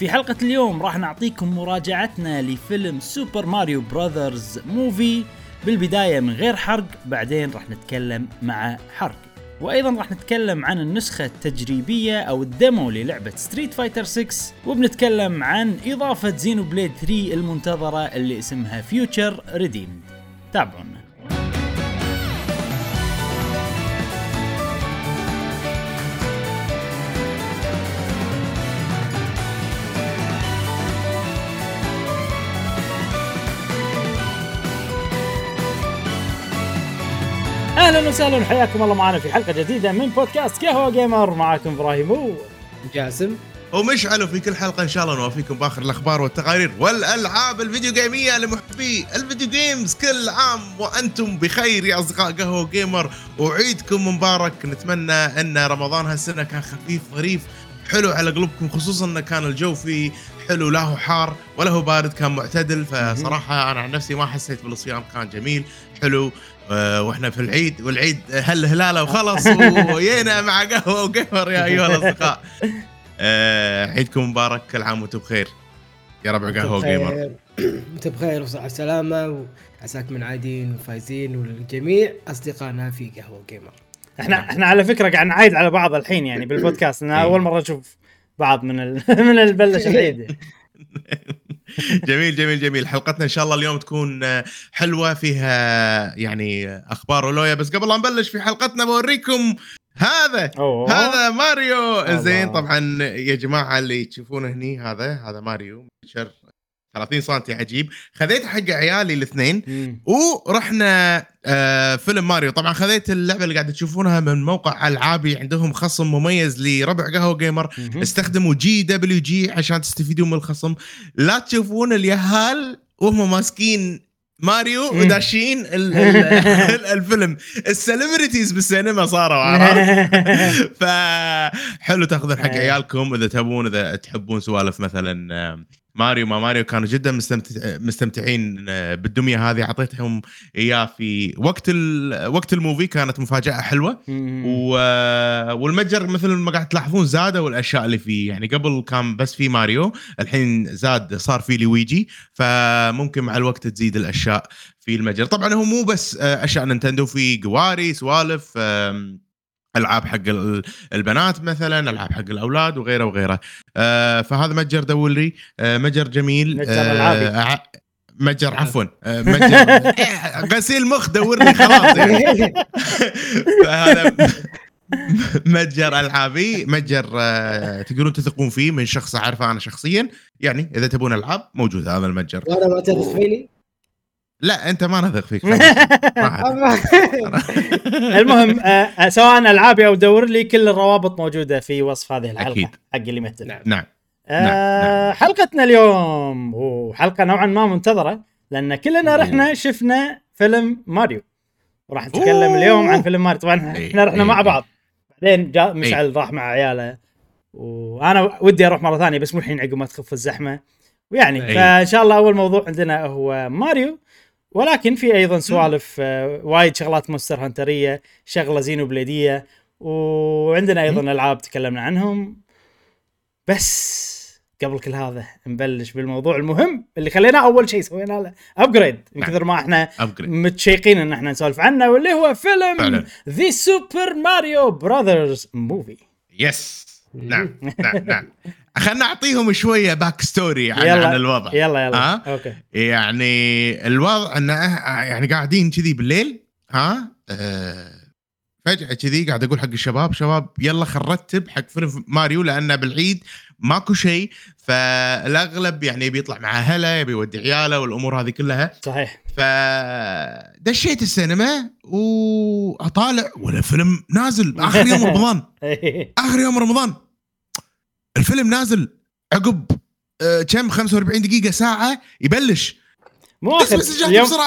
في حلقة اليوم راح نعطيكم مراجعتنا لفيلم سوبر ماريو براذرز موفي، بالبداية من غير حرق، بعدين راح نتكلم مع حرق، وايضا راح نتكلم عن النسخة التجريبية او الديمو للعبة ستريت فايتر 6، وبنتكلم عن اضافة زينوبليد 3 المنتظرة اللي اسمها فيوتشر ريديمد. تابعونا. اهلا وسهلا، حياكم الله معنا في حلقه جديده من بودكاست قهوه جيمر. معاكم ابراهيم وجاسم ومشعل، وفي كل حلقه ان شاء الله نوافيكم باخر الاخبار والتقارير والالعاب الفيديو جيميه لمحبي الفيديو جيمز. كل عام وانتم بخير يا اصدقاء قهوه جيمر، وعيدكم مبارك. نتمنى ان رمضان هالسنه كان خفيف ظريف حلو على قلوبكم، خصوصا ان كان الجو فيه حلو، لا هو حار ولا هو بارد، كان معتدل. فصراحه انا عن نفسي ما حسيت بالصيام، كان جميل حلو واحنا في العيد، والعيد هل هلاله وخلص وينا مع قهوه وقهر يا ايها الاصدقاء. عيدكم مبارك، كل عام وانتم بخير يا ربع قهوه جيمر. انتم بخير وصحه وسلامه، وعساكم من عادين وفايزين، والجميع اصدقائنا في قهوه جيمر. احنا على فكره قاعد نعايد على بعض الحين يعني بالبودكاست، انا اول مره اشوف بعض من البلش العيد. جميل جميل جميل. حلقتنا ان شاء الله اليوم تكون حلوه، فيها يعني اخبار ولويا. بس قبل لا نبلش في حلقتنا بوريكم هذا ماريو زين. طبعا يا جماعه اللي تشوفونه هني، هذا ماريو شر 30 سم عجيب، خذيت حق عيالي الاثنين ورحنا فيلم ماريو. طبعا خذيت اللعبه اللي قاعد تشوفونها من موقع العابي، عندهم خصم مميز لربع قهوه جيمر، استخدموا GWG عشان تستفيدون من الخصم. لا تشوفون اليهال وهم ماسكين ماريو وداشين الفيلم، السليبرتيز بالسينما صاروا، عرفت؟ فحلو تاخذون حق عيالكم اذا تبون، اذا تحبون سوالف مثلا ماريو ما ماريو. كانوا جدا مستمتعين بالدمية هذه، عطيتهم إياه في وقت الموفي، كانت مفاجأة حلوة. والمتجر مثل ما قاعد تلاحظون زادوا والأشياء اللي فيه، يعني قبل كان بس في ماريو، الحين زاد صار في لويجي، فممكن مع الوقت تزيد الأشياء في المتجر. طبعا هو مو بس أشياء نينتندو، في قواري، سوالف، العاب حق البنات مثلا، العاب حق الاولاد وغيره وغيره. فهذا متجر دولي، متجر جميل، متجر غسيل مخ دورني خلاص يعني. فهذا متجر العابي، متجر تقدرون تثقون فيه من شخص اعرفه انا شخصيا، يعني اذا تبون العاب موجود هذا المتجر. وانا ما تثق فيني؟ لا انت ما نثق فيك. المهم سواء العابي او دور لي، كل الروابط موجوده في وصف هذه الحلقه أكيد. حق اللي مهتم. نعم. نعم. حلقتنا اليوم وحلقه نوعا ما منتظره، لان كلنا رحنا شفنا فيلم ماريو، وراح نتكلم اليوم عن فيلم ماريو. طبعا احنا رحنا مع بعض، بعدين جاء مشعل راح مع عياله، وانا ودي اروح مره ثانيه بس مو الحين عقب ما تخف الزحمه، ويعني فان شاء الله اول موضوع عندنا هو ماريو، ولكن في ايضا سوالف وايد، شغلات مونستر هانتريه، شغله زينو بليديه، وعندنا ايضا العاب تكلمنا عنهم. بس قبل كل هذا نبلش بالموضوع المهم اللي خليناه اول شيء سوينا له ابجريد، من كثر ما احنا متشيقين ان احنا نسولف عنه، واللي هو فيلم ذا سوبر ماريو براذرز موفي. يس نعم. خلنا نعطيهم شوية باك ستوري عن الوضع. يلا. أوكي. يعني الوضع أن يعني قاعدين كذي بالليل، فجأة كذي قاعد أقول حق الشباب يلا خرتب حق فيلم ماريو، لأنه بالعيد ماكو شيء، فالأغلب يعني بيطلع مع أهله، بيودي عياله والأمور هذه كلها. صحيح. فدشيت السينما وأطالع ولا فيلم نازل آخر يوم رمضان. الفيلم نازل عقب كم 45 دقيقة ساعة يبلش. مو آخر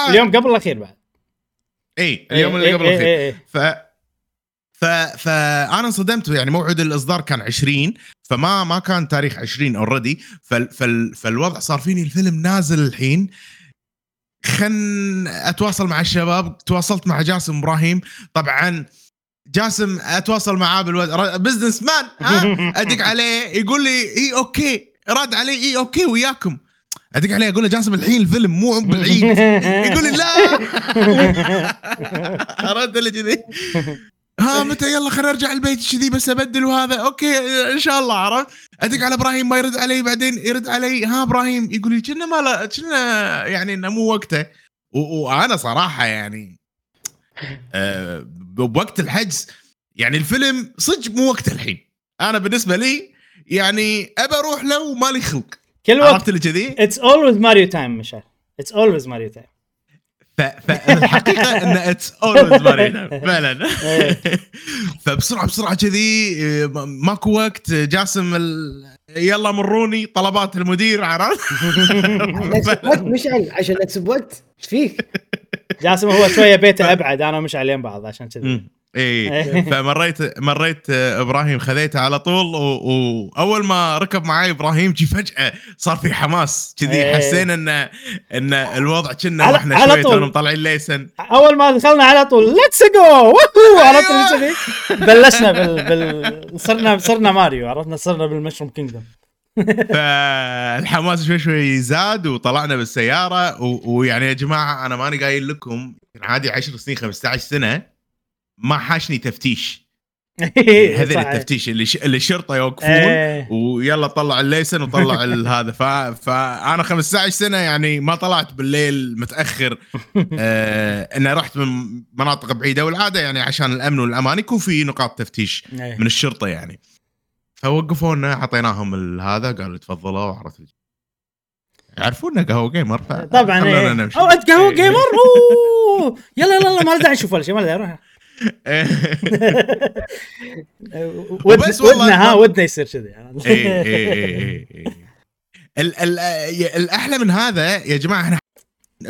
اليوم قبل الأخير بعد. اليوم اللي قبل الأخير. فأنا صدمت، يعني موعد الإصدار كان 20، فما كان تاريخ 20 already. فالوضع صار فيني الفيلم نازل الحين، أتواصل مع الشباب. تواصلت مع جاسم إبراهيم، طبعا جاسم اتواصل معاه بزنس مان، ادق عليه يقول لي اوكي رد علي إيه أوكي وياكم. أدق عليه أقول له جاسم الحين الفيلم مو بالعيد. يقول لي لا. رد اللي كذي. ها متى يلا خلينا نرجع البيت كذي بس أبدل وهذا أوكي إن شاء الله عرف. أدق على إبراهيم ما يرد علي بعدين يرد علي ها إبراهيم يقول لي كنا ما لا كنا يعني إنه مو وقته. وأنا صراحة يعني بوقت الحجز يعني الفيلم صدق مو وقت الحين. أنا بالنسبة لي يعني أبى أروح له وما لي خلق. كل وقت اللي كذي it's always Mario time مشعل it's always Mario time. فالحقيقة إن it's always Mario time فعلا. فبسرعة بسرعة كذي ماكو وقت جاسم يلا مروني طلبات المدير عرفت. مشعل عشان تسب وقت إيش فيك جاسم هو شوية بيته أبعد أنا ومشعل يم بعض عشان كذي. إيه فمريت إبراهيم خذيته على طول وأول ما ركب معاي إبراهيم جي فجأة صار في حماس كذي حسينا إن الوضع كنا وإحنا شوية كنا مطلعين ليسن أول ما دخلنا على طول let's go على طول كذي بلشنا صرنا ماريو عرفنا صرنا بالمشروم كينغدم. فالحماس شوي زاد وطلعنا بالسيارة ويعني يا جماعة أنا ماني قايل لكم عادي 10 سنين 15 سنة ما حاشني تفتيش. هذا التفتيش اللي الشرطة يوقفون ويلا طلع الليسن وطلع هذا فأنا 15 سنة يعني ما طلعت بالليل متأخر. أنا رحت من مناطق بعيدة والعادة يعني عشان الأمن والأمان يكون في نقاط تفتيش من الشرطة يعني فوقفونا عطيناهم هذا قالوا تفضلوا وعرفت يعرفونا قهوة جيمر طبعا أو أنت قهوة جيمر يلا ما رجع نشوف ولا شيء ما رجع نروح ودنا يصير كذي. الأحلى من هذا يا جماعة احنا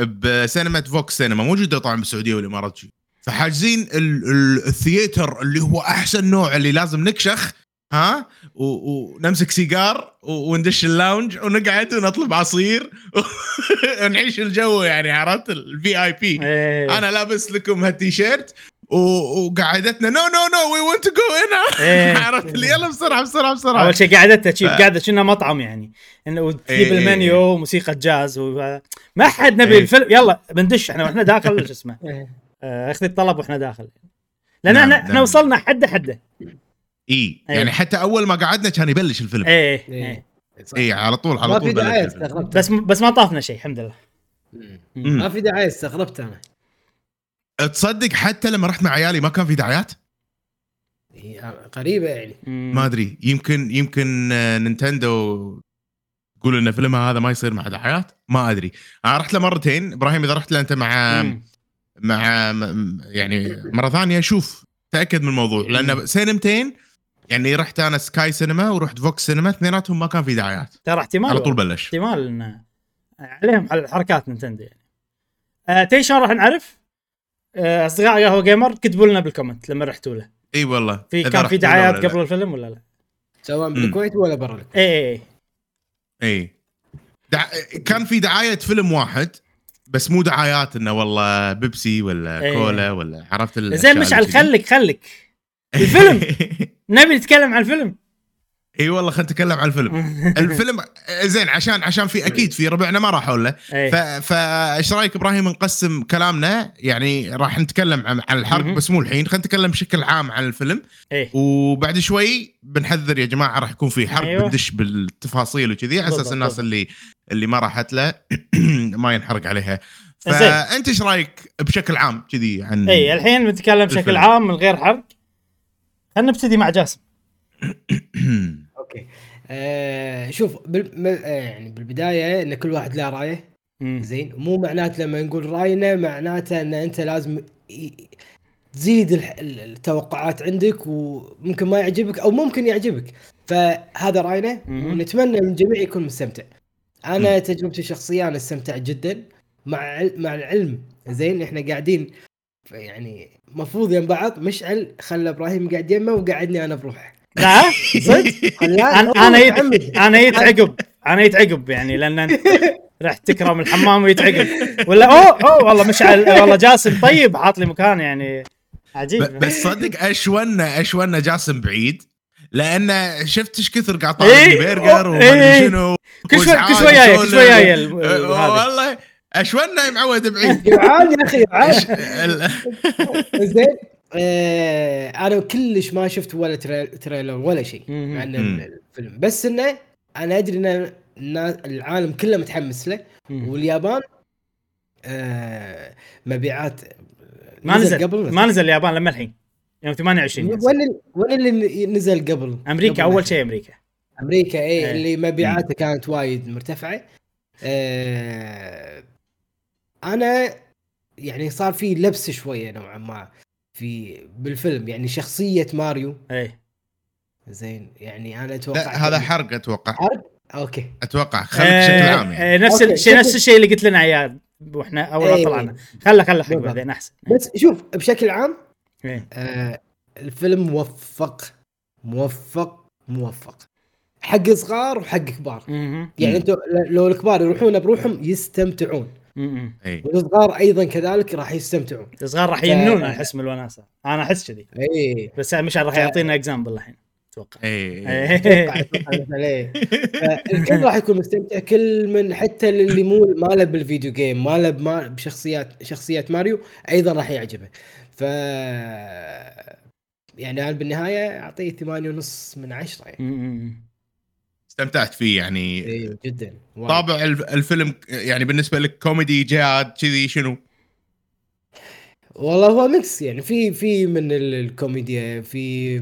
بسينما فوكس سينما موجودة طبعا بالسعودية والإمارات فحاجزين الثياتر اللي هو أحسن نوع اللي لازم نكشخ ها ونمسك سيجار وندش اللونج ونقعد ونطلب عصير ونعيش الجو يعني عرفت الفي اي بي. أنا لابس لكم هالتيشيرت وقعدتنا نو وي ونت تو جو هنا عرفت لي يلا بسرعه اول شيء قعدتها تشيب قاعده كنا مطعم يعني انه تجيب المنيو وموسيقى جاز ما حد نبي الفيلم يلا بندش احنا داخل ايش اسمه اخذ الطلب واحنا داخل لان احنا وصلنا حده يعني حتى اول ما قعدنا كان يبلش الفيلم على طول بس ما طافنا شيء الحمد لله ما في دعايه استغربت انا تصدق حتى لما رحت مع عيالي ما كان في دعايات قريبة يعني ما أدري يمكن نينتندو يقولوا إن فيلمها هذا ما يصير مع دعايات ما أدري. أنا رحت له مرتين إبراهيم إذا رحت له أنت مع يعني مرة ثانية شوف تأكد من الموضوع لأن سينمتين يعني رحت أنا سكاي سينما ورحت فوكس سينما اثنيناتهم ما كان في دعايات ترى احتمال على طول بلش احتمال عليهم على الحركات نينتندو يعني تيشان راح نعرف أصدقاء قهوة جيمر كتبوا لنا بالكومنت لما رحتوا له اي والله كان في دعايات قبل الفيلم ولا لا سواء بالكويت ولا برا الكويت اي كان في دعاية فيلم واحد بس مو دعايات انه والله بيبسي ولا كولا ولا عرفت زين مشعل خلك الفيلم نبي نتكلم عن الفيلم اي والله خلينا نتكلم عن الفيلم زين عشان في اكيد في ربعنا ما راحوا له فايش رايك ابراهيم نقسم كلامنا يعني راح نتكلم عن الحرق بس مو الحين خلينا نتكلم بشكل عام عن الفيلم وبعد شوي بنحذر يا جماعه راح يكون في حرق بدش بالتفاصيل وكذي على اساس الناس اللي ما راحت له ما ينحرق عليها. فانت ايش رايك بشكل عام كذي عن الحين بنتكلم بشكل عام من غير حرق. خلينا نبتدي مع جاسم. اوكي شوف يعني بالبدايه ان كل واحد له رايه زين مو معناته لما نقول راينا معناته ان انت لازم تزيد التوقعات عندك وممكن ما يعجبك او ممكن يعجبك فهذا راينا ونتمنى من الجميع يكون مستمتع. انا تجربتي الشخصيه انا استمتعت جدا مع العلم زين احنا قاعدين يعني مفروض يم بعض. مشعل خلى ابراهيم قاعد يمه وقعدني انا بروحي لا صدق انا يتعقب يعني لان راح تكرم الحمام ويتعقب ولا او والله مشعل والله جاسم طيب عاطلي مكان يعني عجيب بس صدق اشونا جاسم بعيد لأن شفت إيش كثر قاطع البرجر وشنو كل شوية والله أشونا معود بعيد جوعان يا أخي جوعان زين. أنا كلش ما شفت ولا تريلر ولا شيء عن الفيلم، بس إنه أنا أدري إن العالم كله متحمس له، واليابان مبيعات ما نزل اليابان لما الحين يوم 28 وين اللي نزل قبل أمريكا قبل أول شيء أمريكا إيه اللي مبيعاته كانت وايد مرتفعة. أنا يعني صار في لبس شوية نوعا ما في بالفيلم، يعني شخصية ماريو أي زين، يعني أنا أتوقع هذا حرق أتوقع خلك بشكل عام يعني. نفس الشيء اللي قلت لنا عياد وإحنا أول طلعنا خلك حق بعدين أحسن، بس شوف بشكل عام الفيلم موفق حق صغار وحق كبار، يعني أنتوا لو الكبار يروحون بروحهم يستمتعون والصغار أيضا كذلك راح يستمتعون، الصغار راح يمنون أحس من الوناسة، أنا أحس كذي بس مش راح يعطينا إكزامبل الحين أتوقع الكل راح يكون مستمتع، كل من حتى اللي مو ماله بالفيديو جيم ماله بشخصيات ماريو أيضا راح يعجبه. ف يعني أنا بالنهاية أعطيه 8.5 من 10 يعني. استمتعت فيه يعني جدا. طابع الفيلم يعني بالنسبة لك كوميدي جاد كذي شنو؟ والله هو ميكس يعني في من الكوميديا، في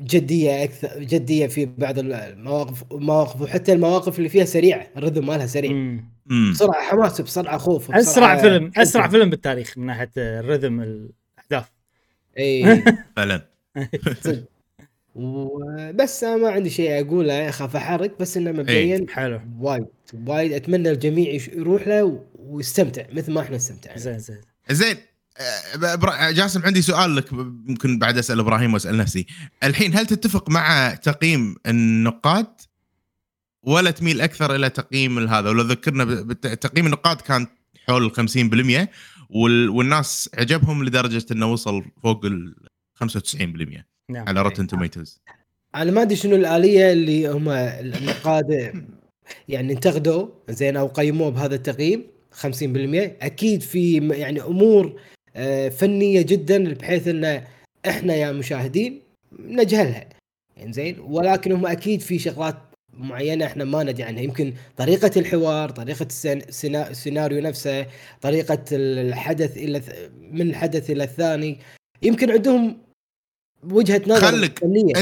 جدية أكثر جدية في بعض المواقف وحتى المواقف اللي فيها سريعة الرذم مالها سريع بسرعة، حماس بسرعة، خوف بسرعة، أسرع فيلم بالتاريخ من ناحية الرذم الأحداث إيه فعلا وبس ما عندي شيء أقوله أخاف أحرق، بس إنه مبين حلو وايد أتمنى الجميع يروح له ويستمتع مثل ما إحنا استمتعنا. زين جاسم عندي سؤال لك، ممكن بعد أسأل إبراهيم وأسأل نفسي الحين، هل تتفق مع تقييم النقاد ولا تميل أكثر إلى تقييم هذا؟ ولو ذكرنا تقييم النقاد كان حول 50% والناس عجبهم لدرجة أنه وصل فوق 95% على روتن توميتوز. أنا ما أدري شنو الآلية اللي هم النقاد يعني انتقدوا زين أو قيموه بهذا التقييم 50%، أكيد في يعني أمور فنية جدا بحيث أن إحنا يا مشاهدين نجهلها يعني زين، ولكن هم أكيد في شغلات معينة إحنا ما ندري عنها، يمكن طريقة الحوار، طريقة السيناريو نفسه، طريقة الحدث إلى من حدث إلى الثاني، يمكن عندهم وجهة نظر فنية.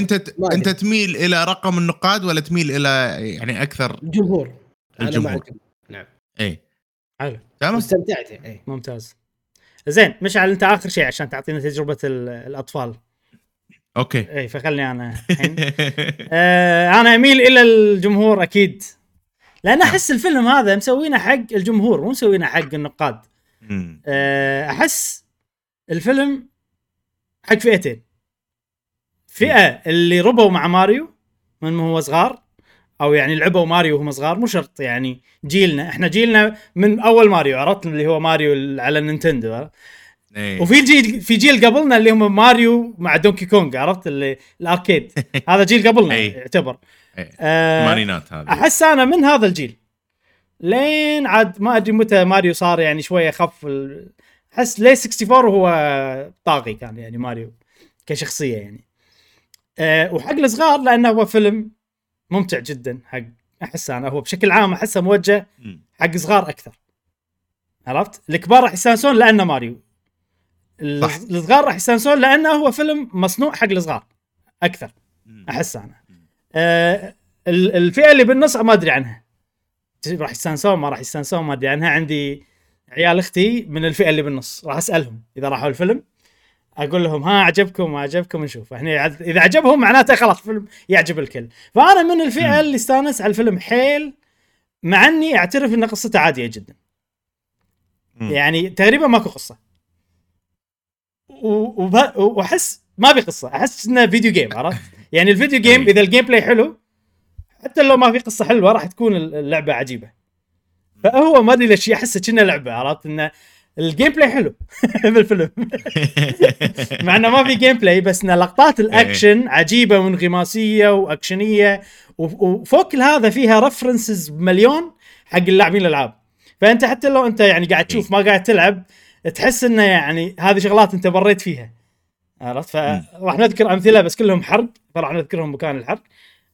أنت تميل إلى رقم النقاد ولا تميل إلى يعني أكثر الجمهور؟ أنا مع الجمهور. نعم. إيه. حلو. استمتعت إيه. ممتاز. زين مشعل أنت آخر شيء عشان تعطينا تجربة الأطفال. اوكي اي فخلني انا الحين انا اميل الى الجمهور اكيد، لان احس الفيلم هذا مسوينا حق الجمهور مو مسوينا حق النقاد. احس الفيلم حق فئتين، فئه اللي ربوا مع ماريو من هو صغار او يعني لعبوا ماريو وهم صغار، مو شرط يعني جيلنا، احنا جيلنا من اول ماريو عرفت اللي هو ماريو على النينتندو، وفي جيل قبلنا اللي هم ماريو مع دونكي كونغ عرفت اللي الاركيد، هذا جيل قبلنا يعتبر مارينات هذه. احس انا من هذا الجيل لين عاد ما ادري متى ماريو صار يعني شويه خف، احس لي 64 وهو طاغي كان يعني ماريو كشخصيه يعني وحق الصغار لانه هو فيلم ممتع جدا حق احس انا هو بشكل عام احسه موجه حق صغار اكثر عرفت، الكبار راح يستانسون لانه ماريو، الصغار راح يستانسون لانه هو فيلم مصنوع حق الصغار اكثر احس انا. الفئه اللي بالنص ما ادري عنها راح يستانسون ما راح يستانسون ما ادري عنها، عندي عيال اختي من الفئه اللي بالنص راح اسالهم اذا راحوا الفيلم اقول لهم ها عجبكم ما عجبكم نشوف احنا، اذا عجبهم معناته خلاص فيلم يعجب الكل. فانا من الفئه اللي استانس على الفيلم حيل، مع اني اعترف ان قصته عاديه جدا يعني تقريبا ماكو قصه وأحس ما بقصة، أحس إنه فيديو جيم عرفت يعني الفيديو جيم إذا الجيم بلاي حلو حتى لو ما في قصة حلوة راح تكون اللعبة عجيبة، فهو ما أدري ليش أحس كأنه لعبة عرفت إنه الجيم بلاي حلو بالفيلم مع انه ما في جيم بلاي، بس ان لقطات الاكشن عجيبه وانغماسيه واكشنيه، وفوق هذا فيها رفرنسز مليون حق اللاعبين الالعاب، فانت حتى لو انت يعني قاعد تشوف ما قاعد تلعب تحس انه يعني هذه شغلات انت بريت فيها، عرفت؟ فراح نذكر امثله بس كلهم حرق، فراح نذكرهم مكان الحرق،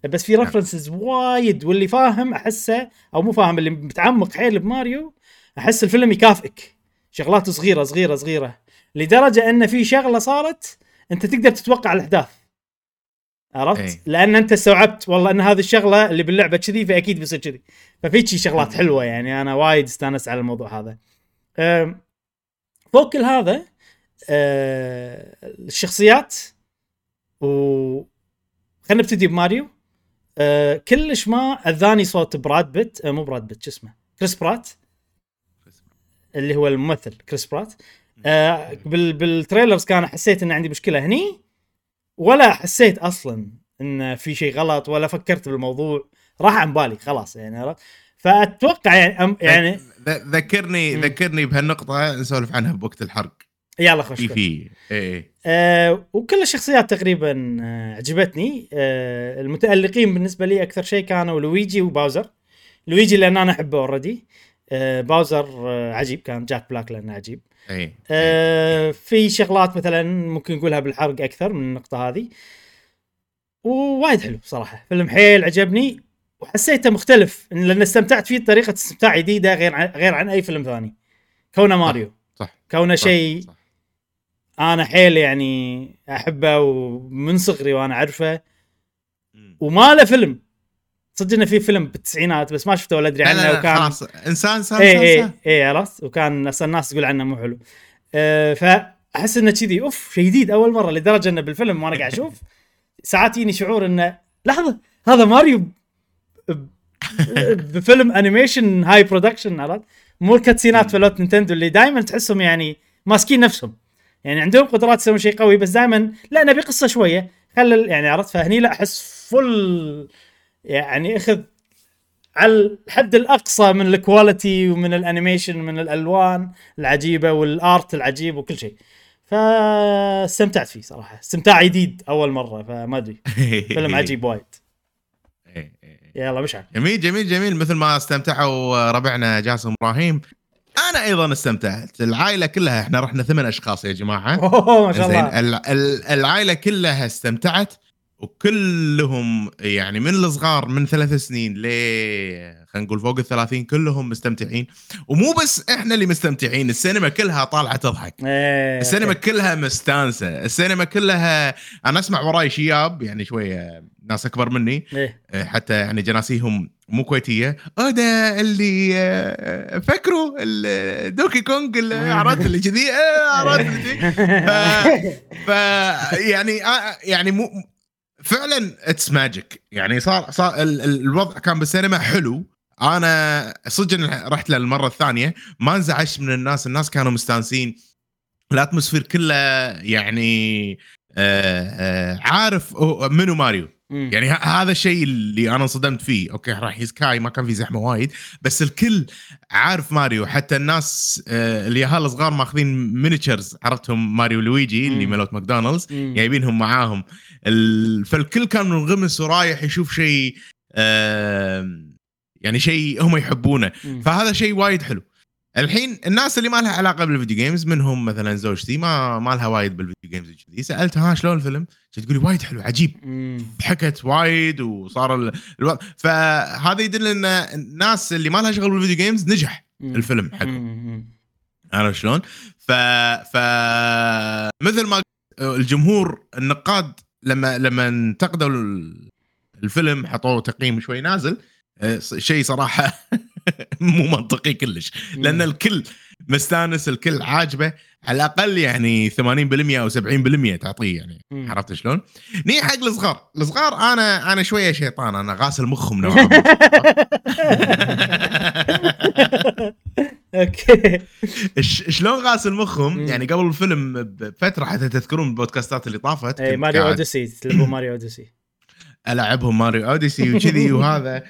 بس في رفرنسز وايد، واللي فاهم احسه او مو فاهم اللي متعمق حيل بماريو احس الفيلم يكافئك شغلات صغيره صغيره صغيره، لدرجه ان في شغله صارت انت تقدر تتوقع الاحداث، عرفت؟ أي. لان انت استوعبت والله ان هذه الشغله اللي باللعبه كذي فاكيد بيصير كذي، ففي شغلات حلوه يعني انا وايد استانس على الموضوع هذا. فوق هذا الشخصيات، وخلنا نبتدي بماريو. كلش ما اذاني صوت براد بيت، مو براد بيت، شو اسمه، كريس برات، اللي هو الممثل كريس برات. بالتريلرز كان حسيت ان عندي مشكله هني، ولا حسيت اصلا ان في شيء غلط ولا فكرت بالموضوع، راح عن بالي خلاص يعني. فاتوقع يعني ذكرني بهالنقطه نسولف عنها بوقت الحرق، يلا خش في وكل الشخصيات تقريبا عجبتني. المتألقين بالنسبه لي اكثر شيء كانوا لويجي وباوزر. لويجي لان انا احبه اوريدي، باوزر عجيب كان، جاك بلاك لانه عجيب. في شغلات مثلا ممكن نقولها بالحرق اكثر من النقطه هذه، ووايد حلو بصراحه فيلم، حيل عجبني وحسيته مختلف لان استمتعت فيه بطريقه استمتاع جديده غير عن اي فيلم ثاني، كونه ماريو صح، كونه شيء انا حيل يعني احبه ومن صغري وانا عارفه، وما له فيلم صدق انه في فيلم بالتسعينات بس ما شفته ولا ادري عنه، وكان خلاص انسان عرفت، وكان اصلا الناس تقول عنه مو حلو. فاحس انه كذي اوف شيء جديد اول مره، لدرجه انه بالفيلم وانا قاعد اشوف ساعات يني شعور انه لحظه هذا ماريو بفيلم انيميشن هاي برودكشن، عرفت؟ مو الكاتسينات فلوت نينتندو اللي دائما تحسهم يعني ماسكين نفسهم، يعني عندهم قدرات يسوون شيء قوي بس دائما لا نبي قصه شويه خلل يعني، عرفت؟ فهني لا احس فل يعني اخذ على الحد الاقصى من الكواليتي ومن الانيميشن، من الالوان العجيبه والارت العجيب وكل شيء، فاستمتعت فيه صراحه استمتاع جديد اول مره، فما ادري فيلم عجيب وايد. يلا مشعل. جميل جميل جميل، مثل ما استمتعوا ربعنا جاسم ابراهيم انا ايضا استمتعت، العائله كلها احنا رحنا 8 أشخاص يا جماعه، ما شاء الله العائله كلها استمتعت، وكلهم يعني من الصغار من 3 سنين ليه خلينا نقول فوق 30 كلهم مستمتعين، ومو بس احنا اللي مستمتعين، السينما كلها طالعه تضحك، السينما كلها مستانسه، السينما كلها انا اسمع وراي شياب يعني شويه ناس اكبر مني حتى يعني جناسيهم مو كويتيه، هذا اللي فكروا دوكي كونغ الاعراض اللي كذي اعراض يعني مو فعلا اتس ماجيك يعني صار الوضع كان بالسينما حلو. انا صدقا رحت للمره الثانيه ما انزعجت من الناس كانوا مستانسين، الاتموسفير كلها يعني عارف منو ماريو يعني هذا الشيء اللي انا صدمت فيه. اوكي راح يسكاي ما كان في زحمه وايد بس الكل عارف ماريو، حتى الناس اللي هال صغار ماخذين مينيتشرز عرفتهم ماريو لويجي اللي ملوت ماكدونالدز جايبينهم معاهم، فالكل كان منغمس ورايح يشوف شيء يعني شيء هم يحبونه، فهذا شيء وايد حلو. الحين الناس اللي ما لها علاقه بالفيديو جيمز منهم مثلا زوجتي ما لها وايد بالفيديو جيمز الجديد، سالتها شلون الفيلم تقولي وايد حلو عجيب، ضحكت وايد وصار فهذا يدل ان الناس اللي ما لها شغل بالفيديو جيمز نجح الفيلم حقهم، عارف شلون؟ مثل ما الجمهور النقاد لما انتقدوا الفيلم حطوه تقييم شوي نازل، شيء صراحه مو منطقي كلش، لأن الكل مستانس الكل عاجبه، على الأقل يعني 80% أو 70% تعطيه يعني، عرفت شلون؟ ني حق الصغار أنا شوية شيطان، أنا غاسل مخهم نوعاً أوكي شلون غاسل مخهم يعني قبل الفيلم بفترة حتى تذكرون البودكاستات اللي طافت ماريو أوديسي تلعبوا ماريو أوديسي ألعبهم ماريو أوديسي وكذي وهذا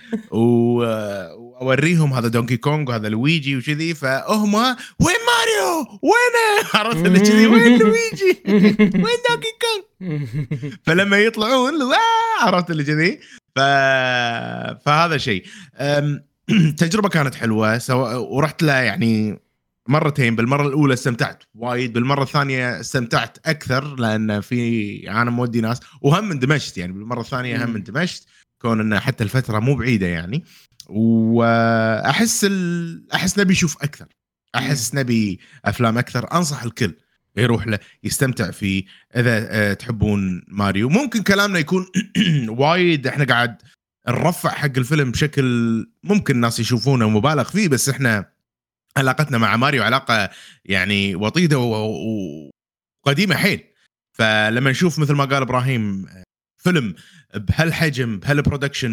وأوريهم هذا دونكي كونغ وهذا لويجي وكذي، فأهما وين ماريو وين، عرفت اللي كذي وين لويجي وين دونكي كونغ، فلما يطلعون عرفت اللي كذي، فهذا شيء. تجربة كانت حلوة ورحت لها يعني مرتين، بالمرة الأولى استمتعت وايد، بالمرة الثانية استمتعت أكثر لأن في أنا مودي ناس وهم اندمجت يعني، بالمرة الثانية هم اندمجت كون إن حتى الفترة مو بعيدة يعني، وأحس أحس نبي يشوف أكثر، أحس نبي أفلام أكثر، أنصح الكل يروح له يستمتع فيه إذا تحبون ماريو. ممكن كلامنا يكون وايد، إحنا قاعد نرفع حق الفيلم بشكل ممكن الناس يشوفونه مبالغ فيه، بس إحنا علاقتنا مع ماريو علاقة يعني وطيدة وقديمة حيل، فلما نشوف مثل ما قال إبراهيم فيلم بهالحجم بهالبرودكشن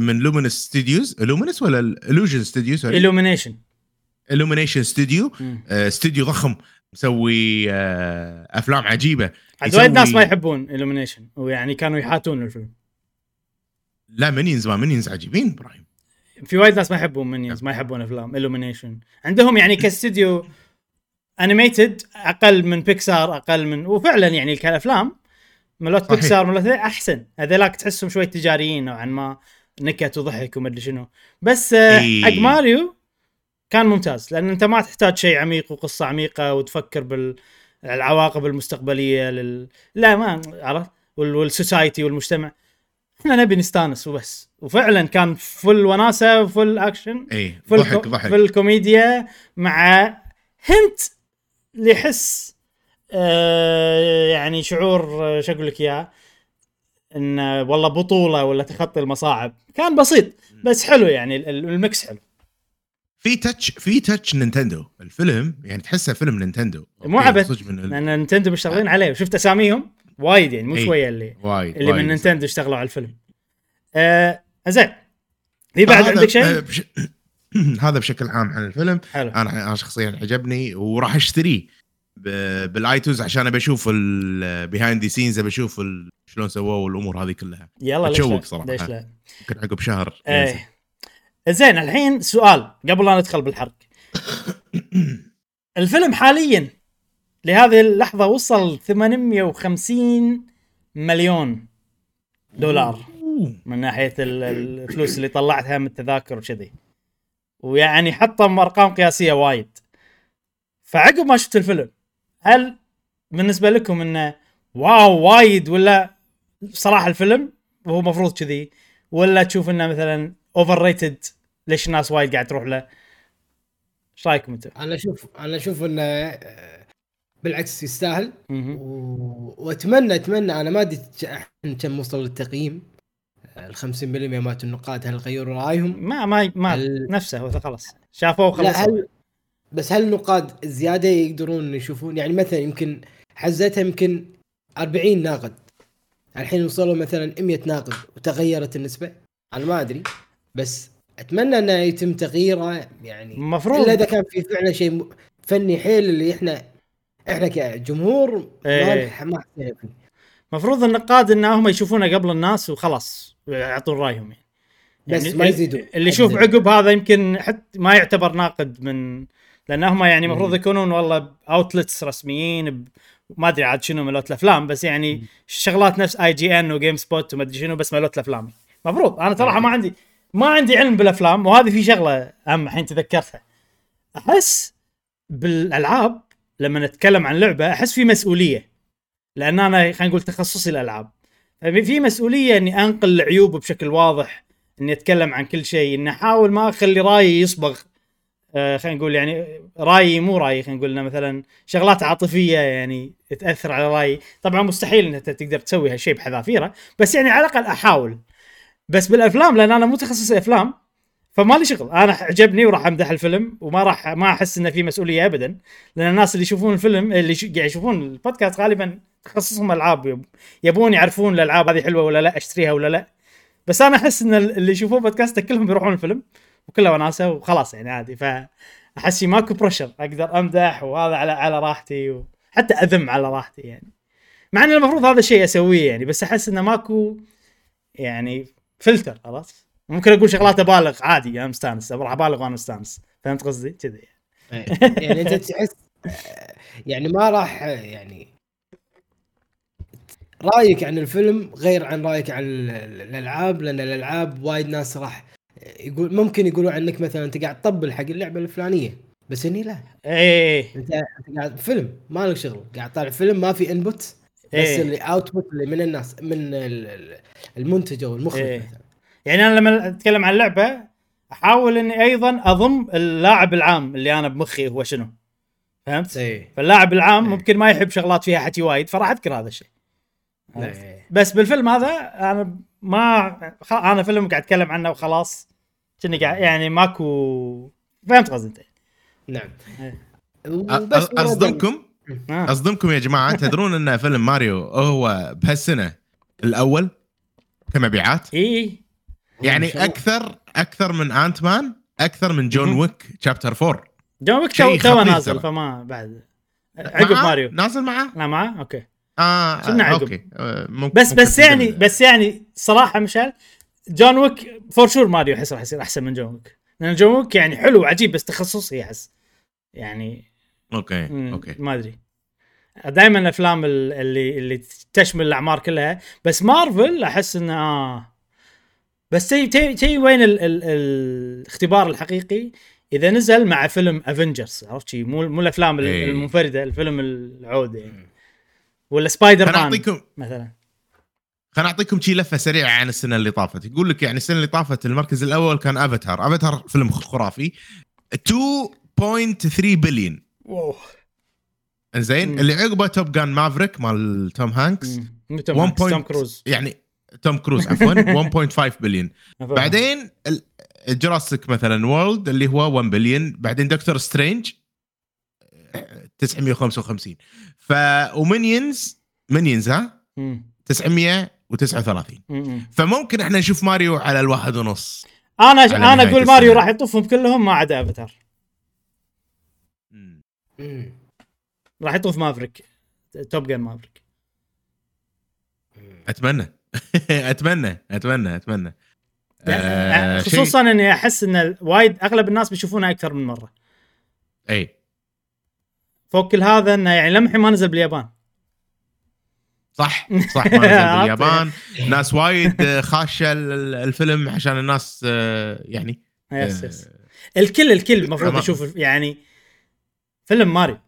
من لومينس ستوديوز، لومينس ولا الوجن ستوديوز، إلومينيشن ستوديو، استوديو ضخم مسوي أفلام عجيبة، عدوية الناس ما يحبون إلومينيشن ويعني كانوا يحاتون الفيلم. لا منينز، ما منينز عجيبين إبراهيم، في وايد ناس ما يحبون منيونز، ما يحبون افلام إلومينيشن، عندهم يعني كاستوديو انيميتد اقل من بيكسار، اقل من، وفعلا يعني الافلام ملوت بيكسار ملوت احسن، هذولاك تحسهم شوي تجاريين نوعا ما، نكت وضحك وما ادري شنو، بس حق ماريو كان ممتاز لان انت ما تحتاج شيء عميق وقصه عميقه وتفكر بالعواقب المستقبليه لا ما عرفت، والسوسايتي والمجتمع، احنا نبي نستانس وبس، وفعلا كان فل وناسه وفل اكشن، فل ضحك فل كوميديا مع هنت اللي يحس يعني شعور شو اقول لك اياه، ان والله بطوله ولا تخطي المصاعب، كان بسيط بس حلو يعني، المكس حلو، في تاتش نينتندو الفيلم، يعني تحسه فيلم نينتندو مو عبث، لان نينتندو مشتغلين عليه وشفت اساميهم وايد يعني، مو شويه اللي من نينتندو اشتغلوا على الفيلم. زين، في بعد عندك شيء؟ هذا بشكل عام عن الفيلم. حلو. انا شخصيا عجبني وراح اشتريه بالايتونز عشان ابي اشوف البيهايند ذا سينز، ابي اشوف شلون سووه والامور هذه كلها. يلا اتشوق صراحه، ليش لا، ممكن عقب شهر. زين، الحين سؤال قبل لا ندخل بالحرق. الفيلم حاليا لهذه اللحظة وصل 850 مليون دولار من ناحية الفلوس اللي طلعتها من التذاكر وكذي، ويعني حتى أرقام قياسية وايد. فعقب ما شفت الفيلم، هل بالنسبة لكم إنه واو وايد، ولا صراحة الفيلم وهو مفروض كذي، ولا تشوف إنه مثلا أوفر ريتد ليش الناس وايد قاعد تروح له؟ إيش رأيكم أنتم؟ أنا أشوف إنه بالعكس يستاهل، واتمنى انا ما ادري كم وصل التقييم، ال 50 مليون مات النقاد، هل غيروا رايهم؟ ما نفسه هو خلاص شافوه وخلص. بس هل النقاد زياده يقدرون يشوفون؟ يعني مثلا يمكن حزتها يمكن 40 ناقد، الحين وصلوا مثلا 100 ناقد وتغيرت النسبه، انا ما ادري، بس اتمنى انه يتم تغييره يعني، الا اذا كان في فعلا شيء فني حيل اللي احنا كجمهور ما حسينا. مفروض النقاد انهم يشوفونه قبل الناس وخلاص يعطون رايهم يعني، بس ما يزيدوا اللي يشوف عقب هذا يمكن حتى ما يعتبر ناقد، من لانهم يعني مفروض يكونون والله اوتلتس رسميين، ما ادري عاد شنو ملوت الافلام، بس يعني شغلات نفس اي جي ان وجيم سبوت وما ادري شنو، بس ملوت الافلام مفروض. انا صراحه ما عندي علم بالافلام، وهذه في شغله اهم الحين تذكرتها، احس بالالعاب لما نتكلم عن لعبة أحس في مسؤولية، لأن أنا خلينا نقول تخصصي الألعاب، في مسؤولية إني أنقل العيوب بشكل واضح، إني أتكلم عن كل شيء، إني أحاول ما أخلي رأيي يصبغ، خلينا نقول يعني رأيي مو رأيي، خلينا نقول مثلا شغلات عاطفية يعني تأثر على رأيي، طبعا مستحيل إنك تقدر تسوي هالشيء بحذافيره، بس يعني على الأقل أحاول. بس بالأفلام لأن أنا مو تخصص أفلام فما لي شغل، انا عجبني وراح امدح الفيلم وما راح ما احس انه في مسؤوليه ابدا، لان الناس اللي يشوفون الفيلم اللي قاعد يشوفون البودكاست غالبا تخصصهم العاب، يبون يعرفون الالعاب هذه حلوه ولا لا، اشتريها ولا لا، بس انا احس ان اللي يشوفون بودكاست كلهم بيروحون الفيلم وكله وناسه وخلاص يعني عادي، فاحس ماكو بريشر، اقدر امدح وهذا على راحتي، وحتى اذم على راحتي يعني، مع ان المفروض هذا الشيء اسويه يعني، بس احس انه ماكو يعني فلتر خلاص، ممكن اقول شغلات ابالغ عادي، انا مستانس راح ابالغ وانا مستانس، فهمت قصدي كذي يعني انت تحس يعني ما راح يعني رايك عن الفيلم غير عن رايك عن الالعاب، لان الالعاب وايد ناس راح يقول ممكن يقولوا عنك مثلا انت قاعد تطبل حق اللعبه الفلانيه، بس هني لا اي انت قاعد فيلم ما لك شغل، قاعد طالع فيلم ما في انبوت بس اللي اوتبوت اللي من الناس من المنتج او المخرج مثلا. يعني انا لما اتكلم عن اللعبه احاول اني ايضا اضم اللاعب العام اللي انا بمخي هو شنو، فهمت؟ فاللاعب العام ممكن ما يحب شغلات فيها حكي وايد فراح اذكر هذا الشيء. بس بالفيلم هذا انا ما انا فيلم قاعد اتكلم عنه وخلاص، كني قاعد يعني ماكو، فهمت قصدي انت؟ نعم. اصدمكم يا جماعه، تدرون ان فيلم ماريو هو بهالسنه الاول كمبيعات؟ اي يعني اكثر من انت مان، اكثر من جون ويك شابتر 4. جون ويك تو نازل فما بعد عقب ماريو نازل معه؟ لا معه. اوكي اوكي بس يعني صراحه مشعل جون ويك فور شور ماريو يحس راح يصير احسن من جون ويك، لان جون ويك يعني حلو عجيب بس تخصصي يحس يعني اوكي ما ادري، دائما الافلام اللي تشمل الاعمار كلها، بس مارفل احس انه بس تي وين الاختبار الحقيقي اذا نزل مع فيلم افنجرز، عرفت شي؟ مو الافلام المنفرده، الفيلم العوده يعني، ولا سبايدر مان مثلا. خليني اعطيكم شي لفه سريعه عن السنه اللي طافت. يقول لك يعني السنه اللي طافت المركز الاول كان افاتار فيلم خرافي 2.3 بليون. واو زين. اللي عقبه توب جان مافريك مال توم هانكس 1.0 يعني توم كروز عفوا 1.5 بليون. بعدين الجراسيك مثلا وورلد اللي هو 1 بليون. بعدين دكتور سترينج 955 ومينيونز 939. فممكن احنا نشوف ماريو على 1.5. انا اقول ماريو راح يطوفهم كلهم ما عدا افاتار. راح يطوف مافريك توب جان مافريك. اتمنى خصوصا اني احس ان وايد اغلب الناس بيشوفونها اكثر من مره. اي فوق كل هذا انه يعني لمحي ما نزل باليابان. صح ما نزل باليابان. ناس وايد خاشه الفيلم عشان الناس يعني الكل المفروض يشوف يعني فيلم ماريو.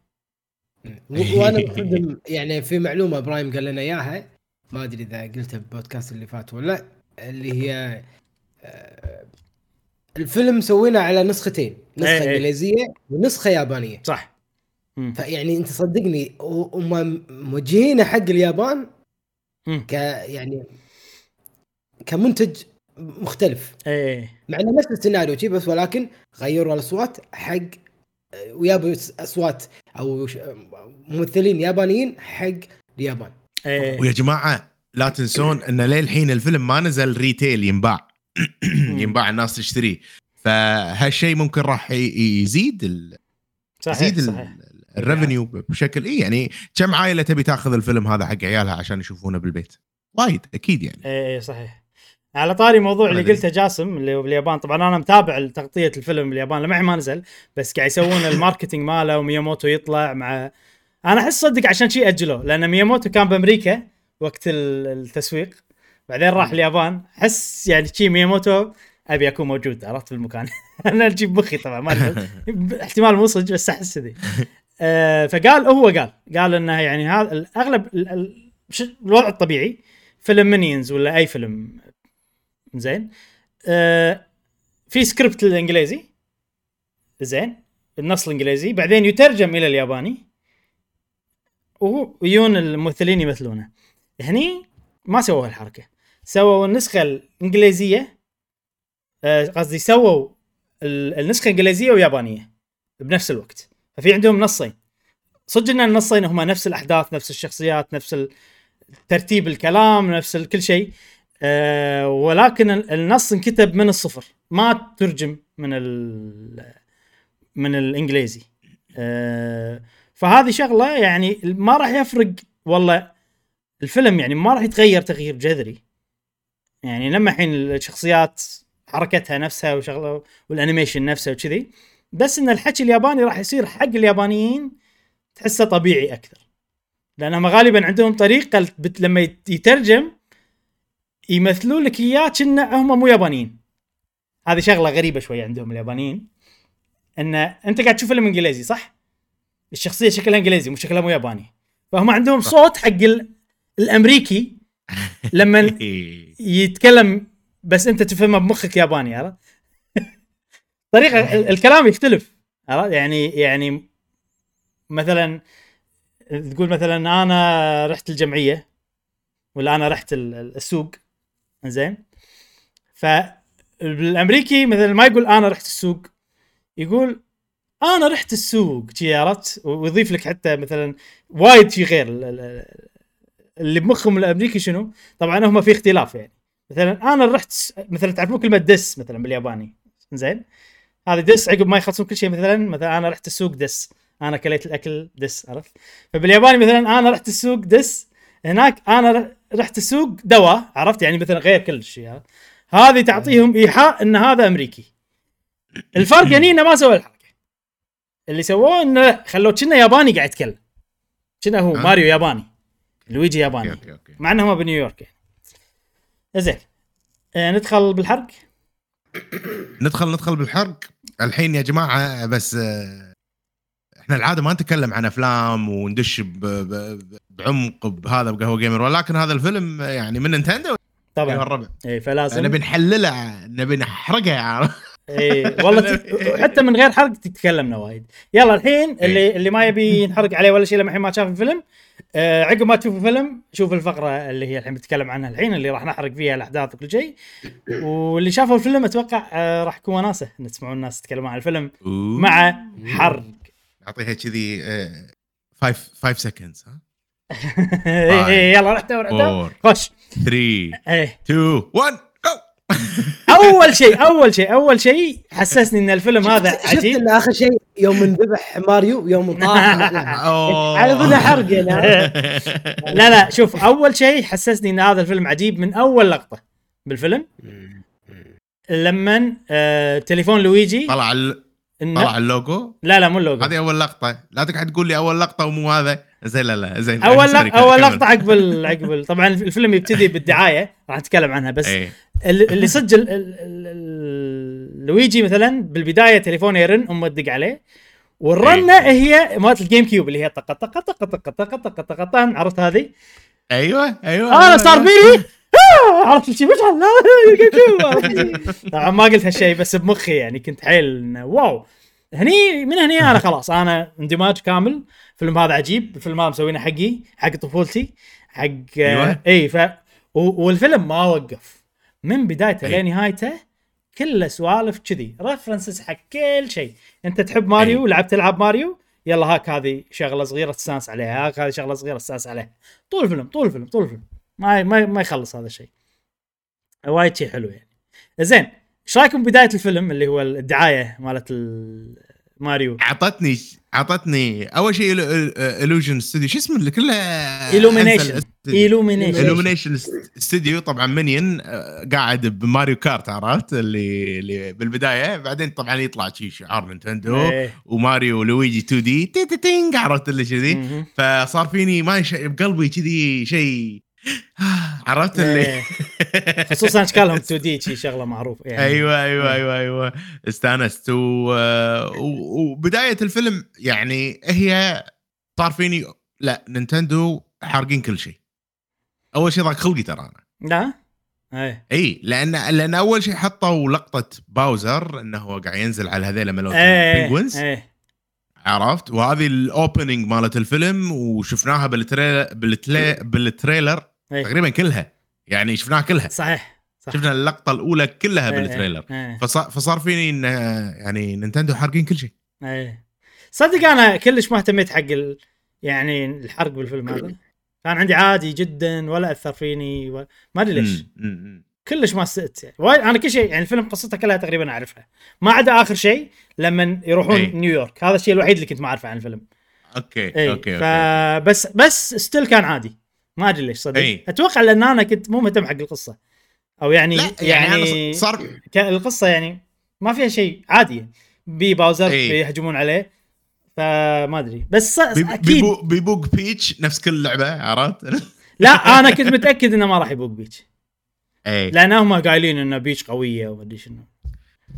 وانا يعني في معلومه برايم قال لنا اياها، ما أدري إذا قلتها بالبودكاست اللي فات ولا، اللي هي الفيلم سوينا على نسختين، نسخة إنجليزية ونسخة يابانية. صح. فيعني أنت صدقني هم موجهين حق اليابان يعني كمنتج مختلف. مع إنه نفس السيناريو شيء بس، ولكن غيروا الأصوات حق ويابوا أصوات أو ممثلين يابانيين حق اليابان. ويا جماعة لا تنسون إن ليه الحين الفيلم ما نزل ريتيل ينباع ينباع الناس تشتري، فهالشيء ممكن راح يزيد صحيح. الريفينيو بشكل يعني كم عائلة تبي تأخذ الفيلم هذا حق عيالها عشان يشوفونه بالبيت؟ وايد أكيد يعني. إيه صحيح. على طاري موضوع اللي قلته جاسم اللي باليابان، طبعا أنا متابع تغطية الفيلم باليابان لما ما نزل، بس قاعد يسوون الماركتينج ماله ومياموتو يطلع مع، انا احس صدق عشان شيء اجلوه، لان مياموتو كان بامريكا وقت التسويق بعدين راح اليابان، احس يعني شيء مياموتو ابي اكون موجود، عرفت؟ في المكان انا اجيب مخي طبعا ما احتمال مو صدق بس احس ذي. فقال هو قال انه يعني هذا الاغلب الوضع الطبيعي فيلم مينيونز ولا اي فيلم زين في سكريبت الانجليزي زين النص الانجليزي بعدين يترجم الى الياباني ويون الممثلين يمثلونه. هني ما سووا هالحركة، سووا النسخة الإنجليزية، قصدي سووا النسخة الإنجليزية ويابانية بنفس الوقت، ففي عندهم نصين صدق إن النصين هما نفس الأحداث، نفس الشخصيات، نفس ترتيب الكلام، نفس كل شيء، ولكن النص انكتب من الصفر، ما ترجم من الإنجليزي. فهذه شغلة يعني ما راح يفرق والله الفيلم، يعني ما راح يتغير تغيير جذري يعني لما حين الشخصيات حركتها نفسها وشغله والانيميشن نفسه وكذي، بس ان الحكي الياباني راح يصير حق اليابانيين تحسه طبيعي اكثر، لانهم غالبا عندهم طريقه لما يترجم يمثلوا لك اياه كأن هم مو يابانيين. هذه شغله غريبه شويه عندهم اليابانيين، ان انت قاعد تشوف فيلم انجليزي صح، الشخصيه شكلها انجليزي مو شكلها مو ياباني، فهم عندهم صوت حق الامريكي لما يتكلم، بس انت تفهمه بمخك ياباني. عرفت طريقه الكلام يختلف. عرفت يعني مثلا تقول مثلا انا رحت الجمعيه ولا انا رحت السوق، زين، فالامريكي مثلا ما يقول انا رحت السوق، يقول انا رحت السوق جيارت، ويضيف لك حتى مثلا وايد شيء غير اللي بمخهم الامريكي شنو. طبعا هم في اختلاف، يعني مثلا انا رحت مثلا تعرفون كلمه دس مثلا بالياباني، زين، هذا دس عقب ما يخلصون كل شيء، مثلا انا رحت السوق دس، انا كليت الاكل دس، عرفت؟ فبالياباني مثلا انا رحت السوق دس، هناك انا رحت السوق دواء، عرفت؟ يعني مثلا غير كل شيء. هذه تعطيهم ايحاء ان هذا امريكي. الفرق يعني انه ما سوى الحركه اللي سووه، انه خلوه كنا ياباني قاعد يتكلم، كنا هو ماريو ياباني، لويجي ياباني، مع انهم بنيويورك. زين، ندخل بالحرق. ندخل بالحرق الحين يا جماعه. بس احنا العاده ما نتكلم عن افلام وندش بعمق بهذا بقهوه جيمر، ولكن هذا الفيلم يعني من نينتندو طبعا، اي فلازم نبي نحلله، نبي نحرقه. اي والله حتى من غير حرق تتكلمنا وايد. يلا الحين اللي ما يبي ينحرق عليه ولا شيء لما الحين ما شاف الفيلم، عقب ما تشوف الفيلم شوف الفقره اللي هي الحين بنتكلم عنها الحين، اللي راح نحرق فيها الاحداث وكل شيء. واللي شافوا الفيلم اتوقع راح يكون وناسه ان تسمعون الناس يتكلمون عن الفيلم مع حرق. اعطيها كذي 5 seconds. ها يلا رحت خش 3 2 1. اول شيء حسسني ان الفيلم هذا عجيب. شفت اخر شيء يوم نذبح ماريو، يوم طاح على ظنه حرق. لا شوف، اول شيء حسسني ان هذا الفيلم عجيب من اول لقطه بالفيلم، لما تليفون لويجي طلع اللوجو. لا مو اللوجو، هذه اول لقطه. لا تقعد تقول لي اول لقطه ومو هذا زين. لا زين، اول لقطه عقب طبعا الفيلم يبتدي بالدعايه، راح نتكلم عنها. بس اللي سجل لويجي مثلا بالبدايه تليفونه يرن، امه تدق عليه، والرنه هي مالت الجيم كيوب اللي هي طق طق طق طق طق طق طق. عرفت هذه؟ ايوه انا صار فيني عرفت شيء مش على الجيم كيوب. طبعا ما قلت هالشيء، بس بمخي يعني كنت حيل واو. هني من هني انا خلاص، انا اندماج كامل. فيلم هذا عجيب، الفيلم هذا مسوينه حقي، حق طفولتي، حق اي. والفيلم ما وقف من بدايته لنهايته، كله سوالف كذي، ريفرنسز حق كل شيء. انت تحب ماريو، لعبت تلعب ماريو، يلا هاك هذه شغله صغيره تستانس عليها، هاك هذه شغله صغيره تستانس عليها. طول الفيلم ما يخلص هذا الشيء. وايد شيء حلو يعني. زين، ايش رايكم بدايه الفيلم اللي هو الدعايه مالت ماريو؟ عطتني اول شيء الوجن ستوديو، شو اسمه اللي كلها إلومينيشن ستوديو. طبعا منين قاعد بماريو كارت، عرفت اللي بالبدايه. بعدين طبعا يطلع شيء شعار نينتندو وماريو لويجي 2 دي تيتين، عرفت اللي كذي. فصار فيني ما بقلبي كذي شيء، عرفت اللي خصوصا اشكالهم 2 دي شيء شغله معروف يعني. ايوه استانست. وبدايه الفيلم يعني هي صار فيني لا، نينتندو حارقين كل شيء. اول شيء ضاق خلقي ترى انا، لا اي لان اول شيء حطوا لقطه باوزر انه هو قاعد ينزل على هذيل ملوت البينجوينز، عرفت؟ وهذه الاوبننج مالت الفيلم، وشفناها بالتريلر تقريبا كلها يعني، شفناها كلها صحيح. شفنا اللقطه الاولى كلها بالتريلر. فصار فيني ان يعني نينتندو حارقين كل شيء. صدق انا كلش ما اهتميت حق يعني الحرق بالفيلم هذا، كان عندي عادي جدا ولا اثر فيني ما ادري ليش. كلش ما سئت يعني. انا كل شيء يعني الفيلم قصته كلها تقريبا اعرفها، ما عدا اخر شيء لما يروحون نيويورك، هذا الشيء الوحيد اللي كنت ما اعرفه عن الفيلم. اوكي فبس ستيل كان عادي، ما ادري ليش صدق. اتوقع لان انا كنت مو مهتم حق القصه، او يعني يعني صار القصه يعني ما فيها شيء عادي بباوزر يهجمون عليه فما ادري بس اكيد بيبوق بيتش نفس كل لعبه عرفت. لا انا كنت متاكد انه ما راح يبوق بيتش لانهم قايلين انه بيتش قويه وما ادري شنو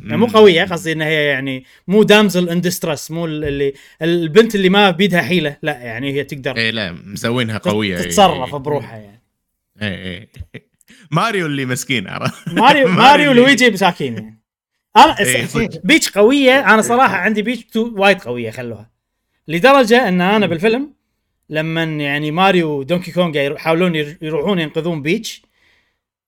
يعني مو قويه قصدي انها هي يعني مو دامزل ان ديسترس مو اللي البنت اللي ما بيدها حيله لا يعني هي تقدر اي لا مسوينها قويه تتصرف بروحها يعني ماريو اللي مسكين ماريو لويجي مساكين يعني. بيتش قويه انا صراحه عندي بيتش وايد قويه خلوها لدرجه ان انا بالفيلم لما يعني ماريو دونكي كونغ يحاولون يروحون ينقذون بيتش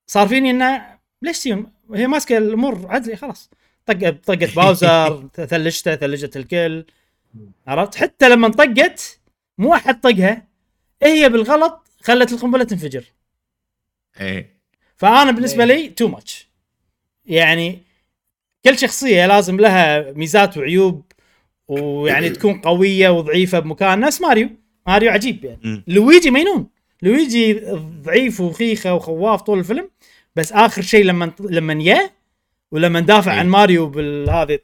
صار فيني انه ليش سيون هي ماسكه الامور عدلي خلاص طقت باوزر ثلجته ثلجت الكل عرفت حتى لما انطقت مو احد طقها هي بالغلط خلت القنبله تنفجر فانا بالنسبه لي تو ماتش يعني كل شخصيه لازم لها ميزات وعيوب ويعني تكون قويه وضعيفه بمكان ناس ماريو عجيب يعني لويجي مجنون لويجي ضعيف وخيخه وخواف طول الفيلم بس اخر شيء لما نيا ولما ندافع عن ماريو بالهذه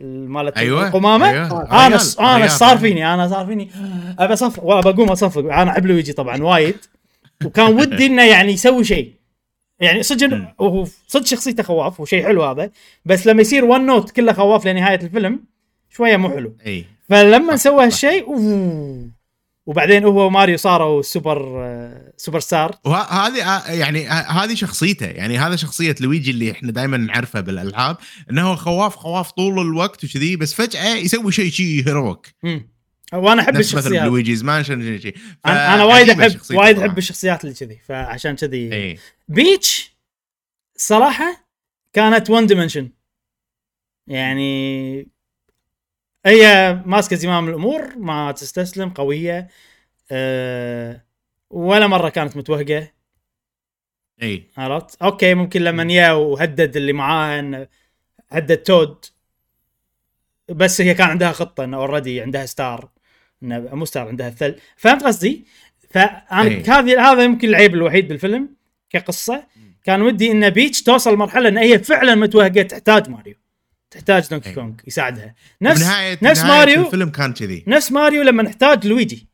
مالت القمامه أيوة. انا صار فيني ابى اصفق ولا بقوم اصفق انا عبله يجي طبعا وايد وكان ودي انه يعني يسوي شيء يعني سجن صد شخصيته خواف وشيء حلو هذا بس لما يصير ون نوت كله خواف لنهايه الفيلم شويه مو حلو فلما نسوي هالشيء وبعدين هو وماريو صاروا سوبر ستار وهذه يعني هذه شخصيته يعني هذا شخصية لويجي اللي احنا دائما نعرفها بالألعاب انه خواف طول الوقت وكذي بس فجأة يسوي شيء هيروك وانا احب الشخصيات لويجيز مانشن شيء انا وايد احب الشخصيات اللي كذي فعشان كذي بيتش صراحة كانت وان ديمنشن يعني هي ماسكه زمام الامور ما تستسلم قويه ولا مره كانت متوهقه عرفت اوكي ممكن لما نيا وهدد اللي معاها هدد تود بس هي كان عندها خطه انه اوريدي عندها ستار انه مو ستار عندها الثل فهمت قصدي فانا هذا يمكن العيب الوحيد بالفيلم كقصه كان ودي ان بيتش توصل مرحله ان هي فعلا متوهقه تحتاج ماريو تحتاج دونكي كونغ يساعدها نفس ماريو الفيلم كان كذي نفس ماريو لما نحتاج لويجي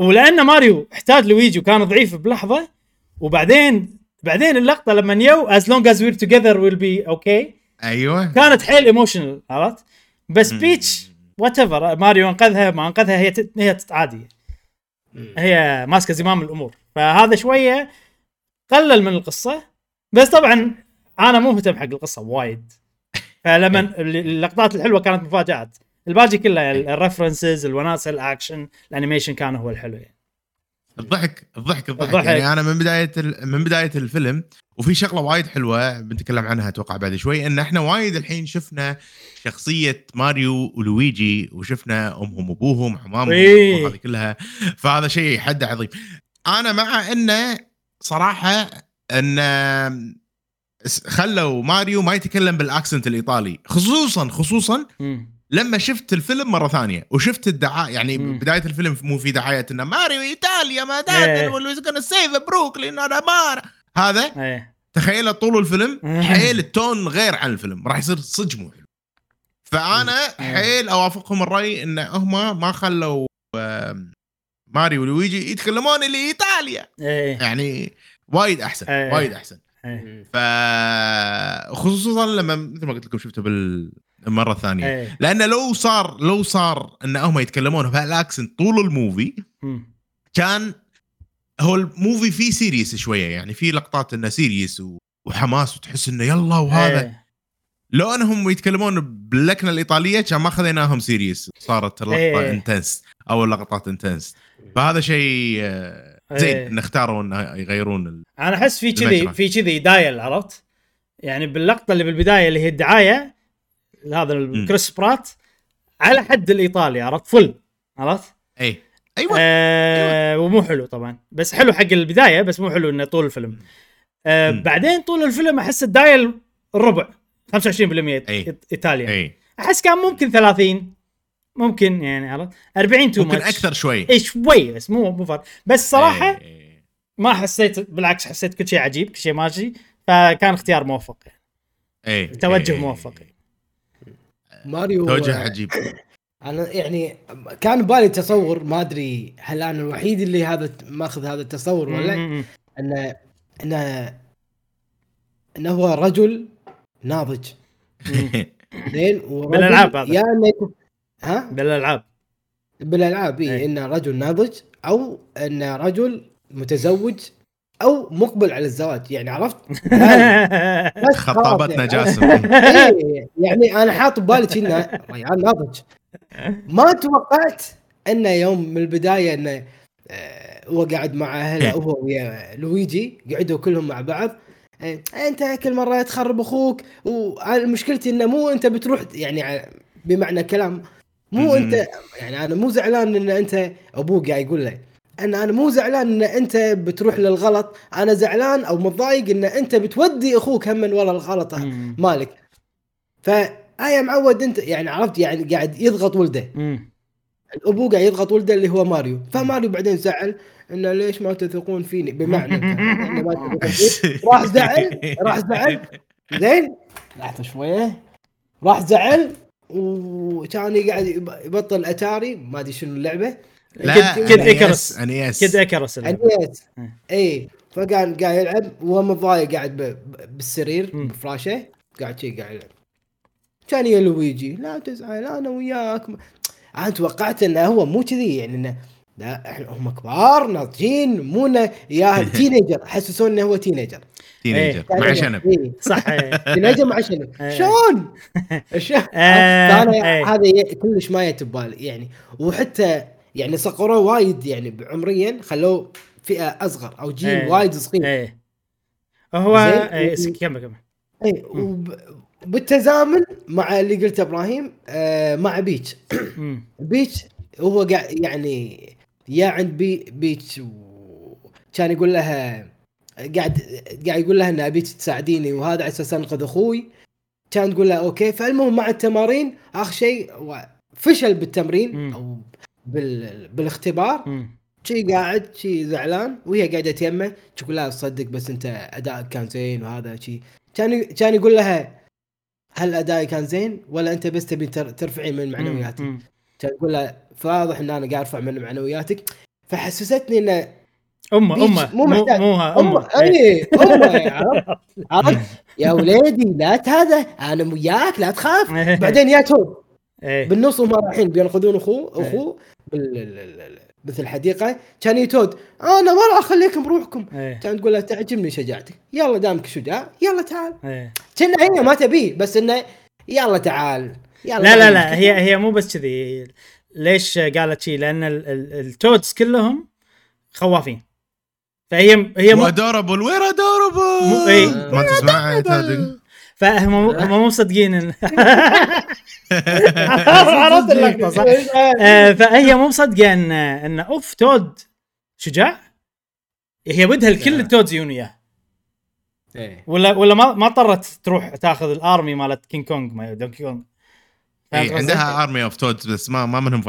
ولأن ماريو احتاج لويجي وكان ضعيف بلحظة وبعدين اللقطة لما نيو as long as we're together we'll be okay أيوة كانت حيل ايموشنال عرفت بس بيتش whatever ماريو انقذها ما انقذها هي عادية هي ماسكة زمام الأمور فهذا شوية قلل من القصة بس طبعا انا مو مهتم حق القصه وايد فلما اللقطات الحلوه كانت مفاجات الباقي كله الريفرنسز الوناسه الاكشن الانيميشن كان هو الحلو يعني. الضحك يعني انا من بدايه الفيلم وفي شغله وايد حلوه بنتكلم عنها اتوقع بعد شوي ان احنا وايد الحين شفنا شخصيه ماريو ولويجي وشفنا امهم وابوهم وعمامهم وهذه كلها فهذا شيء حد عظيم انا مع انه صراحه ان خلوا ماريو ما يتكلم بالاكسنت الايطالي خصوصا لما شفت الفيلم مره ثانيه وشفت الدعايه يعني بدايه الفيلم مو في دعايه ان ماريو ايطاليا ما دادن والويز كنا سيف بروكلين انا بار هذا تخيله طول الفيلم حيل التون غير عن الفيلم راح يصير صدق مو حلو فانا حيل اوافقهم الراي ان هم ما خلوا ماريو ولويجي يتكلمون الايطاليا يعني وايد احسن خصوصا لما مثل ما قلت لكم شفته بالمره الثانيه لان لو صار ان هم يتكلمون بهالاكسنت طول الموفي كان هو الموفي فيه سيريس شويه يعني فيه لقطات انه سيريس وحماس وتحس انه يلا وهذا لو انهم يتكلمون باللكنه الايطاليه كان ما خذيناهم سيريس صارت اللقطه انتنس او لقطات انتنس فهذا شيء زين نختاروا انه يغيرون انا احس في كذي دايل عرفت يعني باللقطه اللي بالبدايه اللي هي الدعايه هذا كريس برات على حد الايطالي عرفت فل عرفت ايوه ومو حلو طبعا بس حلو حق البدايه بس مو حلو انه طول الفيلم بعدين طول الفيلم احس الدايل الربع 25% ايطاليا احس كان ممكن 30 ممكن يعني عرفت 40 تو ماتش ممكن اكثر شوي بس مو فرق بس صراحه ما حسيت، بالعكس حسيت كل شيء عجيب، كل شيء ماشي، فكان اختيار موفق يعني. اي توجه موفق. ماريو توجه عجيب. انا يعني كان بالي تصور، ما ادري هل انا الوحيد اللي هذا ماخذ هذا التصور ولا انه هو رجل ناضج زين بالالعاب هذا. يعني ها بالالعاب إيه. انه رجل ناضج او انه رجل متزوج او مقبل على الزواج، يعني عرفت خطابتنا جاسم. يعني انا حاط بالي انه رجال ناضج، ما توقعت انه يوم من البدايه انه هو قاعد مع اهله، هو ويا لويجي قعدوا كلهم مع بعض. انت كل مره تخرب اخوك، ومشكلتي انه مو انت بتروح، يعني بمعنى كلام مو انت، يعني انا مو زعلان ان انت ابوك قاعد يقول لي انا مو زعلان ان انت بتروح للغلط، انا زعلان او متضايق ان انت بتودي اخوك هم من ولا الغلطه مالك. فايا معود انت، يعني عرفت، يعني قاعد يضغط ولده، الابو قاعد يضغط ولده اللي هو ماريو. فماريو بعدين زعل انه ليش ما تثقون فيني، بمعنى انه ما تثقون فيني. راح زعل زين، لحظه شويه، راح زعل وكان قاعد يبطل اتاري، ما ادري شنو اللعبه، كد اكرس اي. فقال قاعد يلعب وهو مضايق، قاعد بالسرير بفراشه، قاعد يلعب. كان يا لويجي لا تزعل انا وياك. انا توقعت انه هو مو كذي، يعني انه لا احنا هم كبار ناضجين، مو يا تينيجر. حسسون انه هو تينيجر مع شنب، صح؟ تينيجر مع شنب. شلون هذا كلش ما يتبالي يعني. وحتى يعني صقروه وايد، يعني بعمريا خلوه فئه اصغر او جيل وايد صغير. هو كمل بالتزامن مع اللي قلت ابراهيم، مع بيتش. بيتش هو قاعد يعني يا عند بيتش، كان يقول لها قاعد يقول لها ان ابيك تساعديني وهذا على اساس انقذ اخوي. كان تقول له اوكي. فالمهم مع التمارين اخر شيء فشل بالتمرين او بالاختبار، شيء قاعد شيء زعلان، وهي قاعده تيمه تقول لها تصدق بس انت ادائك كان زين وهذا شيء. كان يقول لها هل ادائي كان زين ولا انت بس تبي ترفعين من معنوياتك؟ كان يقول لها واضح ان انا قاعد ارفع من معنوياتك. فحسستني ان امه يا ولادي لا هذا انا وياك لا تخاف. بعدين يا توب بالنص هم رايحين بينقذون اخوه مثل الحديقه. كان يتود انا ما راح اخليكم بروحكم. كان تقول له تعجبني شجاعتك، يلا دامك شجاع يلا تعال. كنا هي ما تبيه بس انه يلا تعال يلا. لا هي مو بس كذي. ليش قالت شيء؟ لان التودز كلهم خوافين، فهي مو ادوربل وير ادوربل ما تسمع هذا، فهم مو مصدقين. عرفت اللقطة صح؟ فهي مو مصدقة ان اوف تود شجاع، هي بدها الكل التود زيونية. ولا ما اضطرت تروح تاخذ الارمي مالت كينج كونغ ما دونكي كونغ. عندها ارمي اوف تود بس ما منهم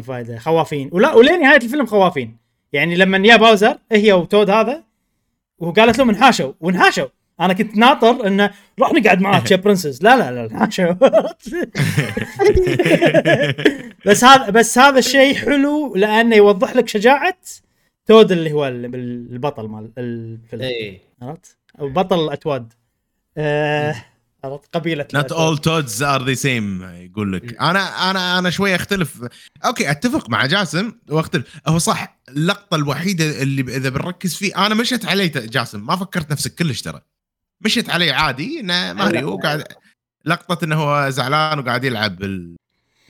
فايدة، خوافين. ولا نهاية الفيلم خوافين. يعني لما يا باوزر هي وتود هذا وقالت لهم انحاشوا، انا كنت ناطر انه راح نقعد معاك يا برنسس. لا بس هذا الشيء حلو لانه يوضح لك شجاعه تود اللي هو البطل مال الفيلم. عرفت البطل الاتواد، عرفت قبيله not all toads are the same. يقول لك انا شويه اختلف. اوكي اتفق مع جاسم واختلف. هو صح اللقطه الوحيده اللي اذا بنركز فيه انا مشيت عليه جاسم، ما فكرت نفسك كلش ترى، مشيت عليه عادي انه ماريو قاعد لقطه انه هو زعلان وقاعد يلعب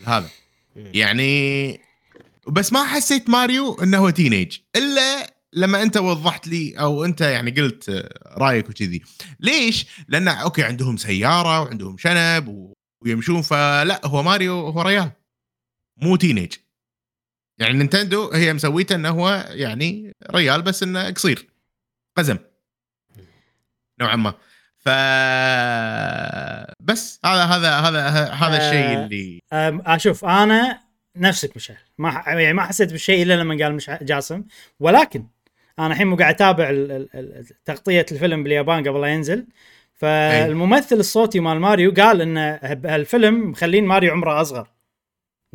هذا يعني. بس ما حسيت ماريو انه هو تينيج الا لما انت وضحت لي او انت يعني قلت رايك وكذي. ليش؟ لان اوكي عندهم سياره وعندهم شنب ويمشون، فلا هو ماريو هو ريال مو تينيج. يعني نينتندو هي مسويته انه هو يعني ريال بس انه قصير قزم نوعا ما. ف بس هذا الشيء اللي اشوف. انا نفسك مشعل ما حسيت بالشيء الا لما قال مش جاسم، ولكن انا الحين مو قاعد اتابع تغطيه الفيلم باليابان قبل لا ينزل. فالممثل الصوتي مال ماريو قال ان هالفيلم مخلين ماريو عمره اصغر،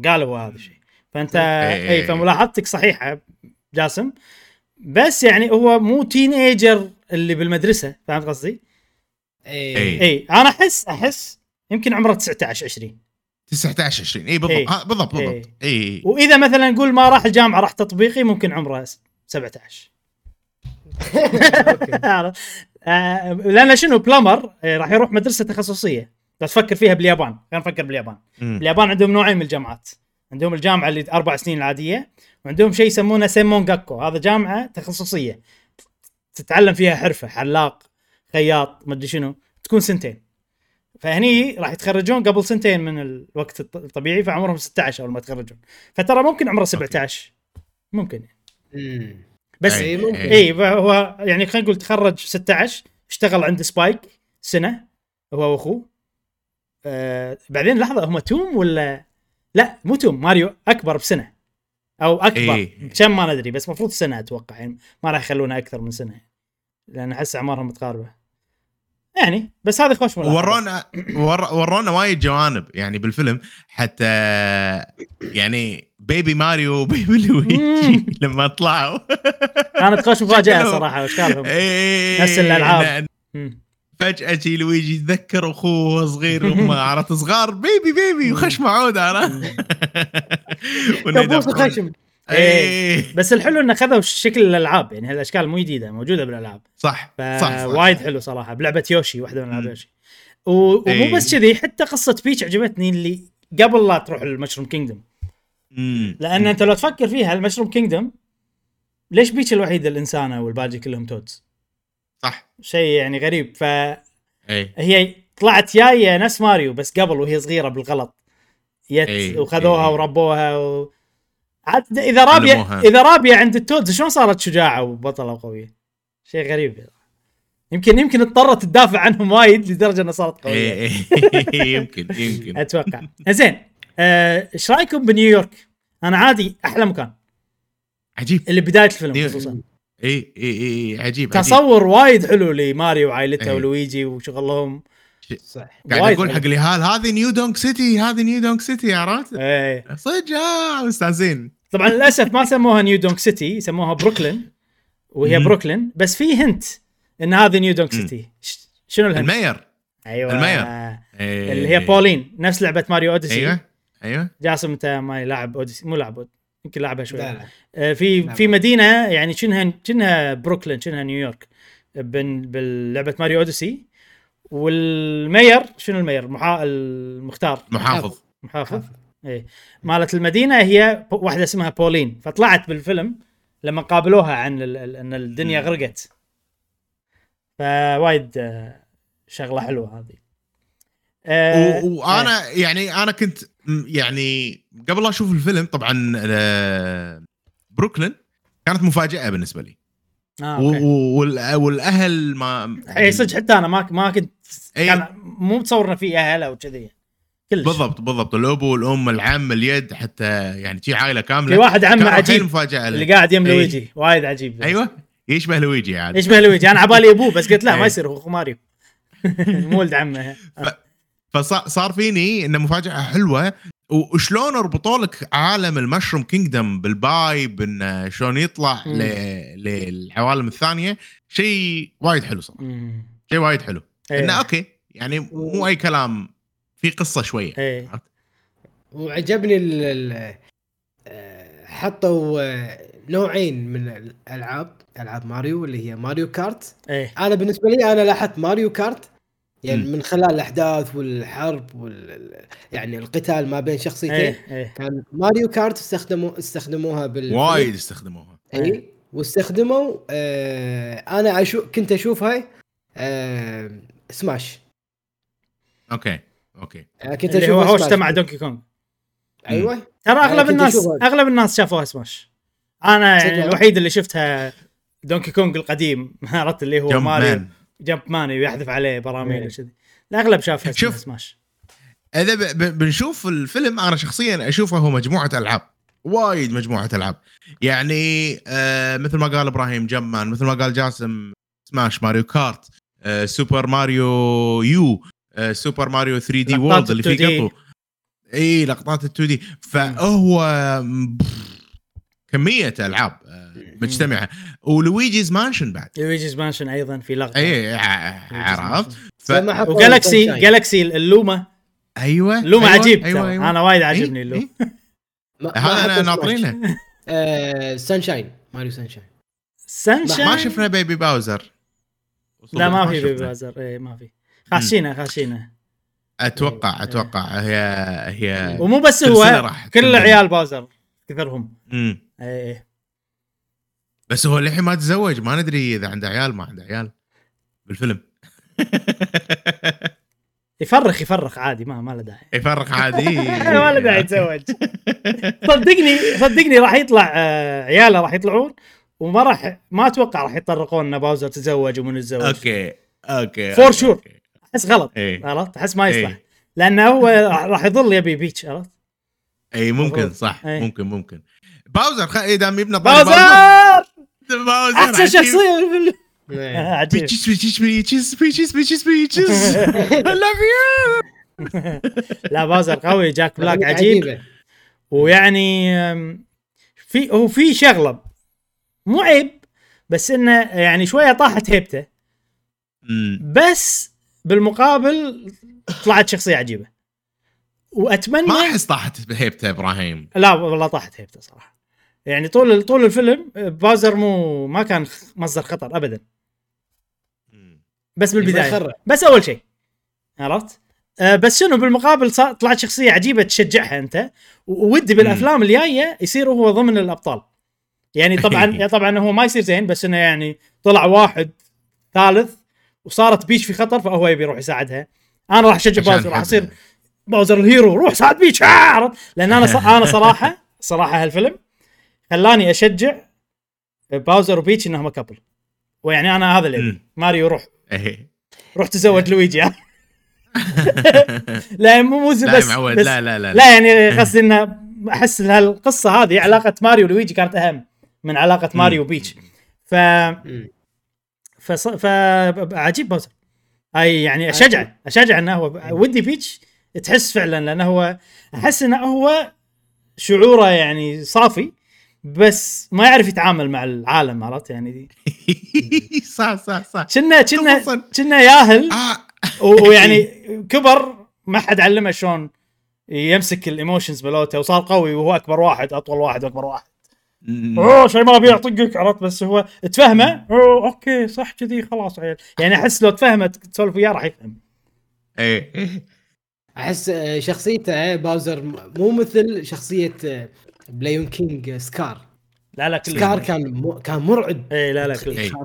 قالوا هذا الشيء. فانت اي فملاحظتك صحيحه جاسم، بس يعني هو مو تين ايجر اللي بالمدرسه، فهمت قصدي؟ اي انا احس يمكن عمره 19 20 اي بالضبط بالضبط. اي واذا مثلا نقول ما راح الجامعه راح تطبيقي ممكن عمره 17. اوكي لان شنو بلامر راح يروح مدرسه تخصصيه، لو تفكر فيها باليابان، خلينا نفكر باليابان. باليابان عندهم نوعين من الجامعات، عندهم الجامعه اللي 4 سنين العاديه، وعندهم شيء يسمونه سيمونغاكو، هذا جامعه تخصصيه تتعلم فيها حرفه حلاق خياط ما ادري شنو، تكون 2 سنين. فهني راح يتخرجون قبل 2 سنين من الوقت الطبيعي، فعمرهم 16 اول ما يتخرجون، فترى ممكن عمره 17 ممكن. بس اي هو يعني خلينا نقول تخرج 16، اشتغل عند سبايك سنه هو واخوه. بعدين لحظه، هم توم ولا لا مو توم؟ ماريو اكبر بسنه او اكبر كم ما ندري، بس مفروض سنه اتوقع، يعني ما راح يخلونه اكثر من سنه لان احس اعمارهم متقاربه يعني. بس هذا خوش ملاحظة، ورونا وايد جوانب يعني بالفيلم، حتى يعني بيبي ماريو وبيبي لويجي لما طلعوا كانت خوش مفاجأة صراحة. وش كانهم نفس الألعاب، فجأة جي لويجي يتذكر أخوه صغير وما عرفت صغار بيبي وخشم عود أنا كبوس الخشم. بس الحلو انه اخذوا شكل الالعاب، يعني هالاشكال مو جديده موجوده بالالعاب. صح وايد حلو صراحه. بلعبه يوشي واحده من العاب يوشي، ومو بس كذي، حتى قصه بيتش عجبتني اللي قبل لا تروح للمشروم كينجدم، لان انت لو تفكر فيها المشروم كينجدم ليش بيتش الوحيده الانسانه والباقي كلهم توتس؟ صح، شيء يعني غريب. ف هي طلعت جايه ناس ماريو بس قبل وهي صغيره بالغلط وخذوها وربوها عاد اذا رابيه عند التوت شلون صارت شجاعه وبطله وقويه؟ شيء غريب. يمكن اضطرت تدافع عنهم وايد لدرجه انها صارت قويه. يمكن اتوقع. زين، ايش رايكم بنيويورك؟ انا عادي احلى مكان، عجيب اللي بدايه الفيلم خصوصا. اي عجيب تصور وايد حلو لماريو وعائلته ولويجي وشغلهم. صح، قاعد اقول حق الهال هذه نيو دونك سيتي عرفت؟ صدق مستانسين. طبعا للاسف ما سموها نيو دونك سيتي، سموها بروكلين، وهي بروكلين بس في هنت ان هذه نيو دونك سيتي. شنو الهنت؟ المير. ايوه المير اللي هي بولين، نفس لعبه ماريو اوديسي. ايوه جاسم انت ما لاعب اوديسي، مو لاعب يمكن لعبها شوي. في مدينه يعني شنها بروكلين، شنها نيويورك باللعبه ماريو اوديسي. والمير شنو المير؟ المختار، محافظ. اي مالت المدينه هي واحده اسمها بولين، فطلعت بالفيلم لما قابلوها عن ان الدنيا غرقت. فوايد شغله حلوه هذه. وانا يعني انا كنت يعني قبل اشوف الفيلم طبعا بروكلين كانت مفاجاه بالنسبه لي. والاهل ما صدق، حتى انا ما كنت كان مو متصورنا فيه اهل او كذي كلش. بالضبط الاب والام العم اليد، حتى يعني شي عائله كامله. في واحد عم عجيب اللي قاعد يم لويجي، وايد عجيب. ايوه يشبه لويجي عادي، يشبه لويجي. انا عبالي ابوه بس قلت لا ما يصير، هو ماريو مو ولد عمه. فصار فيني انه مفاجاه حلوه. وشلون ربطوا لك عالم المشروم كينجدم بالبايب، ان شلون يطلع للعوالم الثانيه، شيء وايد حلو صراحه. شيء وايد حلو انه اوكي يعني مو اي كلام، في قصه شويه. وعجبني حطوا نوعين من العاب ماريو اللي هي ماريو كارت. انا بالنسبه لي انا لاحظت ماريو كارت يعني من خلال الأحداث والحرب يعني القتال ما بين شخصيتين. كان ماريو كارت استخدموها وايد استخدموها. واستخدموا أنا كنت أشوفها سماش. أوكي كنت أشوفها هو اجتمع دونكي كونغ. أيوة ترى أغلب الناس شافوها سماش. أنا يعني الوحيد اللي شفتها دونكي كونغ القديم، عرفت اللي هو ماريو جمب مان يحذف عليه براميل وكذي. الاغلب شافها سماش. اذا بنشوف الفيلم، انا شخصيا اشوفه هو مجموعه العاب. وايد مجموعة ألعاب يعني مثل ما قال إبراهيم جمان، مثل ما قال جاسم سماش، ماريو كارت، سوبر ماريو يو، سوبر ماريو 3D وورلد اللي فيه قطو، اي لقطات التو دي. فهو كمية ألعاب مجتمعة. ولويجيز مانشن بعد، لويجيز مانشن أيضا في لقطة، اي عرفت. وجالكسي جالكسي اللومة، ايوه اللومة عجيب، أنا وايد عجبني اللومة هذا، أنا ناطرينه. سانشاين، ماريو سانشاين. سانشاين ما شفنا بيبي باوزر، لا ما في بيبي باوزر، اي ما في. خاشينه اتوقع هي ومو بس هو، كل عيال باوزر كثرهم. اي بس هو الحين ما تزوج، ما ندري اذا عنده عيال ما عنده عيال بالفيلم. يفرخ عادي، ما له داعي يفرخ عادي. ما له داعي يتزوج. صدقني راح يطلع عياله راح يطلعون، وما راح، ما اتوقع راح يطرقون ان باوزر تزوج ومن يتزوج. اوكي فور شور. احس غلط، احس ما يصلح، لانه هو راح يضل يبي بيتش. عرفت؟ اي ممكن صح، ممكن باوزر اذا يبنى باوزر احسن شخصيه. بيتشيز لا باوزر قوي، جاك بلاك عجيب. ويعني في شغله مو عيب، بس انه يعني شويه طاحت هيبته، بس بالمقابل طلعت شخصيه عجيبه. واتمنى ما احس طاحت هيبته ابراهيم. لا والله طاحت هيبته صراحه، يعني طول الفيلم باوزر ما كان مصدر خطر ابدا، بس بالبدايه، بس اول شيء عرفت. بس شنو بالمقابل طلعت شخصيه عجيبه تشجعها انت، وودي بالافلام اللي جايه يصير هو ضمن الابطال. يعني طبعا هو ما يصير زين، بس انه يعني طلع واحد ثالث وصارت بيتش في خطر، فهو يبي يروح يساعدها. انا راح اشجع باوزر، راح اصير باوزر الهيرو، روح ساعد بيتش. عرفت؟ لان انا صراحه هالفيلم خلاني اشجع باوزر وبيتش انهم كابل. ويعني انا هذا اللي ماريو روح تزوج لويجي. لا مو زي بس لا لا لا لا، يعني قصدي انه احس هالقصه هذه علاقه ماريو ولويجي كانت اهم من علاقه ماريو وبيتش. ف عجيب باوزر، اي يعني اشجع انه هو ودي بيتش تحس فعلا، لانه هو احس انه هو شعوره يعني صافي، بس ما يعرف يتعامل مع العالم. عرفت يعني دي. صح كنا ياهل، ويعني كبر ما حد علمه شلون يمسك الايموشنز بلوته، وصار قوي وهو اكبر واحد، اطول واحد، واكبر واحد. شيء ما بيعطيك. عرفت؟ بس هو تفهمه. اوكي صح كذي، خلاص عيل. يعني احس لو تفهمت تسولف وياه راح يفهم. اي احس شخصيته باوزر مو مثل شخصيه بلايون كينج سكار. لا كله سكار كان مرعب. اي لا كله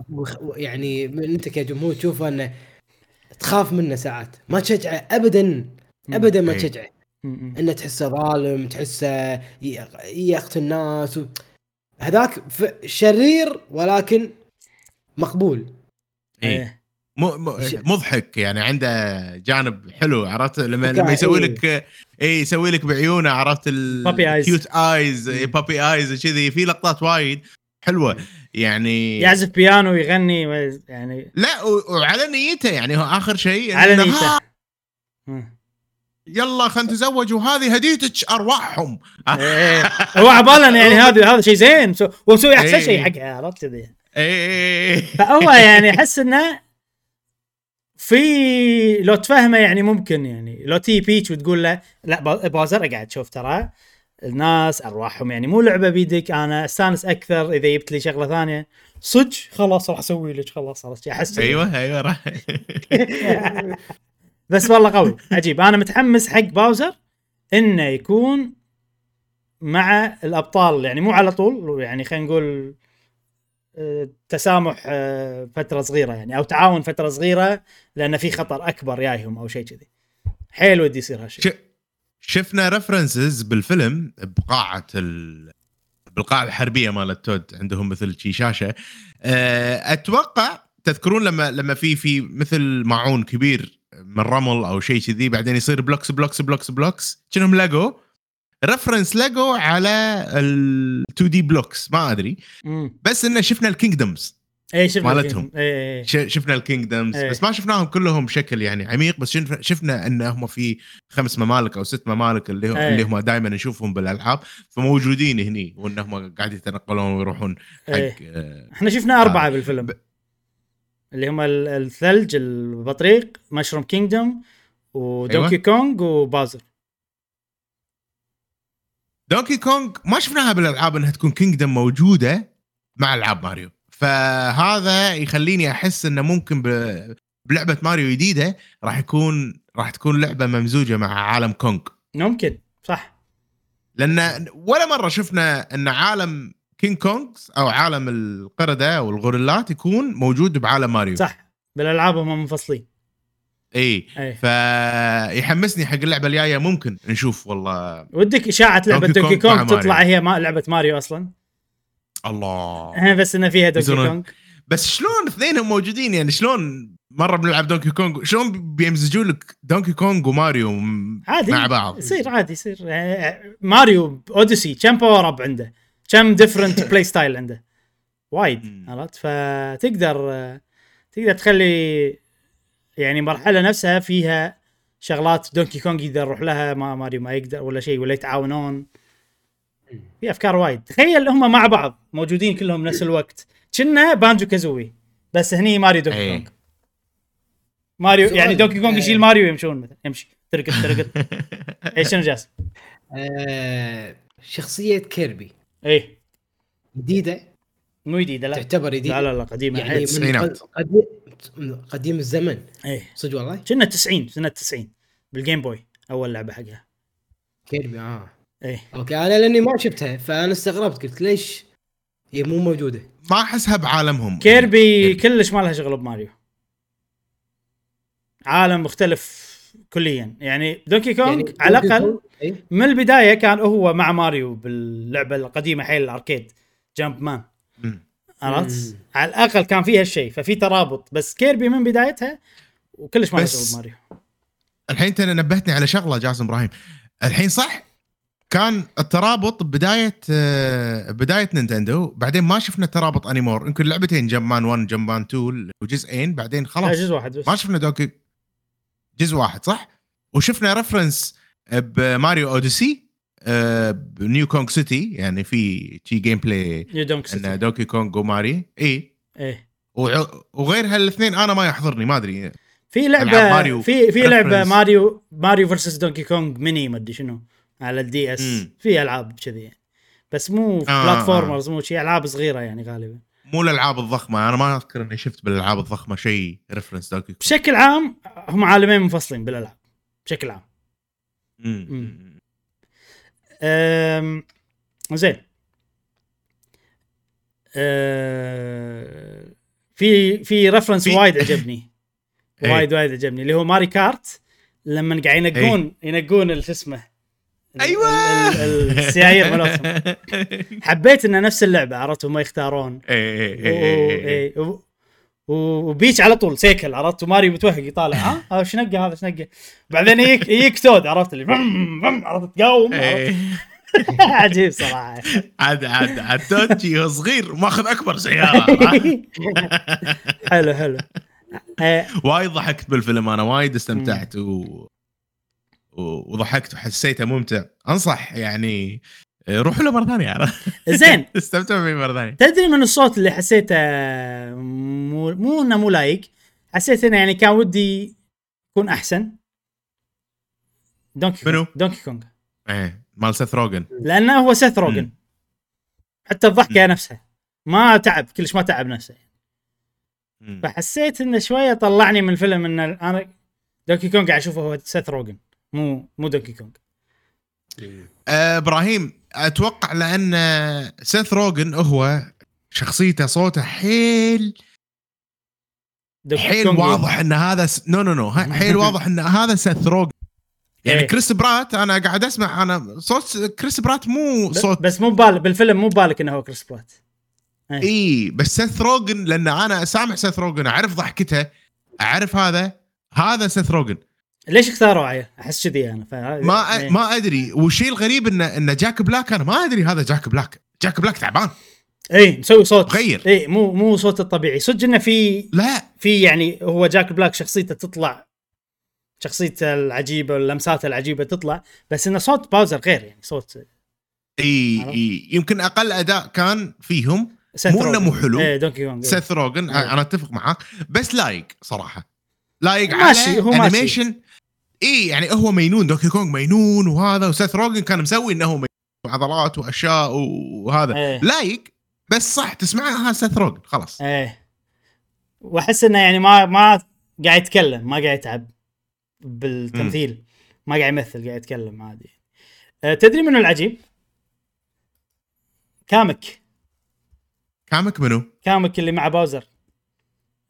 يعني انت كجمهور تشوفه انه تخاف منه ساعات، ما تشجعه ابدا ما تشجعه، انه تحسه ظالم، تحسه يقتل الناس، هذاك شرير ولكن مقبول. ايه مضحك، يعني عنده جانب حلو. عرفت لما يسوي لك يسوي لك بعيونه، عرفت الكيوت ايز، بابي ايز كذي. في لقطات وايد حلوه، يعني يعزف بيانو ويغني يعني. لا وعلى نيته، يعني هو اخر شيء على نيته، يلا خلينا نتزوج وهذه هديتك ارواحهم. هو عبالا يعني هذا شيء زين، ومسوي احسن شيء حقها. عرفت كذي؟ فهو يعني احس انه في لو تفهمه، يعني ممكن يعني لو تي بيتش وتقول له لا باوزر اقعد، شوف ترى الناس ارواحهم، يعني مو لعبه بيدك، انا استانس اكثر اذا جبت لي شغله ثانيه. صدق خلاص راح اسوي لك، خلاص احس. ايوه راح. بس والله قوي عجيب. انا متحمس حق باوزر انه يكون مع الابطال، يعني مو على طول، يعني خلينا نقول تسامح فتره صغيره، يعني او تعاون فتره صغيره، لان في خطر اكبر جايهم او شيء كذي. حيل ودي يصير هالشيء. شفنا ريفرنسز بالفيلم بالقاعه الحربيه مال تود، عندهم مثل شي شاشه. اتوقع تذكرون لما في مثل معون كبير من رمل او شيء كذي، بعدين يصير بلوكس كأنهم ليجو، رفرنس ليجو على ال 2 دي بلوكس ما ادري بس انه شفنا الكينجدمز اي شفنا مالتهم شفنا الكينجدمز بس ما شفناهم كلهم بشكل يعني عميق بس شفنا انهم في 5 ممالك او 6 ممالك اللي هم دائما نشوفهم بالالعاب فموجودين هني وانهم قاعد يتنقلون ويروحون حق احنا شفنا 4 بالفيلم اللي هم الثلج البطريق مشروم كينجدم ودونكي كونغ وبازر. دونكي كونغ ما شفناها بالالعاب انها تكون كينجدم موجوده مع العاب ماريو فهذا يخليني احس انه ممكن بلعبه ماريو جديده راح تكون لعبه ممزوجه مع عالم كونغ. ممكن صح لان ولا مره شفنا ان عالم كينج كونغز او عالم القرده والغوريلات يكون موجود بعالم ماريو صح بالالعاب هم منفصلين اي فيحمسني حق اللعبه الجايه ممكن نشوف والله. ودك اشاعه لعبه دونكي كونغ تطلع هي ما لعبه ماريو اصلا الله بس انه فيها دونكي كونغ بس شلون اثنينهم موجودين يعني شلون مره بنلعب دونكي كونغ شلون بيمزجوا لك دونكي كونغ وماريو مع بعض يصير عادي يصير ماريو اوديسي كم باور اب عنده كم ديفرنت بلاي ستايل عنده وايد عرفت فتقدر تخلي يعني مرحلة نفسها فيها شغلات دونكي كونغ يقدر يروح لها ما ماريو ما يقدر ولا شيء ولا يتعاونون في أفكار وايد. تخيل هم مع بعض موجودين كلهم نفس الوقت كنا بانجو كازوي بس هني ماريو دونكي كونغ ماريو يعني دونكي كونغ يشيل ماريو يمشون مثلا يمشي ترقد إيش نجاس شخصية كيربي إيه جديدة مو جديدة لا تعتبر جديدة لا قديمة يعني قديم الزمن ايه صدق والله كنا 90 سنه 90 بالجيم بوي اول لعبه حقها كيربي ايه اوكي انا لاني ما شفتها فانا استغربت قلت ليش هي مو موجوده ما احسها بعالمهم كيربي كلش ما لها شغل بماريو عالم مختلف كليا يعني دونكي كونغ يعني على الاقل من البدايه كان هو مع ماريو باللعبه القديمه حيل الاركيد جامب مان عرفت على الاقل كان فيها الشيء ففي ترابط بس كيربي من بدايتها وكلش ما شغل ماريو. الحين انت نبهتني على شغله جاسم ابراهيم الحين صح كان الترابط بدايه نينتندو بعدين ما شفنا ترابط انيمور يمكن لعبتين جمبان 1 جمبان 2 وجزئين بعدين خلاص جزء واحد بس. ما شفنا دوكي جزء واحد صح وشفنا ريفرنس بماريو اوديسي نيو كونغ سيتي يعني في شي جيم بلاي ان دوكي كونغ وماري ايه وغير هالاثنين انا ما يحضرني ما ادري في لعبه في لعبه ماريو فيرسس دونكي كونغ ميني ما ادري شنو على الدي اس في العاب كذي بس مو بلاتفورمرز مو شيء العاب صغيره يعني غالبا مو الالعاب الضخمه انا ما اذكر اني شفت بالالعاب الضخمه شيء ريفرنس دوكي كونغ بشكل عام هم عالمين منفصلين بالالعاب بشكل عام زين في رفرنس وايد عجبني وايد عجبني اللي هو ماري كارت لما قاعدين ينقون اللي اسمه ايوه السيايير مالتهم حبيت انه نفس اللعبه عرفتوا ما يختارون وبيتش على طول سيكل عرفت وماريو متوهق يطالع ها شنقه هذا شنقه بعدين يجيك تود عرفت اللي عرفت تقاوم عجيب صراحه عاد تودي صغير ماخذ اكبر سياره حلو وايد ضحكت بالفيلم انا وايد استمتعت وضحكت وحسيته ممتع انصح يعني روحوا له مرة ثانية زين استمتعوا به مرة ثانية تدري من الصوت اللي حسيته مو لايق حسيت انه يعني كان ودي يكون احسن دونكي كونغ مال سيث روجن لانه هو سيث روجن حتى الضحكة نفسها ما تعب كلش ما تعب نفسه فحسيت انه شوية طلعني من الفيلم ان انا دونكي كونغ قاعد اشوفه هو سيث روجن مو دونكي كونغ ابراهيم اتوقع لان سيث روجن هو شخصيته صوته حيل واضح ان هذا نو حيل واضح ان هذا سيث روجن يعني كريس برات انا قاعد اسمع انا صوت كريس برات مو صوت بس مو بالك بالفيلم مو بالك انه هو كريس برات اي بس سيث روجن لان انا اسامح سيث روجن اعرف ضحكته اعرف هذا سيث روجن ليش اختاروا عيا؟ احس كذي انا ما ادري. والشيء الغريب ان جاك بلاك انا ما ادري هذا جاك بلاك. جاك بلاك تعبان اي مسوي صوت غير اي مو صوت الطبيعي. صدق انه في لا في يعني هو جاك بلاك شخصيته تطلع شخصيته العجيبه واللمسات العجيبه تطلع، بس انه صوت باوزر غير يعني صوت اي يمكن اقل اداء كان فيهم مو انه مو حلو. سيث روجن انا اتفق معك بس لايق صراحه لايق على انيميشن اي يعني هو مينون دونكي كونغ مينون وهذا، وسيث روجن كان مسوي انه مينون عضلات واشياء وهذا ايه. لايق بس صح تسمعها سيث روجن خلاص ايه. واحس انه يعني ما قاعد يتكلم ما قاعد يتعب بالتمثيل ما قاعد يمثل قاعد يتكلم عادي. تدري منو العجيب؟ كامك منو؟ كامك اللي مع باوزر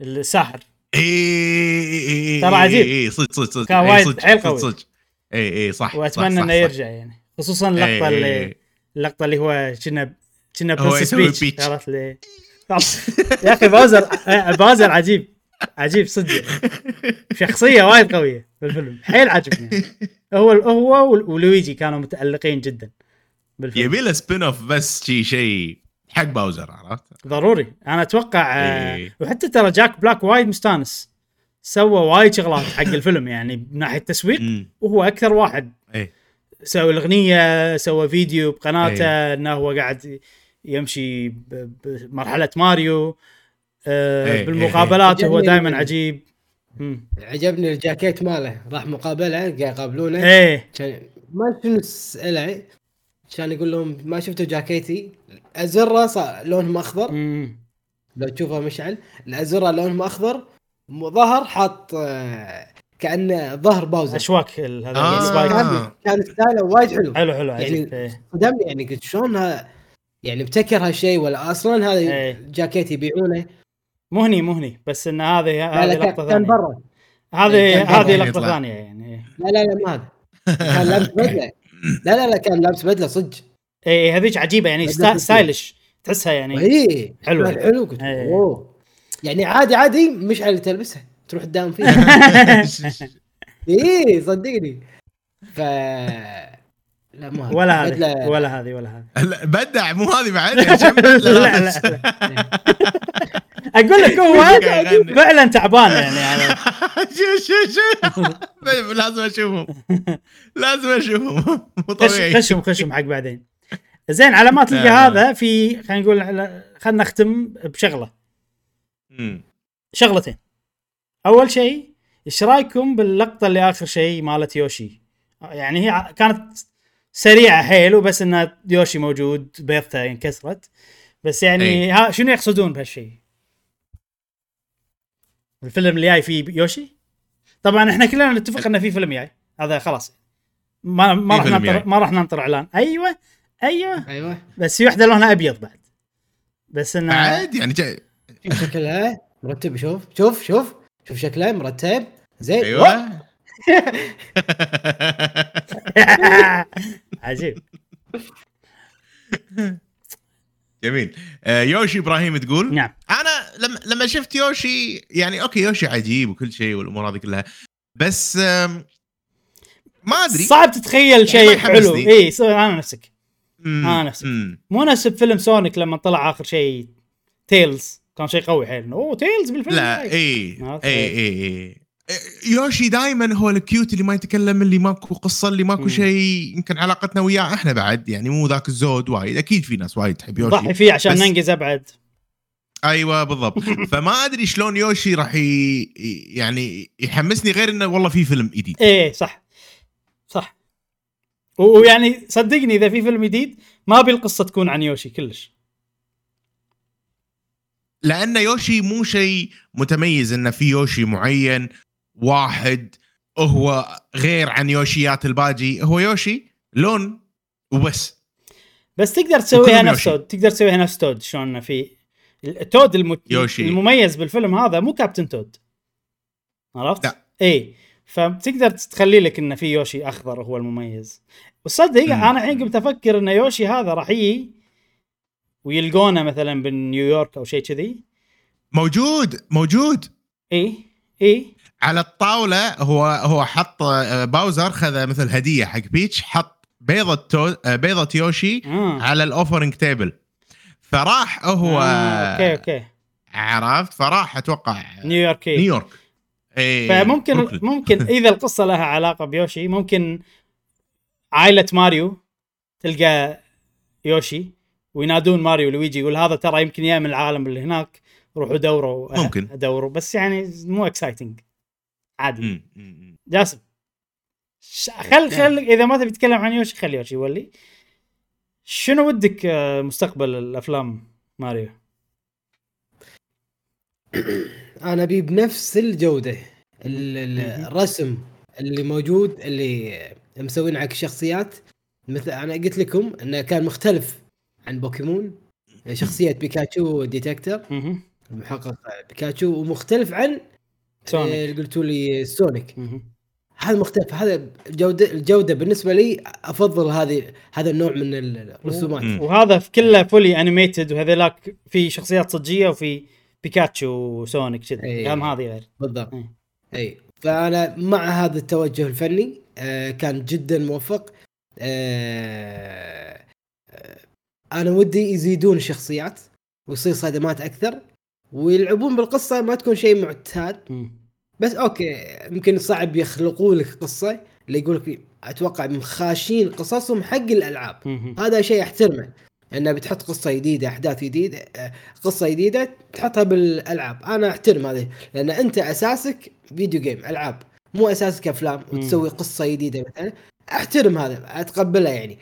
الساحر. اي ترى عجيب اي صدق اي صح. واتمنى انه يرجع يعني خصوصا اللقطه اللقطه اللي هو كنا برنسس بيتش صارت لي يا اخي. باوزر عجيب صدق شخصيه وايد قويه بالفيلم حيل عجبني. هو ولويجي كانوا متألقين جدا بالفيلم. يبي له سبين اوف بس شيء حق باوزر عرفت ضروري انا اتوقع إيه. وحتى ترى جاك بلاك وايد مستانس سوى وايد شغلات حق الفيلم يعني من ناحيه التسويق وهو اكثر واحد إيه. سوى الاغنيه سوى فيديو بقناته إيه. انه هو قاعد يمشي بمرحله ماريو إيه. بالمقابلات إيه. هو دائما عجيب. عجبني الجاكيت ماله راح مقابله قاعد يقابلونه إيه. ما تنسأله كان يقول لهم ما شفتوا جاكيتي الازرة صار لونه اخضر لو تشوفها مشعل الازرة لونه اخضر ظهر حاط كأنه ظهر باوزر اشواك هذا السبايك كان ستايله وايد حلو يعني قدامي يعني قلت شلون يعني ابتكر هالشيء ولا اصلا هذا جاكيتي يبيعونه مهني بس ان هذه لقطة ثانية هذه لقطة ثانية يعني لا ما هذا كان لابس بدلة لا كان لابس بدلة صدق ايه هذيك عجيبه يعني ستايلش تحسها يعني ايه حلو كنت أوه. يعني عادي مش على تلبسها تروح تداوم فيها ايه صدقني ف لا ما ولا هذه بدع مو هذه بعد لا اقول لك هو فعلا تعبان يعني لازم اشوفهم مو طبيعي. خشم حق بعدين زين على ما تلقى هذا في خلينا نقول خلينا نختم بشغله شغلتين. اول شيء ايش رايكم باللقطه اللي اخر شيء مالت يوشي؟ يعني هي كانت سريعه حيل وبس ان يوشي موجود بيرته انكسرت بس يعني شنو يقصدون بهالشيء؟ الفيلم اللي جاي فيه يوشي طبعا احنا كلنا نتفق ان في فيلم جاي هذا خلاص ما راح ننطر اعلان. ايوه بس في وحده لونها ابيض بعد بس انه عادي يعني جاي شكلها مرتب. شوف شكلها مرتب زين ايوه عجيب جميل. يوشي ابراهيم تقول نعم. انا لما شفت يوشي يعني اوكي يوشي عجيب وكل شيء والامور هذه كلها بس ما ادري صعب تتخيل شيء حلو اي انا نفسك مو نفس فيلم سونيك لما طلع اخر شيء تيلز كان شيء قوي حيل تيلز بالفيلم لا اي يوشي دائما هو الكيوت اللي ما يتكلم اللي ماكو قصه اللي ماكو شيء. يمكن علاقتنا وياه احنا بعد يعني مو ذاك الزود وايد اكيد في ناس وايد تحب يوشي ضحي فيه عشان ننجز ابعد ايوه بالضبط فما ادري شلون يوشي راح يعني يحمسني غير انه والله في فيلم جديد ايه صح ويعني صدقني اذا في فيلم جديد ما بالقصه تكون عن يوشي كلش لأن يوشي مو شيء متميز إن في يوشي معين واحد هو غير عن يوشيات الباقي. هو يوشي لون وبس تقدر تسويها نفس تود شلون في التود المميز بالفيلم هذا مو كابتن تود عرفت لا. اي فتقدر تخلي لك إن في يوشي أخضر هو المميز وصدق أنا الحين قمت أفكر إن يوشي هذا راح ويلقونه مثلا بنيويورك او شيء كذي موجود اي على الطاولة هو حط باوزر خذ مثل هدية حق بيتش, حط بيضة يوشي على الأوفرنج تيبل, فراح هو أوكي. عرفت, فراح أتوقع نيويورك إيه, فممكن ممكن إذا القصة لها علاقة بيوشي ممكن عائلة ماريو تلقى يوشي وينادون ماريو لويجي يقول هذا ترى يمكن يا من العالم اللي هناك, روحوا دوروا ممكن أدوروا, بس يعني مو اكسايتنج عادي. جاسم خل إذا ما تبي تتكلم عن يوشي خلي يوشي يولي. شنو ودك مستقبل الأفلام ماريو؟ أنا بي بنفس الجودة, الرسم اللي موجود اللي مسوين عك شخصيات, مثل أنا قلت لكم إنه كان مختلف عن بوكيمون, شخصية بيكاتشو ديتكتر محقق بيكاتشو, ومختلف عن سونيك قلتوا لي سونيك, هذا مختلف, هذا الجودة بالنسبة لي أفضل هذا النوع من الرسومات, وهذا في كله فولي أنيميتد, وهذا لك في شخصيات صجية وفي بيكاتشو وسونيك كذا كم هذه غير بالضبط أي. فأنا مع هذا التوجه الفني كان جدا موفق. أنا ودي يزيدون الشخصيات ويصير صدمات أكثر ويلعبون بالقصة, ما تكون شيء معتاد بس أوكي, ممكن صعب يخلقوا لك قصة اللي يقولك أتوقع مخاشين قصصهم حق الألعاب, هذا شيء أحترمه إنه بتحط قصة جديدة أحداث جديدة قصة جديدة تحطها بالألعاب, أنا أحترم هذا لأن أنت أساسك فيديو جيم ألعاب, مو أساسك أفلام وتسوي قصة جديدة مثلا, أحترم هذا أتقبله يعني,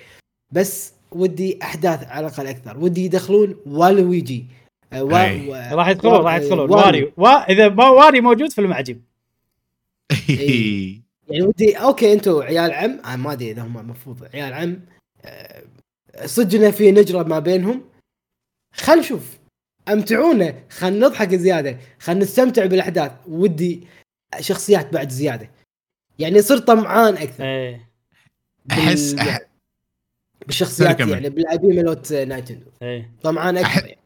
بس ودي أحداث على الأقل أكثر, ودي يدخلون والويجي راح يدخلون واري, وإذا واري موجود في المعجب يعني ودي أوكي أنتوا عيال عم, أنا ما أدري إذا هم مفروض عيال عم, صدقنا في نجرة ما بينهم, خل نشوف أمتعونا, خل نضحك زيادة, خل نستمتع بالأحداث, ودي شخصيات بعد زيادة يعني, صرت طمعان أكثر أحس بالشخصيات يعني بالقديمة لوت نايتندو طمعان أكثر يعني.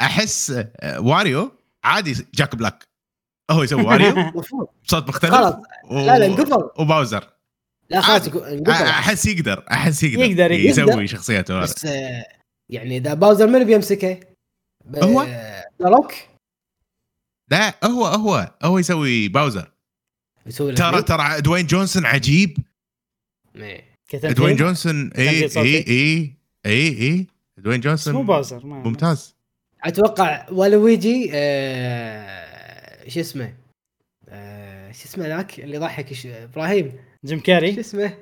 أحس واريو عادي جاك بلاك هو يسوي واريو بصوت مختلف خلاص لا انقفل وباوزر لا خلاص أحس يقدر يسوي شخصياته واريو, بس يعني إذا باوزر من بيمسكه هو دروك, لا هو يسوي باوزر, ترى دوين جونسون عجيب, دوين جونسون اي دوين جونسون ممتاز, اتوقع ولويجي شو اسمه ذاك اللي ضحك ابراهيم جيم كاري شو اسمه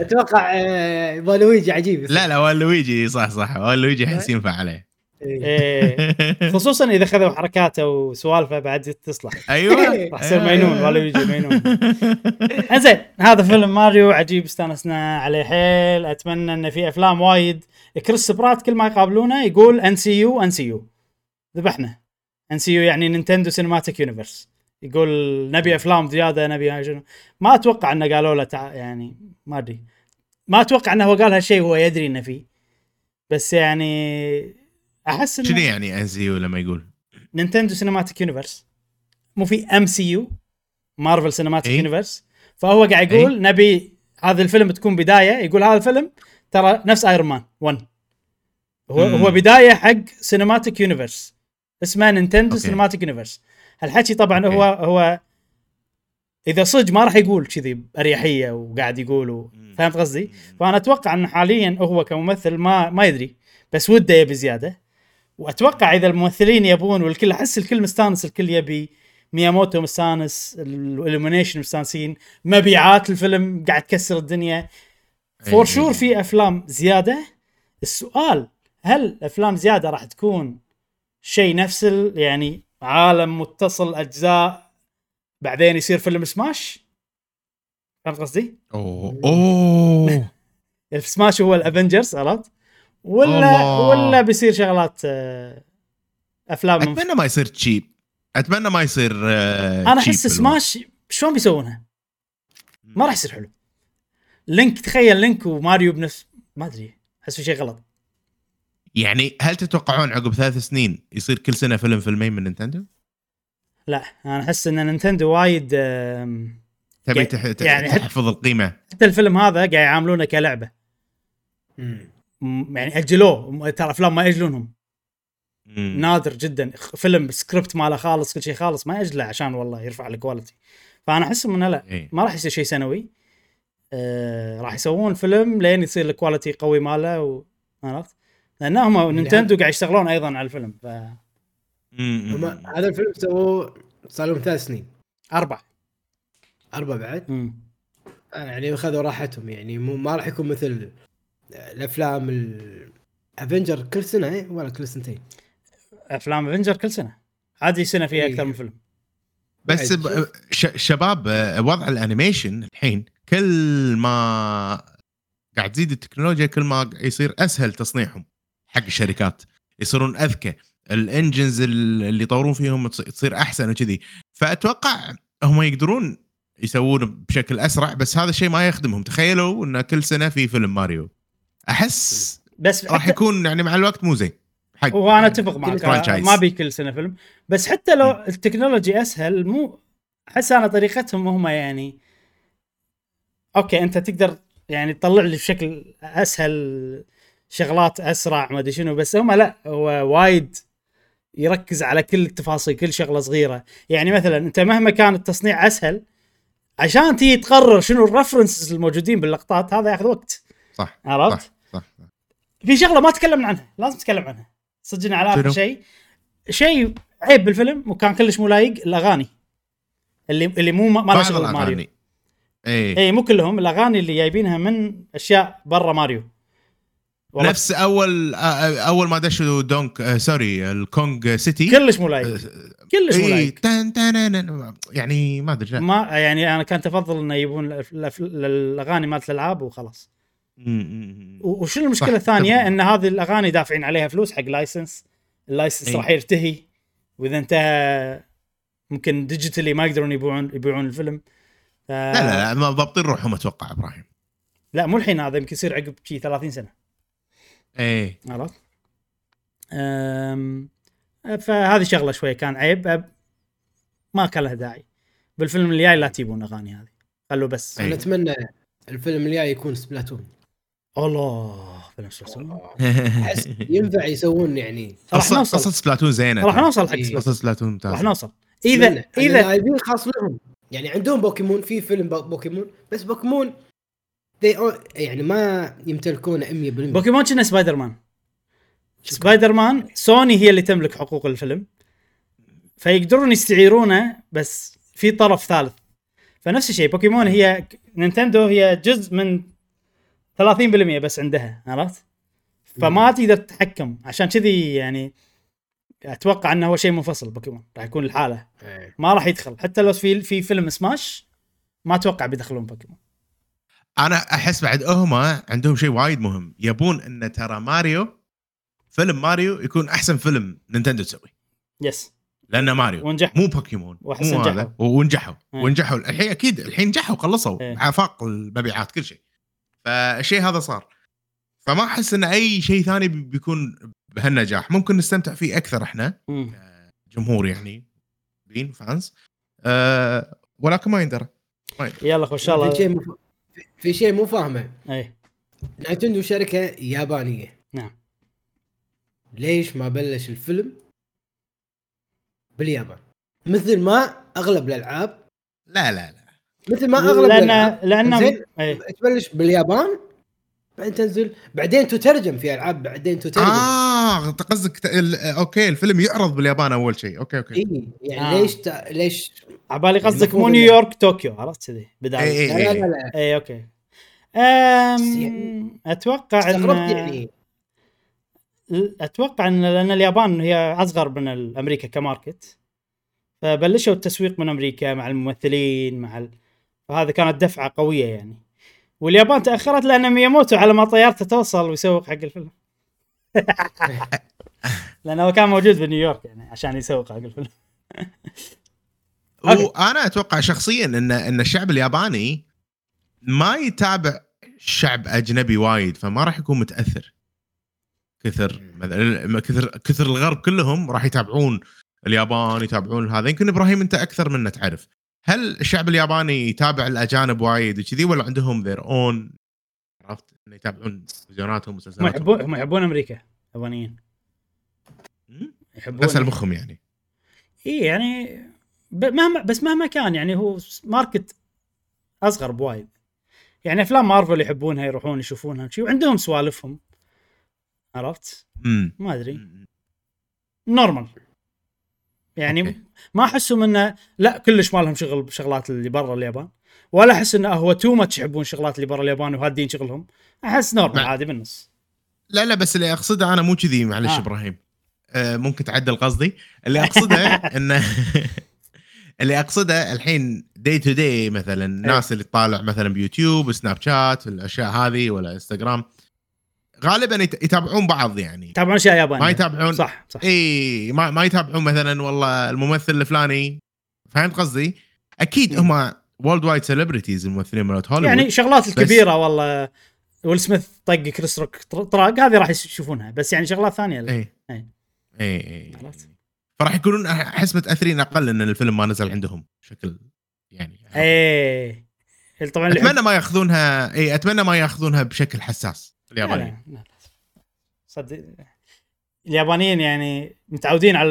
اتوقع ولويجي عجيب, لا ولويجي صح ولويجي حس ينفع عليه خصوصا اذا خذوا حركاته وسوالفه بعد تصلح ايوه راح يصير مجنون ولويجي مجنون. انزين هذا فيلم ماريو عجيب, استانسنا عليه حيل, اتمنى ان في افلام وايد. كريس برات كل ما يقابلونه يقول NCU ذبحنا NCU يعني نينتندو سينماتيك يونيفرس, يقول نبي افلام زياده نبي شنو, ما اتوقع انه قالوا له يعني ما ادري, ما اتوقع انه هو قال هالشيء هو يدري انه فيه, بس يعني احس شنو يعني NCU لما يقول نينتندو سينماتيك يونيفرس, مو في MCU مارفل سينماتيك يونيفرس, فهو قاعد يقول نبي هذا الفيلم تكون بدايه, يقول هذا الفيلم ترى نفس ايرون مان 1 هو بدايه حق سينماتيك يونيفرس اسمه نينتندو سينماتيك يونيفرس. هالحكي طبعا هو اذا صدق ما راح يقول كذي باريحيه وقاعد يقوله, فهمت قصدي؟ فانا اتوقع ان حاليا هو كممثل ما يدري, بس وده يبي زياده, واتوقع اذا الممثلين يبون والكل احس الكل مستانس, الكل يبي, مياموتو مستانس, الإلومينيشن مستانسين, مبيعات الفيلم قاعد تكسر الدنيا فور شور, في افلام زياده. السؤال هل افلام زياده راح تكون شيء نفس يعني عالم متصل اجزاء بعدين يصير فيلم سماش, فهمت قصدي؟ اوه السماش هو الافنجرز عرفت, ولا بيصير شغلات افلام. اتمنى ما يصير تشيب, اتمنى ما يصير انا احس سماش شلون بيسوونها ما راح يصير حلو. لينك تخيل لينك وماريو بنفس, ما ادري احس في شيء غلط يعني. هل تتوقعون عقب 3 سنين يصير كل سنه فيلم فيلمين من نينتندو؟ لا انا احس ان نينتندو وايد تبي يعني تحفظ القيمه. حتى الفيلم هذا قاعد يعاملونه كلعبه يعني اجلوه، ترى افلام ما يجلونهم نادر جدا، فيلم سكريبت ماله خالص كل شيء خالص ما يجله عشان والله يرفع الكواليتي. فانا احس انه لا ما راح يصير شيء سنوي، راح يسوون فيلم لين يصير الكواليتي قوي ماله عرفت، لانهم نينتندو قاعد يشتغلون ايضا على الفيلم. ف هذا الفيلم سووه صار لهم 3 سنين 4 بعد يعني اخذوا راحتهم، يعني ما راح يكون مثل الافلام الافنجر كل سنه ولا كل سنتين. افلام افنجر كل سنه عادي، سنه فيها اكثر من فيلم. بس شباب وضع الانيميشن الحين كل ما قاعد تزيد التكنولوجيا كل ما يصير اسهل تصنيعهم حق الشركات، يصيرون اذكى، الانجنز اللي يطورون فيهم تصير احسن وكذي، فاتوقع هم يقدرون يسوون بشكل اسرع. بس هذا الشيء ما يخدمهم، تخيلوا ان كل سنه في فيلم ماريو، احس بس راح يكون يعني مع الوقت مو زين حق. وانا اتفق معك ما بي كل سنه فيلم، بس حتى لو التكنولوجيا اسهل مو احس انا طريقتهم هم يعني اوكي انت تقدر يعني تطلع لي بشكل اسهل شغلات اسرع ما ادري شنو، بس هم لا هو وايد يركز على كل التفاصيل كل شغله صغيره. يعني مثلا انت مهما كان التصنيع اسهل عشان تيجي تقرر شنو الرفرنسز الموجودين باللقطات هذا ياخذ وقت. صح عرفت؟ صح. في شغله ما تكلمنا عنها لازم نتكلم عنها صدقني على اخر شيء عيب بالفيلم وكان كلش مو لايق، الاغاني اللي مو ما لها شغل ماريو. اي مو كلهم، الاغاني اللي جايبينها من اشياء برا ماريو نفس اول ما دشوا دونك سوري الكونغ سيتي كلش مو لايق كلش مو لايق يعني ما ادري ما يعني انا كنت افضل انه يجيبون الاغاني مالت الالعاب وخلاص. وشو المشكله الثانيه ان هذه الاغاني دافعين عليها فلوس حق لايسنس، اللايسنس راح يرتهي، واذا انتهى ممكن ديجيتالي ما يقدرون يبيعون الفيلم. لا ما ضابطين روحهم اتوقع ابراهيم. لا مو الحين، هذا يمكن يصير عقب شيء 30 سنه. ايه عرفت. فهذه شغله شويه كان عيب ما كان له داعي بالفيلم الجاي، لا تجيبون اغاني هذه خلوا بس. انا اتمنى الفيلم الجاي يكون سبلاتون. الله فيلم سبلاتون ينفع يسوون يعني قصة سبلاتون زينه، راح نوصل حق قصة سبلاتون ممتاز، راح نوصل اذا لاعبين خاص لهم. يعني عندهم بوكيمون، في فيلم بوكيمون، بس بوكيمون يعني ما يمتلكونه 100%. بوكيمون كنا سبايدر مان سوني هي اللي تملك حقوق الفيلم فيقدرون يستعيرونه، بس في طرف ثالث. فنفس الشيء بوكيمون هي نينتندو هي جزء من 30% بس عندها عرفت، فما تقدر تتحكم. عشان كذي يعني اتوقع انه هو شيء منفصل، بوكيمون راح يكون الحالة ما راح يدخل. حتى لو في فيلم سماش ما اتوقع بيدخلون بوكيمون. انا احس بعد هما عندهم شيء وايد مهم، يبون ان ترى ماريو فيلم ماريو يكون احسن فيلم نينتندو تسوي. يس لانه ماريو ونجح. مو بوكيمون مو هذا، ونجحوا الحين اكيد، الحين نجحوا وخلصوا عفاق المبيعات كل شيء، فالشيء هذا صار. فما احس ان اي شيء ثاني بيكون بهالنجاح ممكن نستمتع فيه اكثر احنا جمهور يعني بين فانز ولكن ما يندرى. يلا خو ان شاء الله. في شيء مو فاهمه، نينتندو شركه يابانيه، نعم، ليش ما بلش الفيلم باليابان مثل ما اغلب الالعاب؟ لا مثل ما اغلب لأن تبلش باليابان بعدين تنزل، بعدين تترجم في العاب، بعدين تترجم. قصدك اوكي الفيلم يعرض باليابان اول شيء. اوكي يعني ليش عبالي قصدك مو نيويورك طوكيو عرفت كذي بدايه. لا اي اوكي. اتوقع ان يعني اتوقع ان لان اليابان هي اصغر من امريكا كماركت، فبلشوا التسويق من امريكا مع الممثلين فهذا كانت دفعه قويه يعني. واليابان تاخرت لان مياموتو على ما طيارته توصل ويسوق حق الفيلم لانه كان موجود في نيويورك يعني عشان يسوق حق الفيلم. وانا اتوقع شخصيا ان الشعب الياباني ما يتابع شعب اجنبي وايد، فما راح يكون متاثر كثر الغرب كلهم راح يتابعون اليابان يتابعون هذا. يمكن إبراهيم أنت أكثر منا تعرف، هل الشعب الياباني يتابع الأجانب وايد وكذي ولا عندهم their own، عرفت إن يتابعون فيديوهاتهم ومسلسلاتهم؟ هم يحبون أمريكا اليابانيين، يحبون أسهل مخهم يعني. إيه يعني مهما، بس مهما كان يعني هو ماركت أصغر بوايد يعني. أفلام مارفل يحبونها يروحون يشوفونها شيء، وعندهم سوالفهم عرفت. ما أدري نورمال يعني أوكي. ما أحسهم إنه لا كلش مالهم شغل بشغلات اللي برا اليابان، ولا أحس إنه هو تو ماتش يحبون شغلات اللي برا اليابان وهادين شغلهم. أحس نورمال عادي بالنص. لا لا بس اللي أقصده أنا مو كذي معلش إبراهيم، ممكن تعدل قصدي. اللي أقصده إنه اللي أقصده الحين day to day مثلا الناس اللي تطالع مثلا بيوتيوب سناب شات الأشياء هذه ولا إنستغرام غالبا يتابعون بعض يعني، يتابعون أشياء يابانية ما يتابعون صح صح. إيه ما يتابعون مثلا والله الممثل الفلاني، فهمت قصدي؟ أكيد هم world wide celebrities الممثلين من هوليوود يعني شغلات الكبيرة والله ويل سميث طق كريس روك طراق هذه راح يشوفونها، بس يعني شغلات ثانية إيه فراح يكونون أحس متأثرين أقل إن الفيلم ما نزل عندهم بشكل يعني. إيه طبعًا أتمنى ما يأخذونها، إيه أتمنى ما يأخذونها بشكل حساس اليابانيين. لا لا لا. صدق اليابانيين يعني متعودين على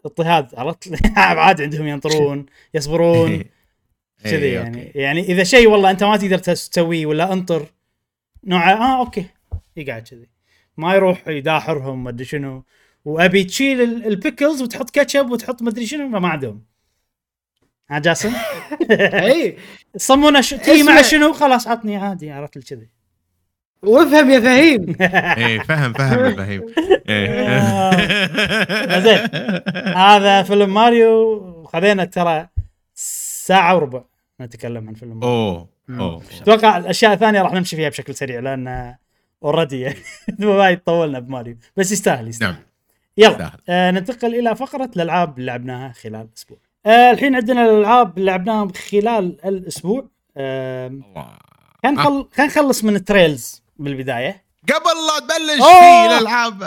الاضطهاد عرفت. عاد عندهم ينطرون يصبرون كذي يعني أوكي. يعني إذا شيء والله أنت ما تقدر تسويه ولا أنطر نوع أوكي يقعد كذي ما يروح يداحرهم ما أدري شنو، وأبي تشيل البيكلز وتحط كاتشب وتحط مدري شنو ما عندهم. ها جاسم اي صمونه تي مع شنو خلاص عطني عادي عرفت كذي. وافهم يا فهيم. اي فهم يا فهيم. زين هذا فيلم ماريو خذينا ترى ساعه وربع نتكلم عن فيلم ماريو. اوه اتوقع الاشياء الثانيه راح نمشي فيها بشكل سريع لان اوريدي ما يطولنا بماريو، بس يستاهل. نعم يلا ننتقل الى فقره الالعاب اللي لعبناها خلال الاسبوع. الحين عندنا الالعاب اللي لعبناها خلال الاسبوع. كان خلص من التريلز بالبدايه قبل لا تبلش في الالعاب.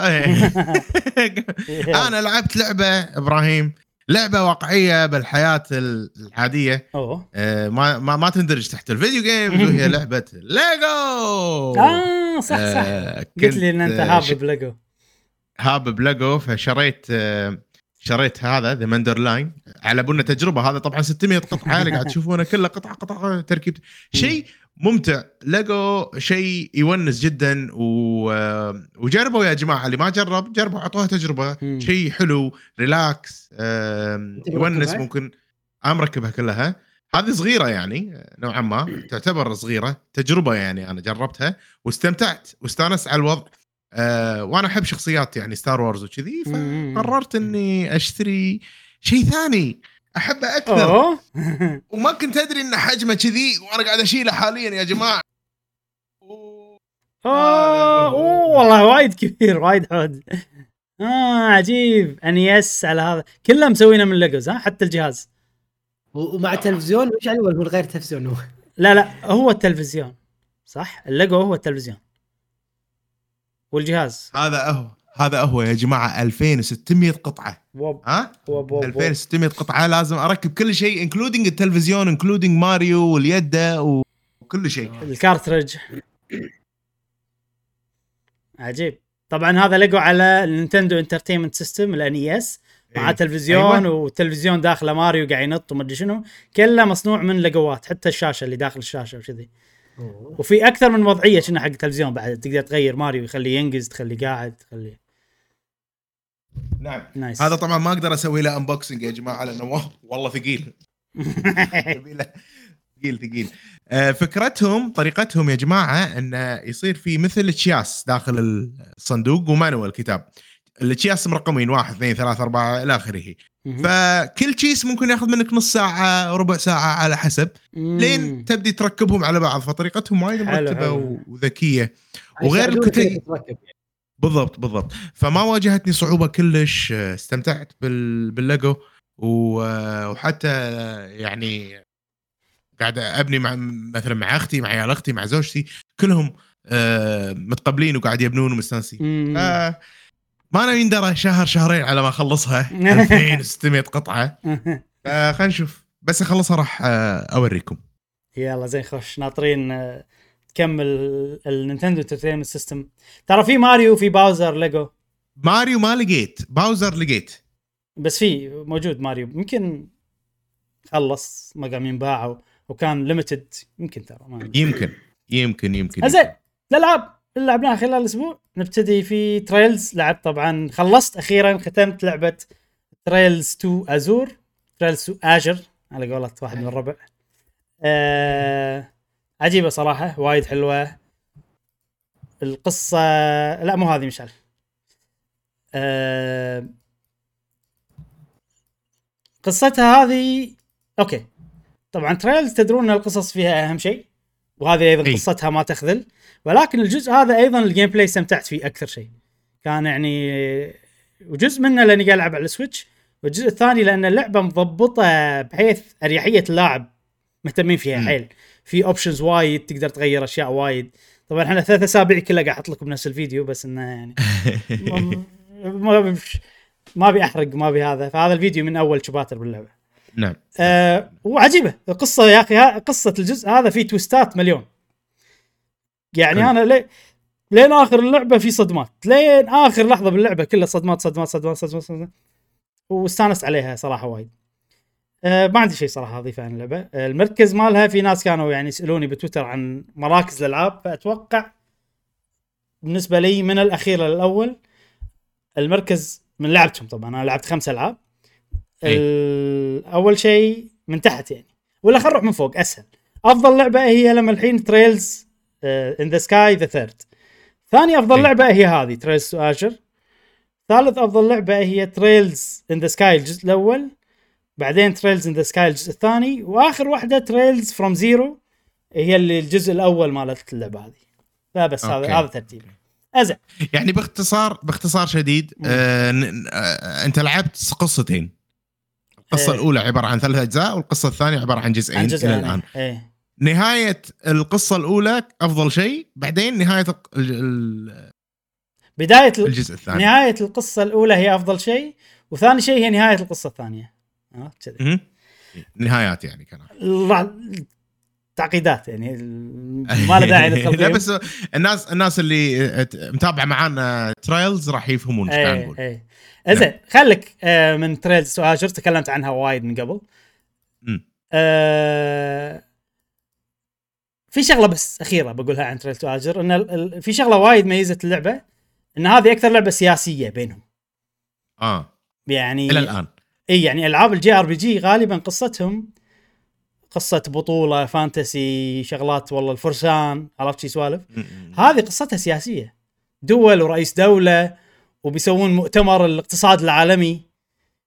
انا لعبت لعبه ابراهيم، لعبه واقعيه بالحياه العاديه ما تندرج تحت الفيديو جيمز، وهي لعبه ليجو. صح قلت لي ان انت هاب بليجو فشريت هذا ذا مندر لاين على بنا تجربه. هذا طبعا 600 قطعه اللي قاعد تشوفونها كلها قطعه تركيب، شيء ممتع. ليجو شيء يونس جدا وجربوا يا جماعه، اللي ما جربوا اعطوها تجربه. شيء حلو ريلاكس يونس. ممكن امركبها كلها، هذه صغيره يعني نوعا ما تعتبر صغيره تجربه يعني. انا جربتها واستمتعت واستانس على الوضع. وانا احب شخصيات يعني ستار وورز وكذي، فقررت اني اشتري شيء ثاني احبه اكثر. وما كنت ادري ان حجمه كذي وانا قاعد اشيله حاليا يا جماعه. والله وايد كبير وايد حاد. عجيب انيس على هذا كله مسوينه من ليجوز. حتى الجهاز ومع تلفزيون مش عليه ولا غير تلفزيون هو. لا هو التلفزيون صح، الليجو هو التلفزيون والجهاز. هذا هو يا جماعه 2600 قطعه. ها 2600 قطعه لازم اركب كل شيء انكلودينج التلفزيون انكلودينج ماريو واليده وكل شيء الكارتريج. عجيب. طبعا هذا لقوا على النينتندو انترتينمنت سيستم الانيس مع تلفزيون، والتلفزيون داخله ماريو قاعد ينط وما ادري شنو، كله مصنوع من لقوات. حتى الشاشه اللي داخل الشاشه وكذي، وفي اكثر من وضعيه كنا حق التلفزيون بعد تقدر تغير ماريو يخليه ينقز تخليه قاعد تخليه. نعم نايس. هذا طبعا ما اقدر اسوي له انبوكسنج يا جماعه لانه والله ثقيل. فكرتهم طريقتهم يا جماعه انه يصير في مثل اكياس داخل الصندوق ومانوال كتاب. الاكياس مرقمين 1 2 3 4 الى اخره. فكل كيس ممكن ياخذ منك نص ساعه ربع ساعه على حسب لين تبدي تركبهم على بعض. فطريقتهم وايد مرتبه وذكيه وغير الكتيب بالضبط. فما واجهتني صعوبه كلش، استمتعت بالليجو وحتى يعني قاعد ابني مع مثلا مع اختي مع عيال اختي مع زوجتي كلهم متقبلين وقاعد يبنون ومستانسين. ما أنا يندرى شهر شهرين على ما أخلصها 2600 قطعة. خلينا نشوف بس أخلصها راح أوريكم. يلا زين خوش ناطرين تكمل النينتندو ترتيم السيستم. ترى في ماريو في باوزر ليجو. ماريو ما لقيت، باوزر لقيت بس في موجود ماريو يمكن خلص مقامين باعوا وكان ليميتد يمكن ترى ما يمكن. زين الألعاب اللي لعبناها خلال الأسبوع نبتدي في تريلز. لعب طبعا خلصت أخيرا ختمت لعبة تريلز تو أزور، تريلز تو أجر على قولة واحد من الربع. عجيبة صراحة، وايد حلوة القصة. لا مو هذه مشعل. قصتها هذه أوكي. طبعا تريلز تدرون أن القصص فيها أهم شيء، وهذه أيضا قصتها ما تخذل، ولكن الجزء هذا أيضا الجيم بلاي استمتعت فيه أكثر شيء كان يعني، وجزء منه لأني قاعد ألعب على السويتش، والجزء الثاني لأن اللعبة مضبطة بحيث أريحية اللاعب مهتمين فيها حيل، في أوبشنز وايد تقدر تغير أشياء وايد. طبعا إحنا 3 أسابيع كلها قاعد أحط لكم نفس الفيديو بس إنه يعني ما بيحرق ما بهذا، فهذا الفيديو من أول شباتر باللعبة. نعم. وعجيبة القصة يا أخي، قصة الجزء هذا فيه تويستات مليون يعني. أنا لين آخر اللعبة في صدمات، لين آخر لحظة باللعبة كلها صدمات واستانست عليها صراحة وايد. ما عندي شيء صراحة أضيفه عن اللعبة. المركز مالها في ناس كانوا يعني يسألوني بتويتر عن مراكز الألعاب، فأتوقع بالنسبة لي من الأخير للأول المركز من لعبتهم. طبعا أنا لعبت 5 ألعاب. أول شيء من تحت يعني، ولا خل نروح من فوق أسهل. أفضل لعبة هي لما الحين تريلز in the sky the third. ثاني أفضل لعبة هي هذه تريلز to Azure. ثالث أفضل لعبة هي تريلز in the sky الجزء الأول، بعدين تريلز in the sky الجزء الثاني، وآخر واحدة تريلز from zero هي اللي الجزء الأول مالت اللعبة هذه. لا بس هذا ترتيب أزل يعني باختصار شديد. أنت لعبت قصتين، القصة الأولى عبارة عن 3 أجزاء والقصة الثانية عبارة عن جزئين إلى الآن. نهاية القصة الأولى أفضل شيء، بعدين نهاية بداية الجزء الثاني. نهاية القصة الأولى هي أفضل شيء، وثاني شيء هي نهاية القصة الثانية. نهايات يعني كان تعقيدات يعني ما له داعي للتفصيل. لا بس الناس اللي متابعة معانا ترايلز راح يفهمون ايش قاعد نقول. زين خليك من تريلز تو أزور، تكلمت عنها وايد من قبل. في شغله بس اخيره بقولها عن تريلز تو أزور، ان في شغله وايد ميزه اللعبه ان هذه اكثر لعبه سياسيه بينهم يعني الى الان. اي يعني العاب الجي ار بي جي غالبا قصتهم قصه بطوله فانتسي شغلات، والله الفرسان عرفت شي سوالف. هذه قصتها سياسيه، دول ورئيس دوله، وبيسوون مؤتمر الاقتصاد العالمي،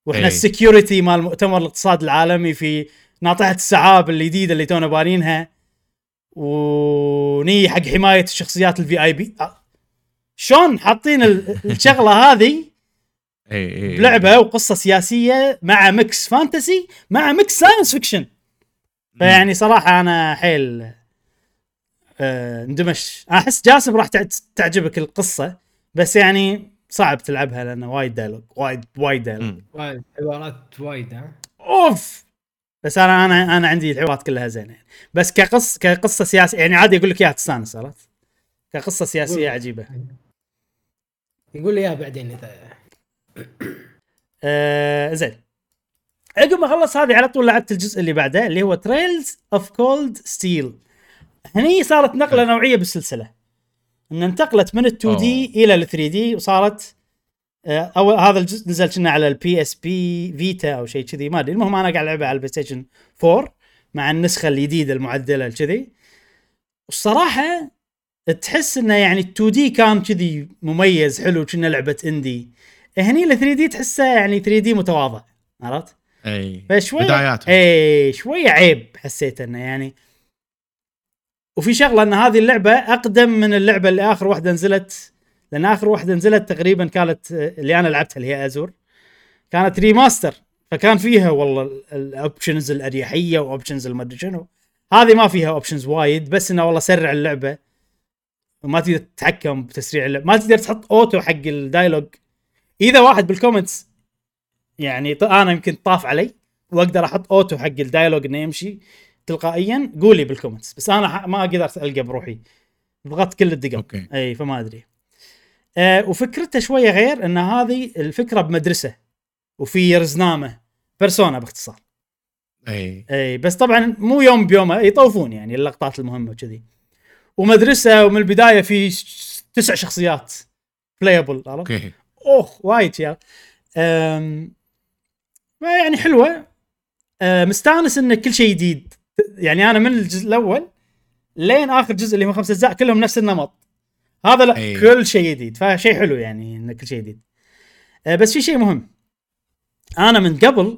واحنا السكيورتي مال مؤتمر الاقتصاد العالمي في ناطحه السحاب الجديده اللي تونا بارينها، وني حق حمايه الشخصيات الفي اي بي. شلون حاطين الشغله هذه لعبه وقصه سياسيه مع ميكس فانتسي مع ميكس ساينس فيكشن، فيعني صراحه انا حيل اندمجت. احس جاسم راح تعجبك القصه، بس يعني صعب تلعبها لأنه وايد دايلوج، وايد دايلوج، وايد حوارات وايد. أوف بس أنا عندي الحوارات كلها زينة، بس كقصة سياسية يعني عادي أقول لك يا تستانس صارت كقصة سياسية عجيبة. يقول لي يا بعدين إذا زين. عقب ما خلص هذه على طول لعبت الجزء اللي بعده اللي هو تريلز أوف كولد ستيل. هني صارت نقلة نوعية بالسلسلة، ان انتقلت من ال 2D الى ال 3D، وصارت اول هذا الجزء نزل كنا على البي اس بي فيتا او شيء كذي ما ادري. المهم انا قاعد العبها على البلاي ستيشن 4 مع النسخه الجديده المعدله كذي، والصراحه تحس انه يعني ال 2D كان كذي مميز حلو كنا لعبه اندي. هني ال 3D تحسه يعني 3D متواضع، عرفت؟ اي بداياته شويه عيب حسيت انه يعني. وفي شغله ان هذه اللعبه اقدم من اللعبه اللي اخر واحده نزلت، لان اخر واحده نزلت تقريبا كانت اللي انا لعبتها اللي هي ازور، كانت ريماستر، فكان فيها والله الاوبشنز الاريحيه واوبشنز المدري شنو. هذه ما فيها اوبشنز وايد، بس انه والله سرع اللعبه، ما تقدر تتحكم بتسريع اللعبه، ما تقدر تحط اوتو حق الدايلوج اذا واحد بالكومنتس يعني انا يمكن طاف علي واقدر احط اوتو حق الدايلوج انه يمشي تلقائيا قولي بالكومنتس، بس انا ما اقدر القى بروحي، ضغطت كل الدقائق اي فما ادري. وفكرتها شويه غير، ان هذه الفكره بمدرسه وفي رزنامه بيرسونا باختصار اي بس طبعا مو يوم بيومه يطوفون يعني اللقطات المهمه وكذي، ومدرسه ومن البدايه في 9 شخصيات بلايبل اوكي اوخ وايد يا يعني حلوه. مستانس ان كل شيء جديد، يعني انا من الجزء الاول لين اخر جزء اللي هو 5 أجزاء كلهم نفس النمط هذا، لا أيه. كل شيء جديد، فشيء حلو يعني ان كل شيء جديد. بس في شيء مهم، انا من قبل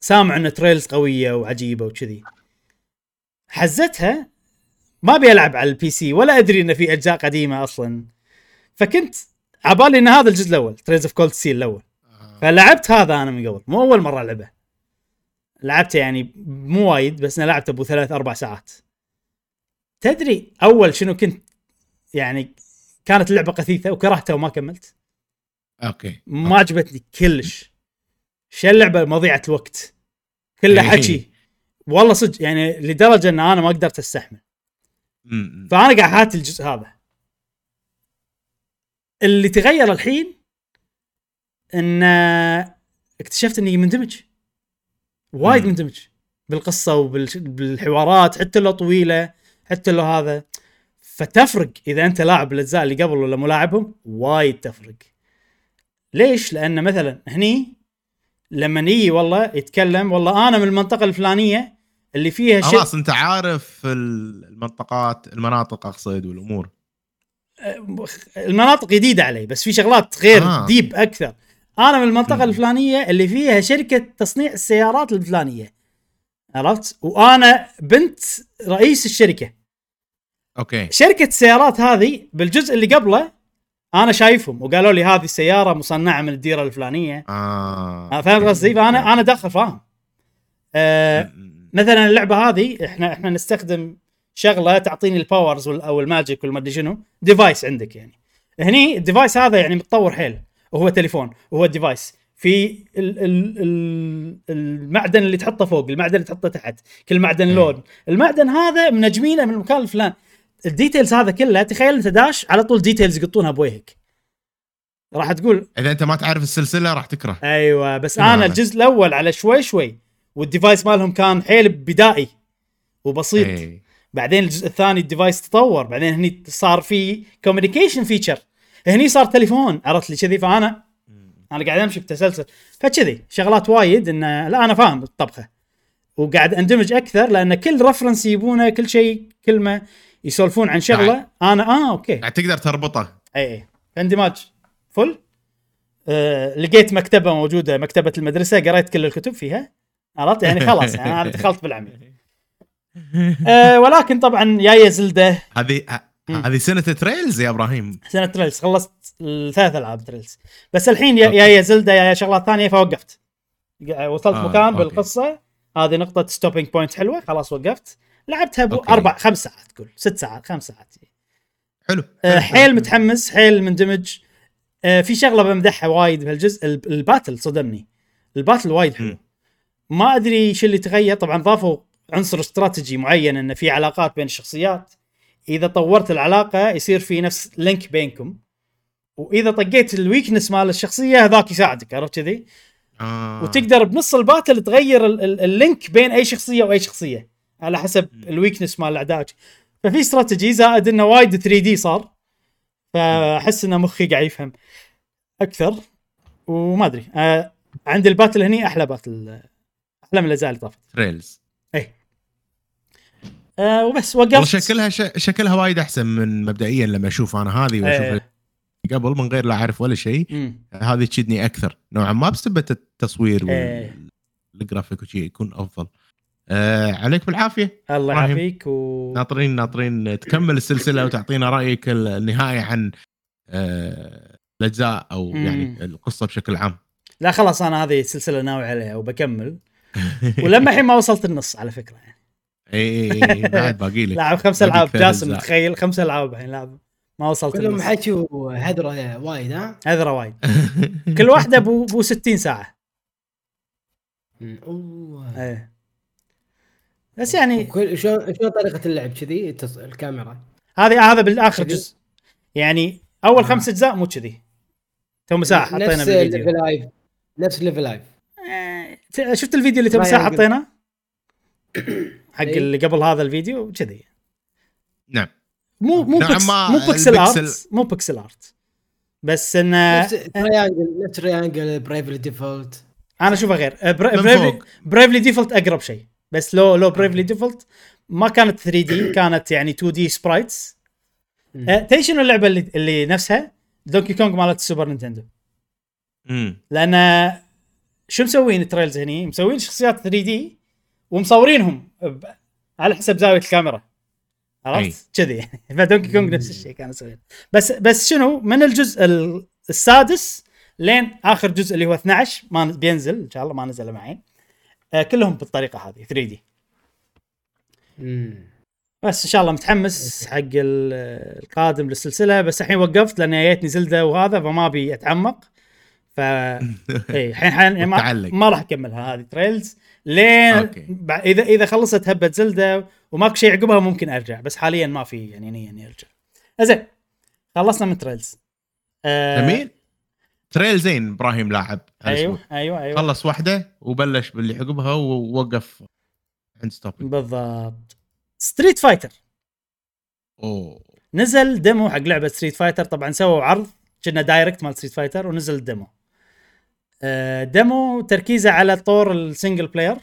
سامع ان تريلز قويه وعجيبه وكذي، حزتها ما بيلعب على البي سي ولا ادري ان في اجزاء قديمه اصلا، فكنت عبالي ان هذا الجزء الاول تريلز اوف كولد سيل الاول، فلعبت هذا انا من قبل مو اول مره العبه، لعبته يعني مو وايد بس انا لعبته ابو 3-4 ساعات. تدري اول شنو كنت يعني كانت اللعبه قثيثه وكرهتها وما كملت اوكي ما عجبتني كلش، شو اللعبه مضيعه الوقت كلها حكي والله صدق، يعني لدرجه ان انا ما قدرت استحمل. فانا قاعد حات الجزء هذا اللي تغير الحين، ان اكتشفت اني مندمج وايد مندمج بالقصه وبالحوارات حتى لو طويله حتى لو هذا، فتفرق اذا انت لاعب الاجزاء اللي قبل ولا ملاعبهم وايد تفرق. ليش؟ لان مثلا هني لما نيجي والله يتكلم والله انا من المنطقه الفلانيه اللي فيها شيء خلاص انت عارف المنطقات المناطق اقصد والامور، المناطق جديده علي بس في شغلات غير ديب اكثر. انا من المنطقه الفلانيه اللي فيها شركه تصنيع السيارات الفلانيه عرفت، وانا بنت رئيس الشركه اوكي شركه السيارات هذه، بالجزء اللي قبله انا شايفهم وقالوا لي هذه السياره مصنعه من الديره الفلانيه فاهم قصدي، انا داخل فاهم. مثلا اللعبه هذه احنا نستخدم شغله تعطيني الباورز او الماجيك ولا ما ادري شنو ديفايس عندك، يعني هني الديفايس هذا يعني متطور حيل، وهو تليفون وهو ديفايس في المعدن اللي تحطه فوق المعدن اللي تحطه تحت، كل معدن لون، المعدن هذا منجمينه من المكان الفلان، الديتيلز هذا كله تخيل انت داش على طول ديتيلز يقطونها بوجهك، راح تقول اذا انت ما تعرف السلسله راح تكره. ايوه بس انا الجزء الاول على شوي شوي والديفايس مالهم كان حيل بدائي وبسيط بعدين الجزء الثاني الديفايس تطور، بعدين هني صار في كوميونيكيشن فيتشر، هني صار تليفون عرفت لي كذي، فانا قاعد امشي بتسلسل فكذي شغلات وايد ان لا انا فاهم الطبخه وقاعد اندمج اكثر، لان كل رفرنس يبونه كل شيء كلمه يسولفون عن شغله انا اوكي قاعد تقدر تربطه اي اندماج فل. لقيت مكتبه موجوده مكتبه المدرسه قريت كل الكتب فيها عرفت يعني خلاص يعني انا دخلت بالعميل. ولكن طبعا يا زلده هذه سنه تريلز يا ابراهيم، سنه تريلز خلصت 3 ألعاب تريلز، بس الحين يا زلده يا شغلات ثانيه فوقفت، وصلت مكان بالقصه هذه نقطه ستوبينج بوينت حلوه خلاص وقفت لعبتها 4-5 ساعات كل 6 ساعات 5 ساعات حلو. حيل متحمس حيل مندمج. في شغله بمدحها وايد بهالجزء، الباتل صدمني، الباتل وايد حلو ما ادري شو اللي تغير، طبعا ضافوا عنصر استراتيجي معين ان في علاقات بين الشخصيات، اذا طورت العلاقه يصير في نفس لينك بينكم، واذا طقيت الويكنس مال الشخصيه هذاك يساعدك عرفت كذي وتقدر بنص الباتل تغير اللينك بين اي شخصيه واي شخصيه على حسب الويكنس مال الاعداء، ففي استراتيجي زائد انه وايد 3D صار، فاحس ان مخي قاعد يفهم اكثر وما ادري. عند الباتل هني احلى باتل احلى من الازال طافت تريلز اي وبس وقفت. شكلها وايد احسن من مبدئيا لما اشوف انا هذه واشوف قبل من غير لا اعرف ولا شيء، هذه تشدني اكثر نوعا ما بسبب التصوير والجرافيك وشيء يكون افضل. عليك بالعافيه الله يعافيك، ناطرين تكمل السلسله وتعطينا رايك النهائي عن الاجزاء او يعني القصه بشكل عام. لا خلاص انا هذه السلسله ناوي عليها وبكمل ولما الحين ما وصلت النص على فكره يعني اي بعد باقي لي لاعب 5 ألعاب جاسم تخيل 5 ألعاب الحين لاعب ما وصلت كلهم حكوا هدرة وايد. ها هدرة وايد كل واحدة بو 60 ساعة. اوه ايه بس يعني شو طريقة اللعب كذي الكاميرا هذا بالآخر جزء يعني أول 5 أجزاء مو كذي تم ساعة حطينا بالفيديو نفس ليفل لايف. شفت الفيديو اللي تم ساعة حطينا حق اللي قبل هذا الفيديو كذي. نعم مو بيكسل آرت بس إنه نفس ريانجل برايفلي ديفولت. أنا أشوفه غير برايفلي ديفولت أقرب شيء بس لو برايفلي ديفولت ما كانت 3D كانت يعني 2D سبرايتس. تدري شنو اللعبة اللي نفسها دونكي كونغ مالت سوبر نينتندو. لأن شو مسوين التريلز هني مسوين شخصيات 3D ومصورينهم على حسب زاوية الكاميرا عرفت كذي يعني. فدونكي كونغ نفس الشيء كانوا يسوون بس شنو من الجزء السادس لين آخر جزء اللي هو 12 ما بينزل إن شاء الله ما نزل معين كلهم بالطريقة هذه 3D. بس إن شاء الله متحمس حق القادم للسلسلة بس الحين وقفت لأن جيتني زلدة وهذا فما بي أتعمق إيه الحين ما راح أكملها هذه تريلز لين إذا خلصت هبة زلدة وماك شيء عقبها ممكن أرجع بس حاليا ما في يعني أرجع. إذا خلصنا من تريلز جميل تريلزين إبراهيم لاعب. أيوة خلص واحدة وبلش باللي عقبها ووقف عند ستوب بالضبط. ستريت فايتر نزل ديمو حق لعبة ستريت فايتر طبعا سووا عرض كنا دايركت مال ستريت فايتر ونزل ديمو. ديمو تركيزه على طور السنجل بلاير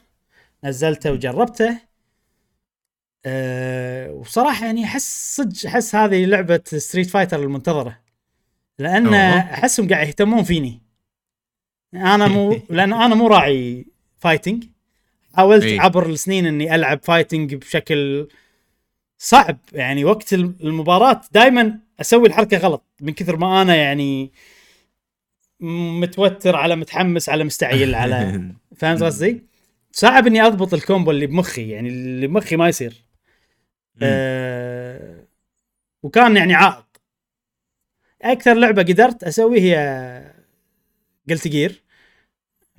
نزلته وجربته وصراحة يعني حس هذه لعبة ستريت فايتر المنتظرة لأن أحسهم قاعد يهتمون فيني لأن أنا مو راعي فايتنج. حاولت عبر السنين اني العب فايتنج بشكل صعب يعني وقت المباراة دايما اسوي الحركة غلط من كثر ما انا يعني متوتر على متحمس على مستعجل على فاهم قصدي. صعب اني اضبط الكومبو اللي بمخي يعني اللي بمخي ما يصير وكان يعني عائق. اكثر لعبة قدرت اسوي هي قلت جير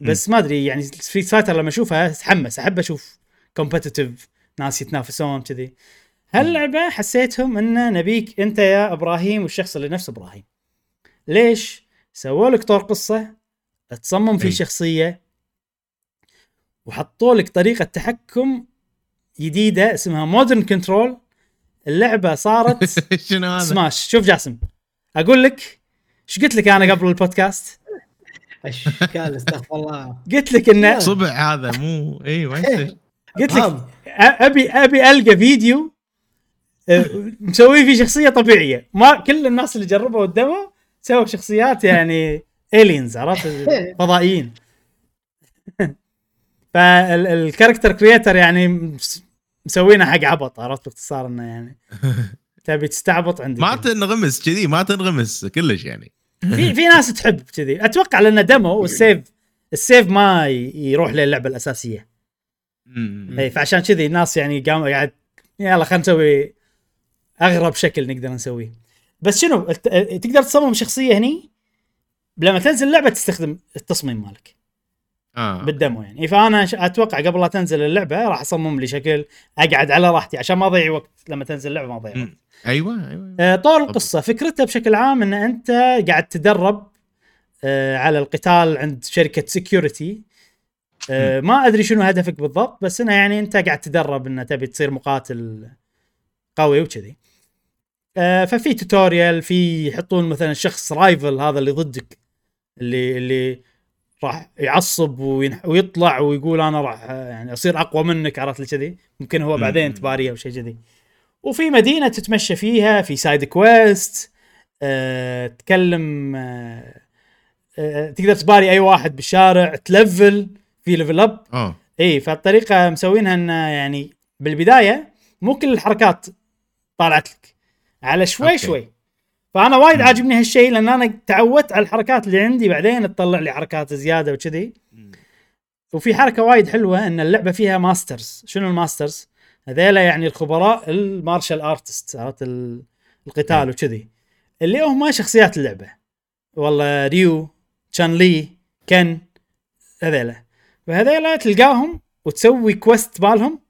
بس ما أدري يعني ستريت فايتر لما أشوفها أتحمس أحب أشوف كومبيتيتيف ناس يتنافسون كذي. هاللعبة حسيتهم إن نبيك أنت يا إبراهيم والشخص اللي نفس إبراهيم ليش سووا لك طور قصة تصمم في شخصية وحطوا لك طريقة تحكم جديدة اسمها مودرن كنترول. اللعبة صارت سماش. شوف جاسم أقول لك شو قلت لك أنا قبل البودكاست اشكال استغفر الله قلت لك ان صبع هذا مو اي وين قلت لك ابي القى فيديو مسوي فيه شخصيه طبيعيه ما كل الناس اللي جربوا الدمو سووا شخصيات يعني الينز عرفت فضائيين. فالكاركتر كرييتر يعني مسوينا حق عبط عرفت باختصار انه يعني تبي تستعبط عندك ما تنغمس كذي ما تنغمس كلش يعني في ناس تحب كذي. اتوقع لان دمو والسيف ما يروح للعبه الاساسيه اي فعشان كذي الناس يعني قاموا قاعد يلا خلينا نسوي اغرب شكل نقدر نسويه. بس شنو تقدر تصمم شخصيه هني لما تنزل اللعبه تستخدم التصميم مالك بالدمو يعني. فانا اتوقع قبل لا تنزل اللعبه راح اصمم لي شكل اقعد على راحتي عشان ما اضيع وقت لما تنزل اللعبه ما اضيع وقت. ايوه طور القصه فكرتها بشكل عام ان انت قاعد تدرب على القتال عند شركه سيكيورتي ما ادري شنو هدفك بالضبط بس انه يعني انت قاعد تدرب ان تبي تصير مقاتل قوي وكذي. ففي توتوريال في يحطون مثلا شخص رايفل هذا اللي ضدك اللي راح يعصب ويطلع ويقول انا راح يعني اصير اقوى منك عرفت لي كذي ممكن هو بعدين تباريه او شيء كذي. وفي مدينه تتمشى فيها في سايد كويست تكلم تقدر تباري اي واحد بالشارع تلفل في ليفل اب اي. فالطريقه مسوينها ان يعني بالبدايه مو كل الحركات طالعت لك على شوي فانا وايد عاجبني هالشيء لان انا تعودت على الحركات اللي عندي بعدين تطلع لي حركات زياده وكذي. وفي حركه وايد حلوه ان اللعبه فيها ماسترز. شنو الماسترز هذيلا يعني الخبراء المارشال ارتست عرفت القتال وكذي اللي هما شخصيات اللعبة. والله ريو، تشان لي، كان، هذيلا. وهذيلا تلقاهم وتسوي كويست بالهم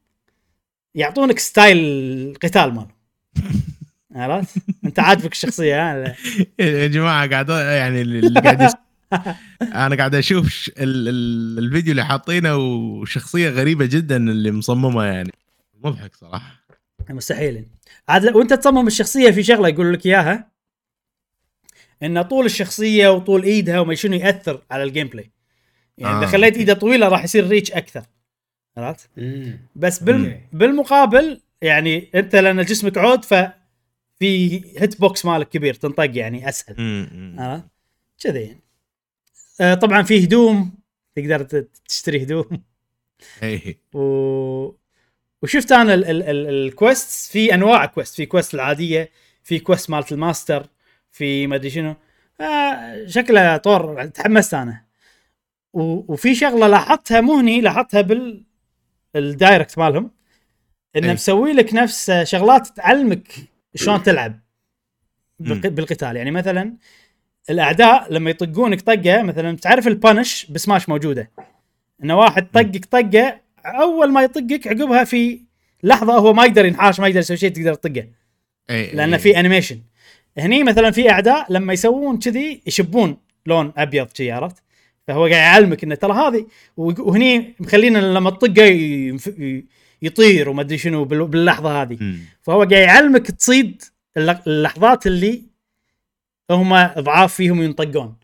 يعطونك ستايل قتال مالهم. عرفت؟ أنت عاجبك الشخصية. يا جماعة قاعدوا يعني اللي قاعد أنا قاعد أشوف الفيديو اللي حاطينه وشخصية غريبة جدا اللي مصممة يعني مضحك صراحة. مستحيل. عاد وأنت تصمم الشخصية في شغلة يقول لك إياها إن طول الشخصية وطول إيدها وما شنو يأثر على الجيم بلاي. يعني إذا خليت إيدها طويلة راح يصير ريتش أكثر. عرفت؟ بس بالمقابل يعني أنت لأن جسمك عود ففي هيت بوكس مالك كبير تنطق يعني أسهل. عرفت؟ كذا يعني. طبعا في هدوم تقدر تشتري هدوم. وشفت انا الكويست في انواع كويست، في كويست العاديه، في كويست مالت الماستر، في ما ادري شنو. شكله طور تحمست انا. وفي شغله لاحظتها مهني، لاحظتها بالدايركت مالهم انه مسوي لك نفس شغلات تعلمك شلون تلعب بالقتال. يعني مثلا الاعداء لما يطقونك طقه، مثلا تعرف البانش بسماش موجوده، انه واحد طقك طقه اول ما يطقك عقبها في لحظه هو ما يقدر ينحاش، ما يقدر يسوي شيء، تقدر تطقه لانه في انيميشن. هني مثلا في اعداء لما يسوون كذي يشبون لون ابيض شي، عرفت؟ فهو قاعد يعلمك انه ترى هذه، وهني مخلينا لما تطقه يطير وما ادري شنو باللحظه هذه. فهو قاعد يعلمك تصيد اللحظات اللي هم اضعاف فيهم ينطقون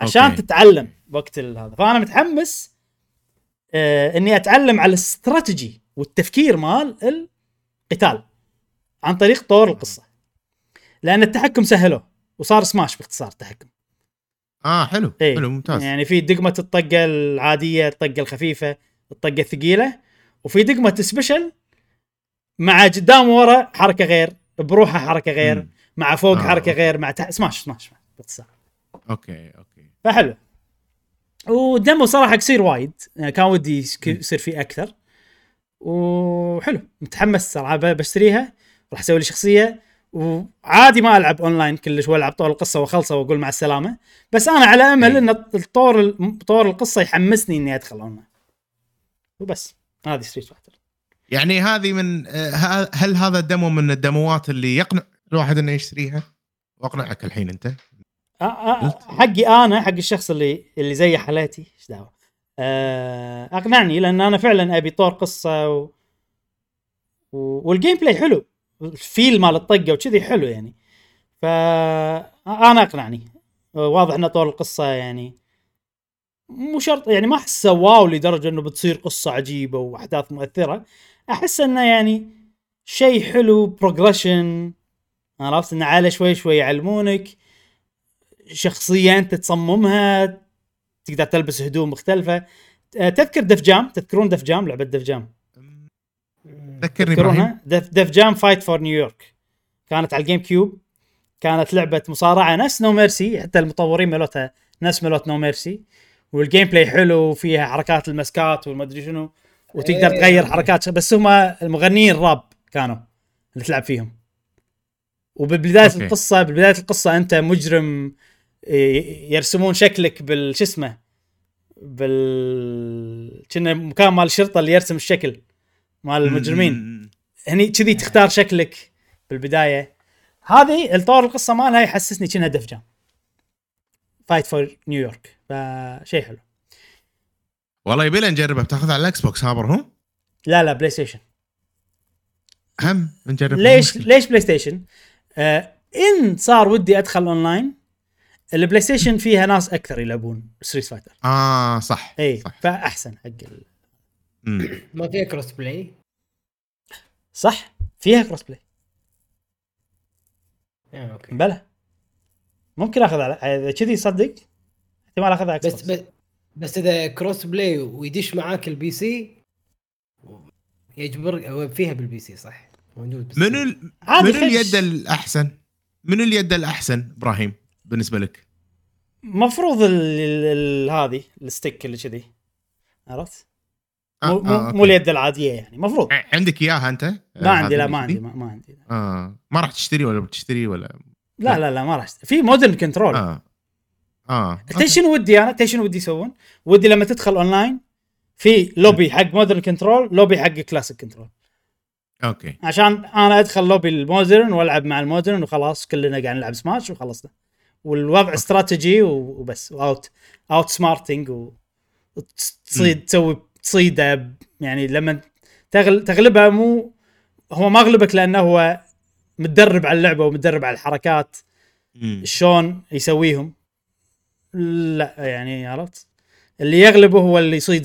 عشان تتعلم وقت هذا. فانا متحمس اني اتعلم على الاستراتيجي والتفكير مال القتال عن طريق طور القصه، لان التحكم سهله وصار سماش باختصار التحكم. حلو. حلو ممتاز. يعني في دقمه الطقه العاديه، الطقه الخفيفه، الطقه الثقيله، وفي دقمه سبيشل مع قدام ورا حركه غير، بروحه حركه غير، مع فوق حركه غير، مع سماش باختصار. اوكي فحلو. ودمو صراحة كثير وايد، يعني كان ودي يصير فيه أكثر. وحلو متحمس صراحة، بشتريها راح أسوي لي شخصية. وعادي ما ألعب أونلاين كلش، وألعب طور القصة وخلصة وأقول مع السلامة. بس أنا على أمل إن طور القصة يحمسني إني أدخل أونلاين. وبس هذه ستريت فايتر. يعني هذه من هل هذا الدمو من الدموات اللي يقنع الواحد إنه يشتريها؟ وأقنعك الحين أنت. حقي انا، حق الشخص اللي زي حالاتي، ايش دعوه اقنعني، لان انا فعلا ابي طور قصه والجيم بلاي حلو، الفيل مال الطقه وكذي حلو يعني. فانا اقنعني. واضح ان طور القصه يعني مو شرط، يعني ما احس واو لدرجه انه بتصير قصه عجيبه واحداث مؤثره. احس انه يعني شيء حلو، بروجريشن، عرفت؟ انه على شوي شوي يعلمونك شخصية أنت تصممها، تقدر تلبس هدوم مختلفة. تذكر دف جام؟ لعبة دف جام تذكرونها؟ دف جام فايت فور نيويورك، كانت على الجيم كيوب. كانت لعبة مصارعة نفس نو ميرسي، حتى المطورين ملوتها نفس ملوت نو ميرسي. والجيم بلاي حلو، وفيها حركات المسكات والمدري شنو، وتقدر تغير حركات. بس هما المغنيين راب كانوا اللي تلعب فيهم. وببداية القصة، أنت مجرم يرسمون شكلك بالشسمه كنا مكان مال الشرطه اللي يرسم الشكل مال المجرمين. هني كذي تختار شكلك بالبدايه. هذه الطور القصه مالها يحسسني كنا دفجان فايت فور نيويورك، فشيء حلو والله. يبي لنا نجربها. بتاخذ على الاكس بوكس هابر هم؟ لا بلاي ستيشن هم نجربها. ليش بلاي ستيشن؟ ان صار ودي ادخل اونلاين. البلاي ستيشن فيها ناس اكثر يلعبون ستريت فايتر. صح. اي فاحسن حق ما فيها كروس بلاي. صح فيها كروس بلاي. اوكي بلى ممكن اخذ على كذي. صدق احتمال اخذها بس اذا كروس بلاي ويدش معاك البي سي يجبر فيها بالبي سي. صح موجود. من اليد الاحسن، ابراهيم بالنسبه لك مفروض هذه الستيك اللي كذي، عرفت؟ مو اليد العاديه يعني. مفروض عندك اياها انت؟ ما عندي. لا ما عندي. ما راح تشتري ولا بتشتري ولا لا لا لا ما راح في مودرن كنترول. تيشن ودي انا تيشن ودي يسوون ودي لما تدخل اونلاين في لوبي حق مودرن كنترول لوبي حق كلاسيك كنترول. اوكي عشان انا ادخل لوبي المودرن والعب مع المودرن وخلاص كلنا قاعد نلعب سماش وخلصنا والوضع استراتيجي وبس اوت سمارتنج وتصيد تسوي تصيده يعني لما تغلبها مو هو ما غلبك لانه هو متدرب على اللعبه ومتدرب على الحركات شلون يسويهم. لا يعني عرفت اللي يغلبه هو اللي يصيد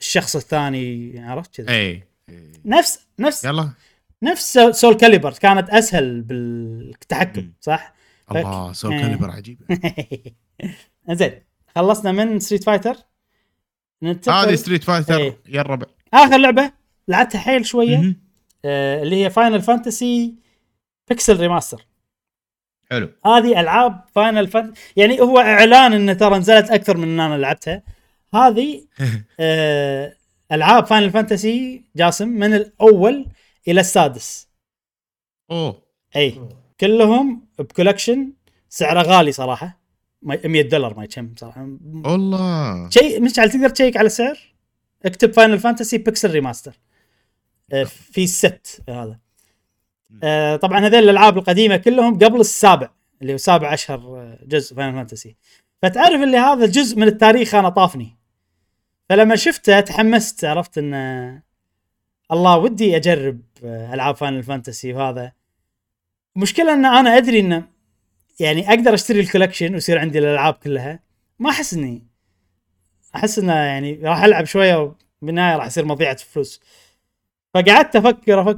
الشخص الثاني عرفت كذا. نفس يلا نفس سول كاليبر كانت اسهل بالتحكم صح. الله سول كاليبر عجيب. زين خلصنا من ستريت فايتر هذه ستريت فايتر يا الربع. اخر لعبه لعبتها حيل شويه اللي هي فاينل فانتسي بيكسل ريماستر. حلو هذه العاب فاينل فانتسي يعني هو اعلان ان ترى نزلت اكثر من انا لعبتها هذه. العاب فاينل فانتسي جاسم من الاول الى السادس. كلهم بكولكشن سعره غالي صراحه $100 ما يكم صراحه والله شيء مش على تقدر تشيك على السعر اكتب فاينل فانتسي بيكسل ريماستر في الست هذا. طبعا هذول الالعاب القديمه كلهم قبل السابع اللي هو سابع اشهر جزء فاينل فانتسي فتعرف اللي هذا الجزء من التاريخ انا طافني فلما شفته تحمست عرفت ان الله ودي اجرب العاب فاينل فانتسي. وهذا المشكله ان انا ادري ان يعني اقدر اشتري الكولكشن ويصير عندي الالعاب كلها ما احس اني احس ان يعني راح العب شويه وبالنهايه راح يصير مضيعه فلوس. فقعدت افكر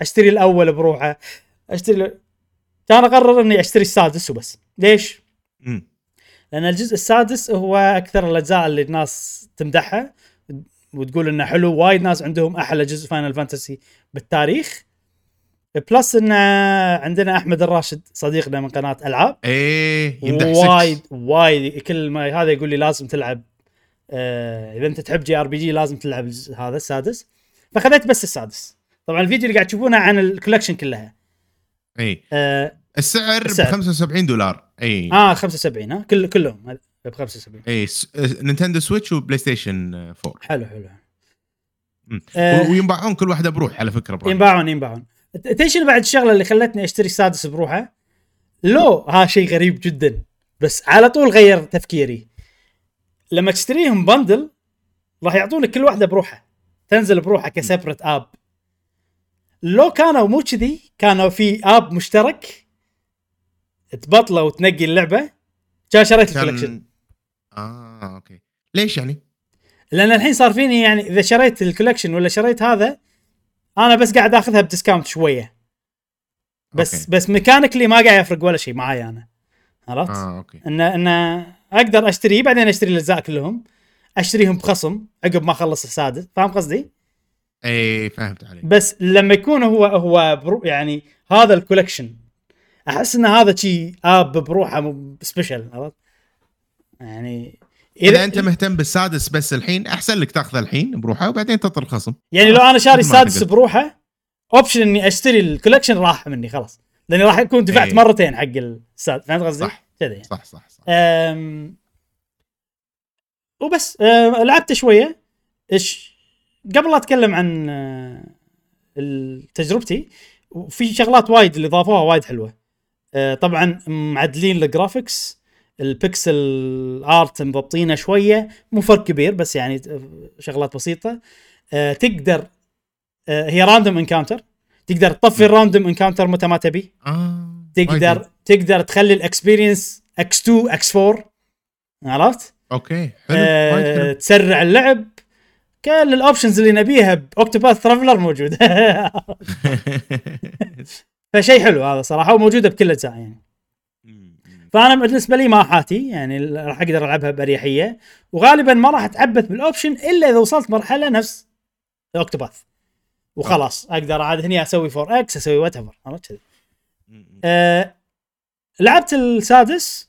اشتري الاول بروحه اشتري كان اقرر اني اشتري السادس وبس. ليش؟ لان الجزء السادس هو اكثر الاجزاء اللي الناس تمدحها وتقول انه حلو وايد ناس عندهم احلى جزء فاينل فانتسي بالتاريخ. بلس ان عندنا احمد الراشد صديقنا من قناه العاب وايد كل ما هذا يقول لي لازم تلعب اذا انت تحب جي ار بي جي لازم تلعب هذا السادس. فاخذت بس السادس. طبعا الفيديو اللي قاعد تشوفونه عن الكولكشن كلها. السعر $75. $75 كلهم $75. نينتندو سويتش وبلاي ستيشن 4. حلو وينباعون كل واحده بروح على فكره بروح. ينباعون تيشن بعد الشغله اللي خلتني اشتري السادس بروحه لو ها شيء غريب جدا بس على طول غير تفكيري. لما تشتريهم بندل راح يعطونك كل واحده بروحه تنزل بروحها كسيبرت اب. لو كانوا مو كذي كانوا في اب مشترك تبطله وتنقي اللعبه كان شريت الكولكشن. اوكي ليش يعني؟ لان الحين صار فيني يعني اذا شريت الكولكشن ولا شريت هذا انا بس قاعد اخذها بديسكاونت شويه بس. أوكي. بس ميكانيكلي ما قاعد يفرق ولا شيء معي انا عرفت. اوكي ان اقدر اشتريه بعدين اشتري الاجزاء كلهم اشتريهم بخصم عقب ما اخلص السادس. فاهم قصدي؟ فهمت عليك. بس لما يكون هو يعني هذا الكولكشن احس ان هذا شيء اب بروحه سبيشل عرفت يعني. اذا انت مهتم بالسادس بس الحين احسن لك تاخذه الحين بروحه وبعدين تطر الخصم يعني. لو انا شاري السادس بروحه اوبشن اني اشتري الكولكشن راح مني خلاص لاني راح اكون دفعت مرتين حق السادس. فهمت قصدي كذا يعني. صح. وبس لعبت شويه. قبل لا اتكلم عن تجربتي وفي شغلات وايد اللي ضافوها وايد حلوه. طبعا معدلين الجرافيكس البيكسل ارت مضبطينه شويه مو فرق كبير بس يعني شغلات بسيطه. تقدر هي راندوم انكاونتر تقدر تطفي الراندوم انكاونتر متى ما تبي. تقدر تخلي الاكسبيرينس x2 x4 عرفت. اوكي حلو. تسرع اللعب كل الاوبشنز اللي نبيها باوكتوباث ترافلر موجوده. فشيء حلو هذا صراحه وموجوده بكل اجزاء يعني. فانا بالنسبه لي ما حاتي يعني راح اقدر العبها باريحيه وغالبا ما راح اتعبث بالاوبشن الا اذا وصلت مرحله نفس الاوكتوباث وخلاص اقدر عاد هنا اسوي 4x اسوي واتفر عرفت كذا. لعبت السادس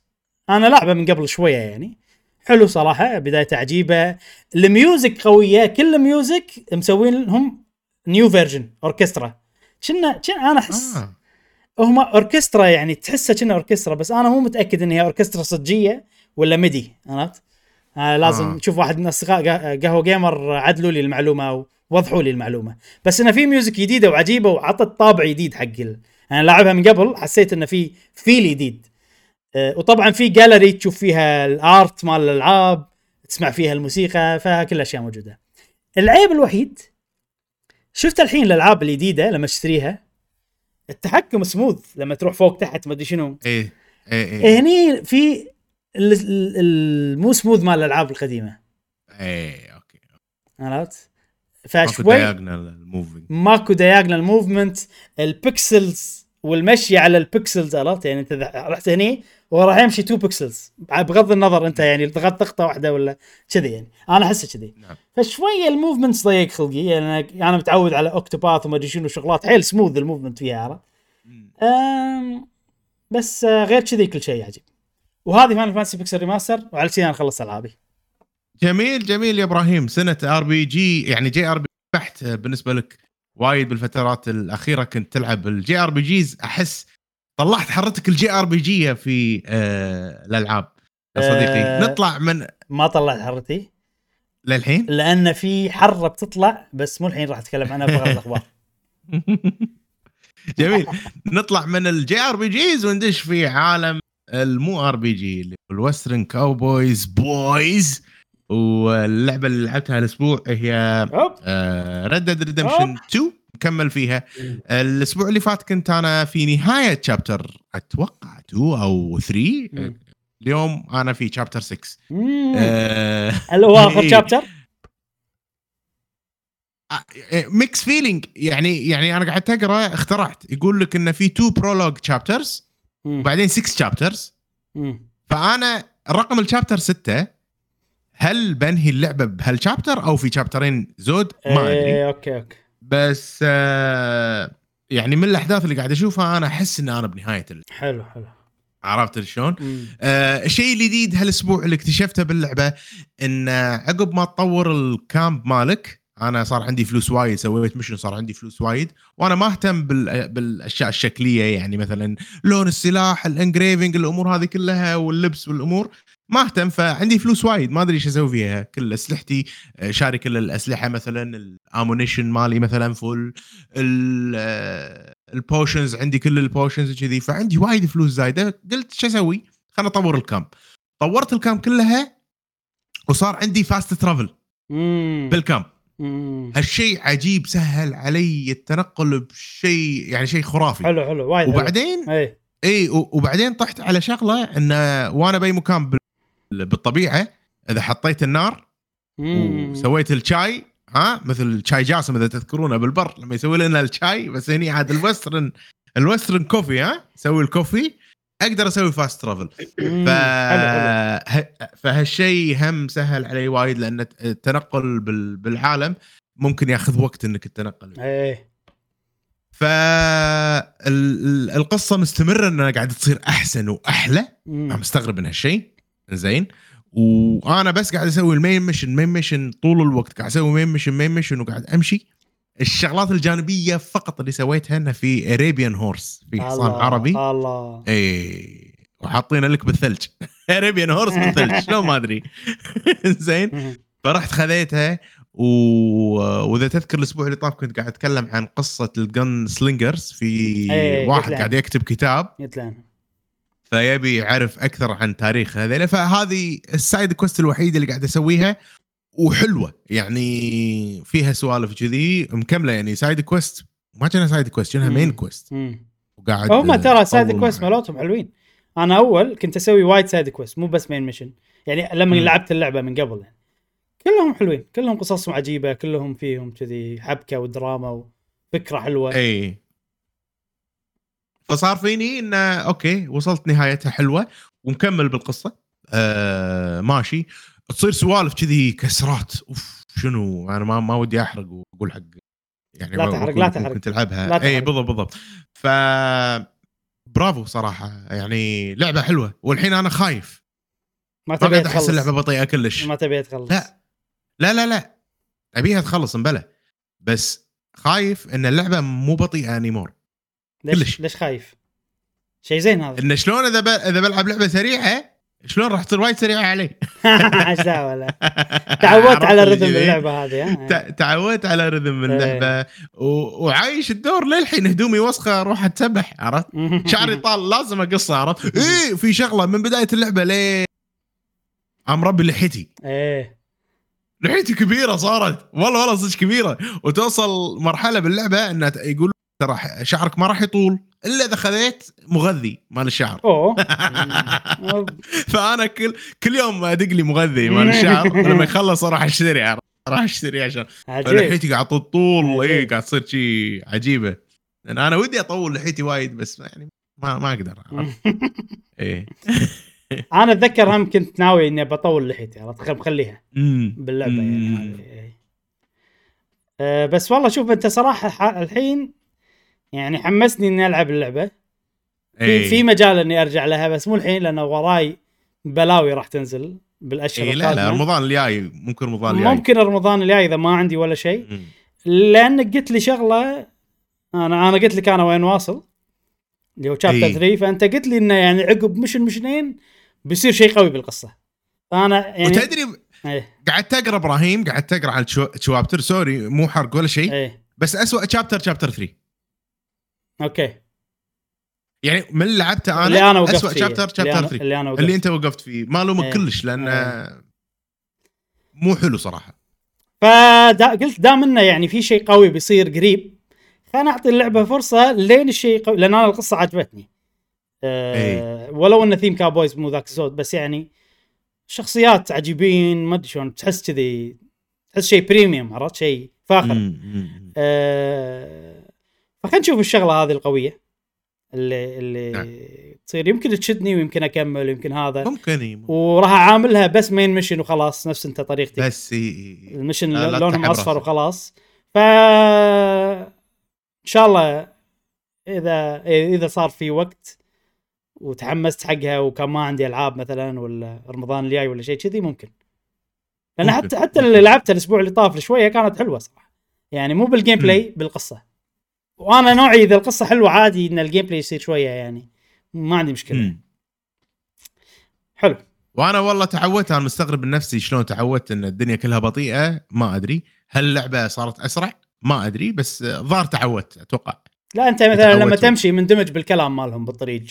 انا لعبه من قبل شويه يعني حلو صراحه بدايه عجيبه. الميوزك قويه كل ميوزك مسوين لهم نيو فيرجن اوركسترا. كنا انا احس هم اوركسترا يعني تحسها كأنها اوركسترا بس انا مو متاكد ان هي اوركسترا صجيه ولا ميدي. عرفت لازم نشوف واحد من اصدقاء قهوه جيمر عدلوا لي المعلومه ووضحوا لي المعلومه. بس انا في ميوزك جديده وعجيبه وعطت طابع جديد حق انا لاعبها من قبل حسيت انه في فيل جديد. وطبعا في جاليري تشوف فيها الارت مال الالعاب تسمع فيها الموسيقى فكل الاشياء موجوده. العيب الوحيد شفت الحين الالعاب الجديده لما اشتريها التحكم سموث لما تروح فوق تحت ما ادري شنو ايه ايه هني في المو سموث مال الالعاب القديمه ايه اوكي عرفت فشوي ماكو دياغونال موفمنت البيكسلز والمشي على البيكسلز عرفت يعني انت رحت هني وراح يمشي 2 بيكسلز بغض النظر انت يعني ضغطت ضغطه واحده ولا كذي يعني انا احس كذي نعم. فشويه الموفمنتس ضيق خلقي يعني انا متعود على اوكتوباث وما ادري شنو شغلات حيل سموث الموفمنت فيها عرفت بس غير كذي كل شيء عجيب. وهذه فاينل فانتسي بيكسل ريماستر وعلى كذا انا خلصت العابي. جميل جميل يا ابراهيم سنه ار بي جي يعني جي ار بي بحت بالنسبه لك وايد بالفترات الاخيره كنت تلعب الجي ار بي جيز احس طلعت حرتك الجي ار بي جيه في الالعاب يا صديقي. نطلع من ما طلعت حرتي للحين لان في حره بتطلع بس مو الحين راح اتكلم عنها بغير الاخبار. جميل نطلع من الجي ار بي جيز وندش في عالم المو ار بي جي اللي هو الوسترن كاوبويز بويز. واللعبه اللي لعبتها الاسبوع هي ريد ديد ريدمشن 2 كمل فيها الاسبوع اللي فات كنت انا في نهايه تشابتر اتوقع 2 او 3 اليوم انا في تشابتر 6 هل هو اخر تشابتر ميكس فيلينج يعني انا قاعد اقرا اخترعت يقول لك ان في 2 برولوج تشابترز وبعدين 6 تشابترز فانا رقم التشابتر 6 هل بنهي اللعبة بهالشابتر أو في شابترين زود ما أدري أوكي. بس يعني من الأحداث اللي قاعد أشوفها أنا أحس إن أنا بنهاية حلو عرفت شلون شيء جديد هالأسبوع اللي اكتشفته باللعبة إن عقب ما تطور الكامب مالك أنا صار عندي فلوس وايد سويت مشن صار عندي فلوس وايد وأنا ما أهتم بالأشياء الشكلية يعني مثلا لون السلاح الانجريفينج الأمور هذه كلها واللبس والأمور ما اهتم فعندي فلوس وايد ما ادري ايش اسوي فيها كل اسلحتي شاري كل الاسلحه مثلا الامونيشن مالي مثلا فل البوشنز عندي كل البوشنز كذي فعندي وايد فلوس زايده قلت شو اسوي خلنا اطور الكامب طورت الكامب كلها وصار عندي فاست ترافل بالكامب هالشيء عجيب سهل علي التنقل بشيء يعني شيء خرافي حلو وايد وبعدين حلو. اي وبعدين طحت على شغله ان وانا باي مكان بالطبيعه اذا حطيت النار وسويت الشاي ها مثل شاي جاسم اذا تذكرونه بالبر لما يسوي لنا الشاي بس هني عاد الوسترن كوفي ها سوي الكوفي اقدر اسوي فاست ترافل فهالشيء هم سهل علي وايد لان التنقل بالعالم ممكن ياخذ وقت انك تتنقل فالقصة مستمرة أنها قاعدة تصير أحسن وأحلى أنا مستغرب من هالشيء زين وأنا بس قاعد أسوي المين ميشن طول الوقت قاعد أسوي مين ميشن وقاعد أمشي الشغلات الجانبية فقط اللي سويتها أنها في أريبيان هورس في حصان عربي الله إيه وحاطين لك بالثلج أريبيان هورس بالثلج لو ما أدري زين فرحت خذيتها وإذا تذكر الأسبوع اللي طاف كنت قاعد أتكلم عن قصة الجن سلينجرز في واحد قاعد يكتب كتاب فيبي يعرف أكثر عن تاريخ هذيله فهذه السايد كوست الوحيدة اللي قاعد أسويها وحلوة يعني فيها سوالف كذي مكملة يعني سايد كوست ما كانها سايد كوست كانها مين كوست وقاعد هم ترى سايد كوست مالاتهم حلوين أنا أول كنت أسوي وايد سايد كوست مو بس مين ميشن يعني لما لعبت اللعبة من قبل يعني. كلهم حلوين كلهم قصصهم عجيبة كلهم فيهم كذي حبكة ودراما وفكرة حلوة اي فصار فيني إنه اوكي وصلت نهايتها حلوة ومكمل بالقصة ماشي تصير سوالف كذي كسرات اوف شنو انا ما ودي احرق واقول حق يعني لا تحرق كنت العبها اي بالضبط ف برافو صراحة يعني لعبة حلوة والحين انا خايف ما تبي تخلص اللعبه بطيئه كلش ما تبي تخلص لا ابيها تخلص مبلى بس خايف ان اللعبه مو بطيئه انيمور ليش خايف شيء زين هذا. إن شلون إذا بلعب لعبة سريعة شلون راح تصير وايد سريعة علي؟ عشان ولا تعودت على الرذم اللعبة هذه. تعودت على رذم اللعبة وعايش الدور للحين. هدومي وسخة أروح أتسبح عرفت. شعري طال لازم أقصه عرفت. إيه في شغلة من بداية اللعبة ليه عم ربي لحيتي. إيه لحيتي كبيرة صارت والله صدق كبيرة. وتوصل مرحلة باللعبة إنه يقول ترى شعرك ما راح يطول إلا إذا خذيت مغذي مال الشعر. فأنا كل يوم أدق لي مغذي مال الشعر لما يخلص راح أشتري عرق. راح أشتري عشان لحيتي قاعد تطول. إيه قاعد تصير شيء عجيبة لأن أنا ودي أطول لحيتي وايد بس يعني ما أقدر. إيه أنا أتذكر هم كنت ناوي إني بطول لحيتي عرفت بخليها باللعبة يعني. بس والله شوف أنت صراحة الحين يعني حمسني إني ألعب اللعبة. في مجال إني أرجع لها بس مو الحين لأنه وراي بلاوي راح تنزل بالأشهر القادمة. لا رمضان الجاي ممكن رمضان الجاي إذا ما عندي ولا شيء. لأنك قلت لي شغلة أنا قلت لك أنا وين واصل اللي هو شابتر 3 فأنت قلت لي إنه يعني عقب مشنين بيصير شيء قوي بالقصة. فأنا يعني وتدري قعدت أقرأ إبراهيم قعدت أقرأ على شوابتر سوري مو حرق ولا شيء. بس أسوأ شابتر 3 اوكي يعني من لعبته انا اسوء شابتر 3 اللي انت وقفت فيه ما لومك كلش لان مو حلو صراحه. فقلت دام انه يعني في شيء قوي بيصير قريب خلنا نعطي اللعبه فرصه لين الشيء قوي لان انا القصه عجبتني. ولو ان ثيم كابويز مو ذاك الزود بس يعني شخصيات عجيبين ما ادري شلون تحس كذي تحس شيء بريميوم عرفت شيء فاخر. فخلنا نشوف الشغلة هذه القوية اللي تصير يمكن تشدني ويمكن أكمل ويمكن هذا ممكن. وراح أعاملها بس مين مشن وخلاص نفس أنت طريقتي بس المشن لونهم أصفر وخلاص. إن شاء الله إذا صار في وقت وتحمست حقها وكان ما عندي ألعاب مثلا ولا رمضان الجاي ولا شيء كذي ممكن. لأن حتى اللي لعبتها الأسبوع اللي طاف شوية كانت حلوة صراحة يعني مو بالجيم بلاي بالقصة. وانا نوعي اذا القصه حلوه عادي ان الجيم بلاي يصير شويه يعني ما عندي مشكله. حلو. وانا والله تعودت. انا مستغرب نفسي شلون تعودت ان الدنيا كلها بطيئه ما ادري. هل اللعبه صارت اسرع ما ادري بس ظهر تعودت اتوقع. لا انت مثلا لما تمشي مندمج بالكلام مالهم بالطريق.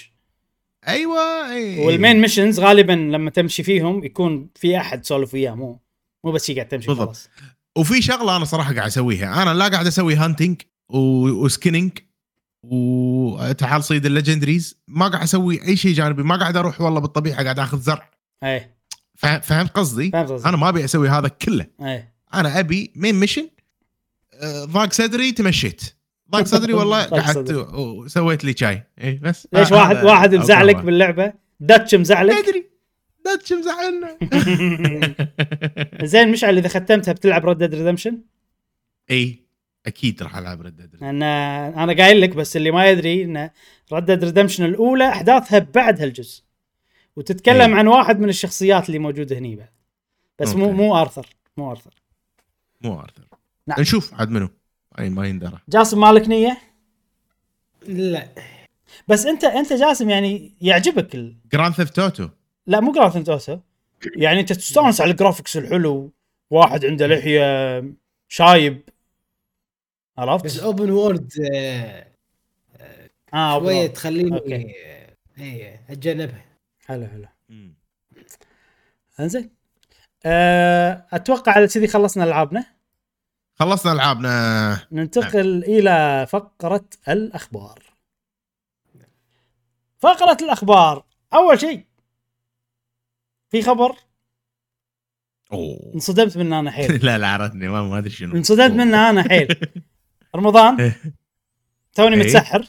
ايوه أي. والمين ميشنز غالبا لما تمشي فيهم يكون في احد سولف وياه مو بس قاعد تمشي خلاص. وفي شغله انا صراحه قاعد اسويها. انا لا قاعد اسوي هانتينج وسكينينج وتحال صيد الليجندريز. ما قاعد اسوي اي شيء جانبي. ما قاعد اروح والله بالطبيعه قاعد اخذ زرع. اي فهمت قصدي. انا ما ابي اسوي هذا كله. انا ابي مين ميشن ضاق صدري تمشيت ضاق صدري والله قعدت وسويت لي شاي. بس ليش واحد مزعلك باللعبه داتش مزعلك ادري داتش مزعلنا. زين مشعل اذا ختمتها بتلعب ريد ديد ريدمشن؟ اي اكيد راح العب ريد ديد. انا قايل لك بس اللي ما يدري ان ريد ديد ريدمشن الاولى احداثها بعد هالجزء وتتكلم عن واحد من الشخصيات اللي موجوده هني بعد بس مو ارثر نعم. نشوف عاد منو اي ما يندرى. جاسم مالك نيه؟ لا بس انت جاسم يعني يعجبك جراند ثيفت اوتو. لا مو جراند ثيفت اوتو يعني انت تستانس على الجرافيكس الحلو واحد عنده لحيه شايب عرفت بس اوبن وورد شويه تخليني اتجنبها. حلو انزين. اتوقع على كذي خلصنا العابنا ننتقل الى فقرة الاخبار. اول شيء في خبر انصدمت منه انا حيل. لا عرفتني ما ادري شنو انصدمت منه انا حيل. رمضان توني متسحر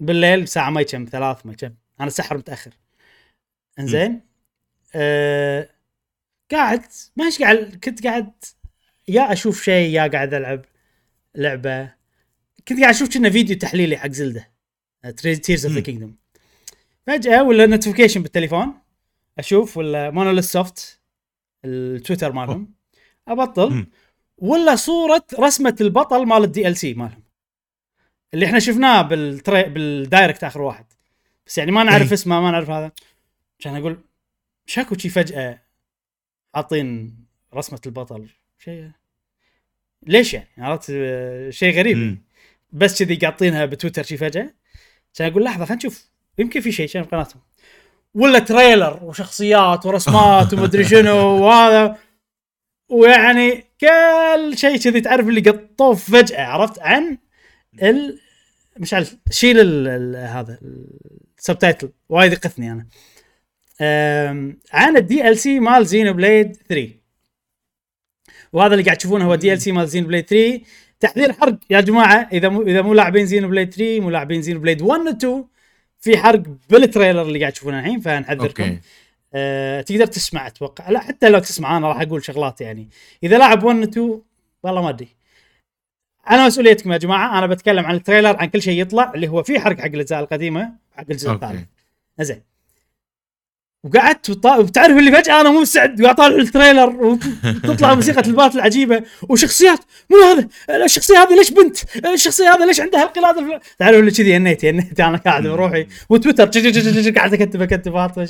بالليل ساعة ما يكم 3 ما كم انا سحر متاخر. انزين قاعد ماش قاعد كنت قاعد يا اشوف شيء يا قاعد العب لعبه. كنت قاعد اشوف كنا فيديو تحليلي حق زلدة تيرز اوف ذا كينجدم فجأة ولا نوتيفيكيشن بالتليفون اشوف ولا مونوليث سوفت التويتر مالهم ابطل ولا صورة رسمة البطل مال الدي ال سي مالهم اللي احنا شفناه بالدايركت اخر واحد، بس يعني ما نعرف اسمه، ما نعرف هذا. عشان اقول شكو شي فجأة عاطين رسمة البطل شيء، ليش يعني؟ عرفت شيء غريب بس كذي قاطينها بتويتر شي فجأة. عشان اقول لحظة خلينا نشوف يمكن في شيء في قناتهم، ولا تريلر وشخصيات ورسمات ومدري شنو وهذا، ويعني كل شيء كذي تعرف اللي قطوه فجأة. عرفت عن مش عارف شيل هذا السبتايتل وايد يقثني انا. عن الدي ال سي مال زينوبليد 3، وهذا اللي قاعد تشوفونه هو دي ال سي مال زينوبليد 3. تحذير حرق يا جماعه، اذا مو لاعبين زينوبليد 3، مو لاعبين زينوبليد 1 و 2، في حرق بالتريلر اللي قاعد تشوفونه الحين، فنحذركم. تقدر تسمع اتوقع، لا حتى لو تسمع انا راح اقول شغلات يعني اذا لاعب 1 و 2 والله ما ادري، انا مسؤوليتكم يا جماعه. انا بتكلم عن التريلر، عن كل شيء يطلع اللي هو فيه حرق حق الاجزاء القديمه حق الجزء الثاني. زين، وقعدت وبتعرف اللي فجاه انا مو مستعد، ويطالع التريلر وتطلع موسيقى البات العجيبه وشخصيات، مو هذا الشخصيه، هذا ليش بنت الشخصيه، هذا ليش عندها القلاده، تعالوا اللي كذي. هنيت انا قاعد بروحي وتويتر قاعد اكتب هات،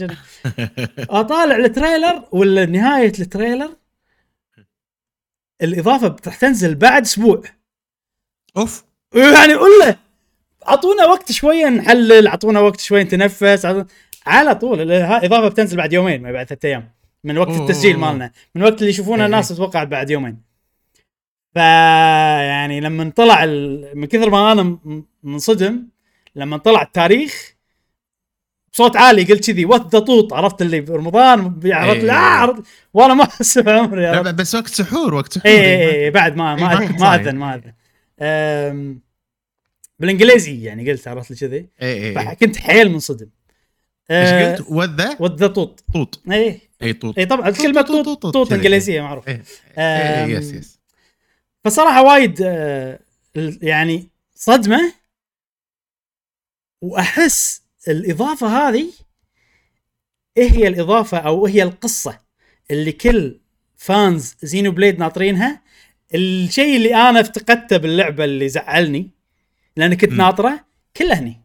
اطالع التريلر ولا نهايه التريلر. الاضافه راح تنزل بعد اسبوع. اوف، يعني اقول له اعطونا وقت شويه نحلل، اعطونا وقت شويه نتنفس. على طول الاضافه بتنزل بعد يومين، ما بعد 3 ايام من وقت التسجيل مالنا، من وقت اللي يشوفونه الناس اتوقع بعد يومين. ف يعني لما طلع من كثر ما انا منصدم لما طلع التاريخ بصوت عالي قلت كذي وات ذا طوط. عرفت اللي برمضان عرفت عرض، وانا ما حسب عمري عرفت. بس وقت سحور اي بعد ما اذن بالانجليزي يعني قلت عرفت لي كذي. فكنت حيل منصدم. ايش قلت؟ وذا طوط. اي طوط، اي طبعا كلمه طوط انجليزيه معروف. يس فصراحه وايد يعني صدمه. واحس الاضافه هذه هي الاضافه او هي القصه اللي كل فانز زينوبليد ناطرينها. الشيء اللي انا افتقدته باللعبه اللي زعلني لان كنت ناطره كله هني.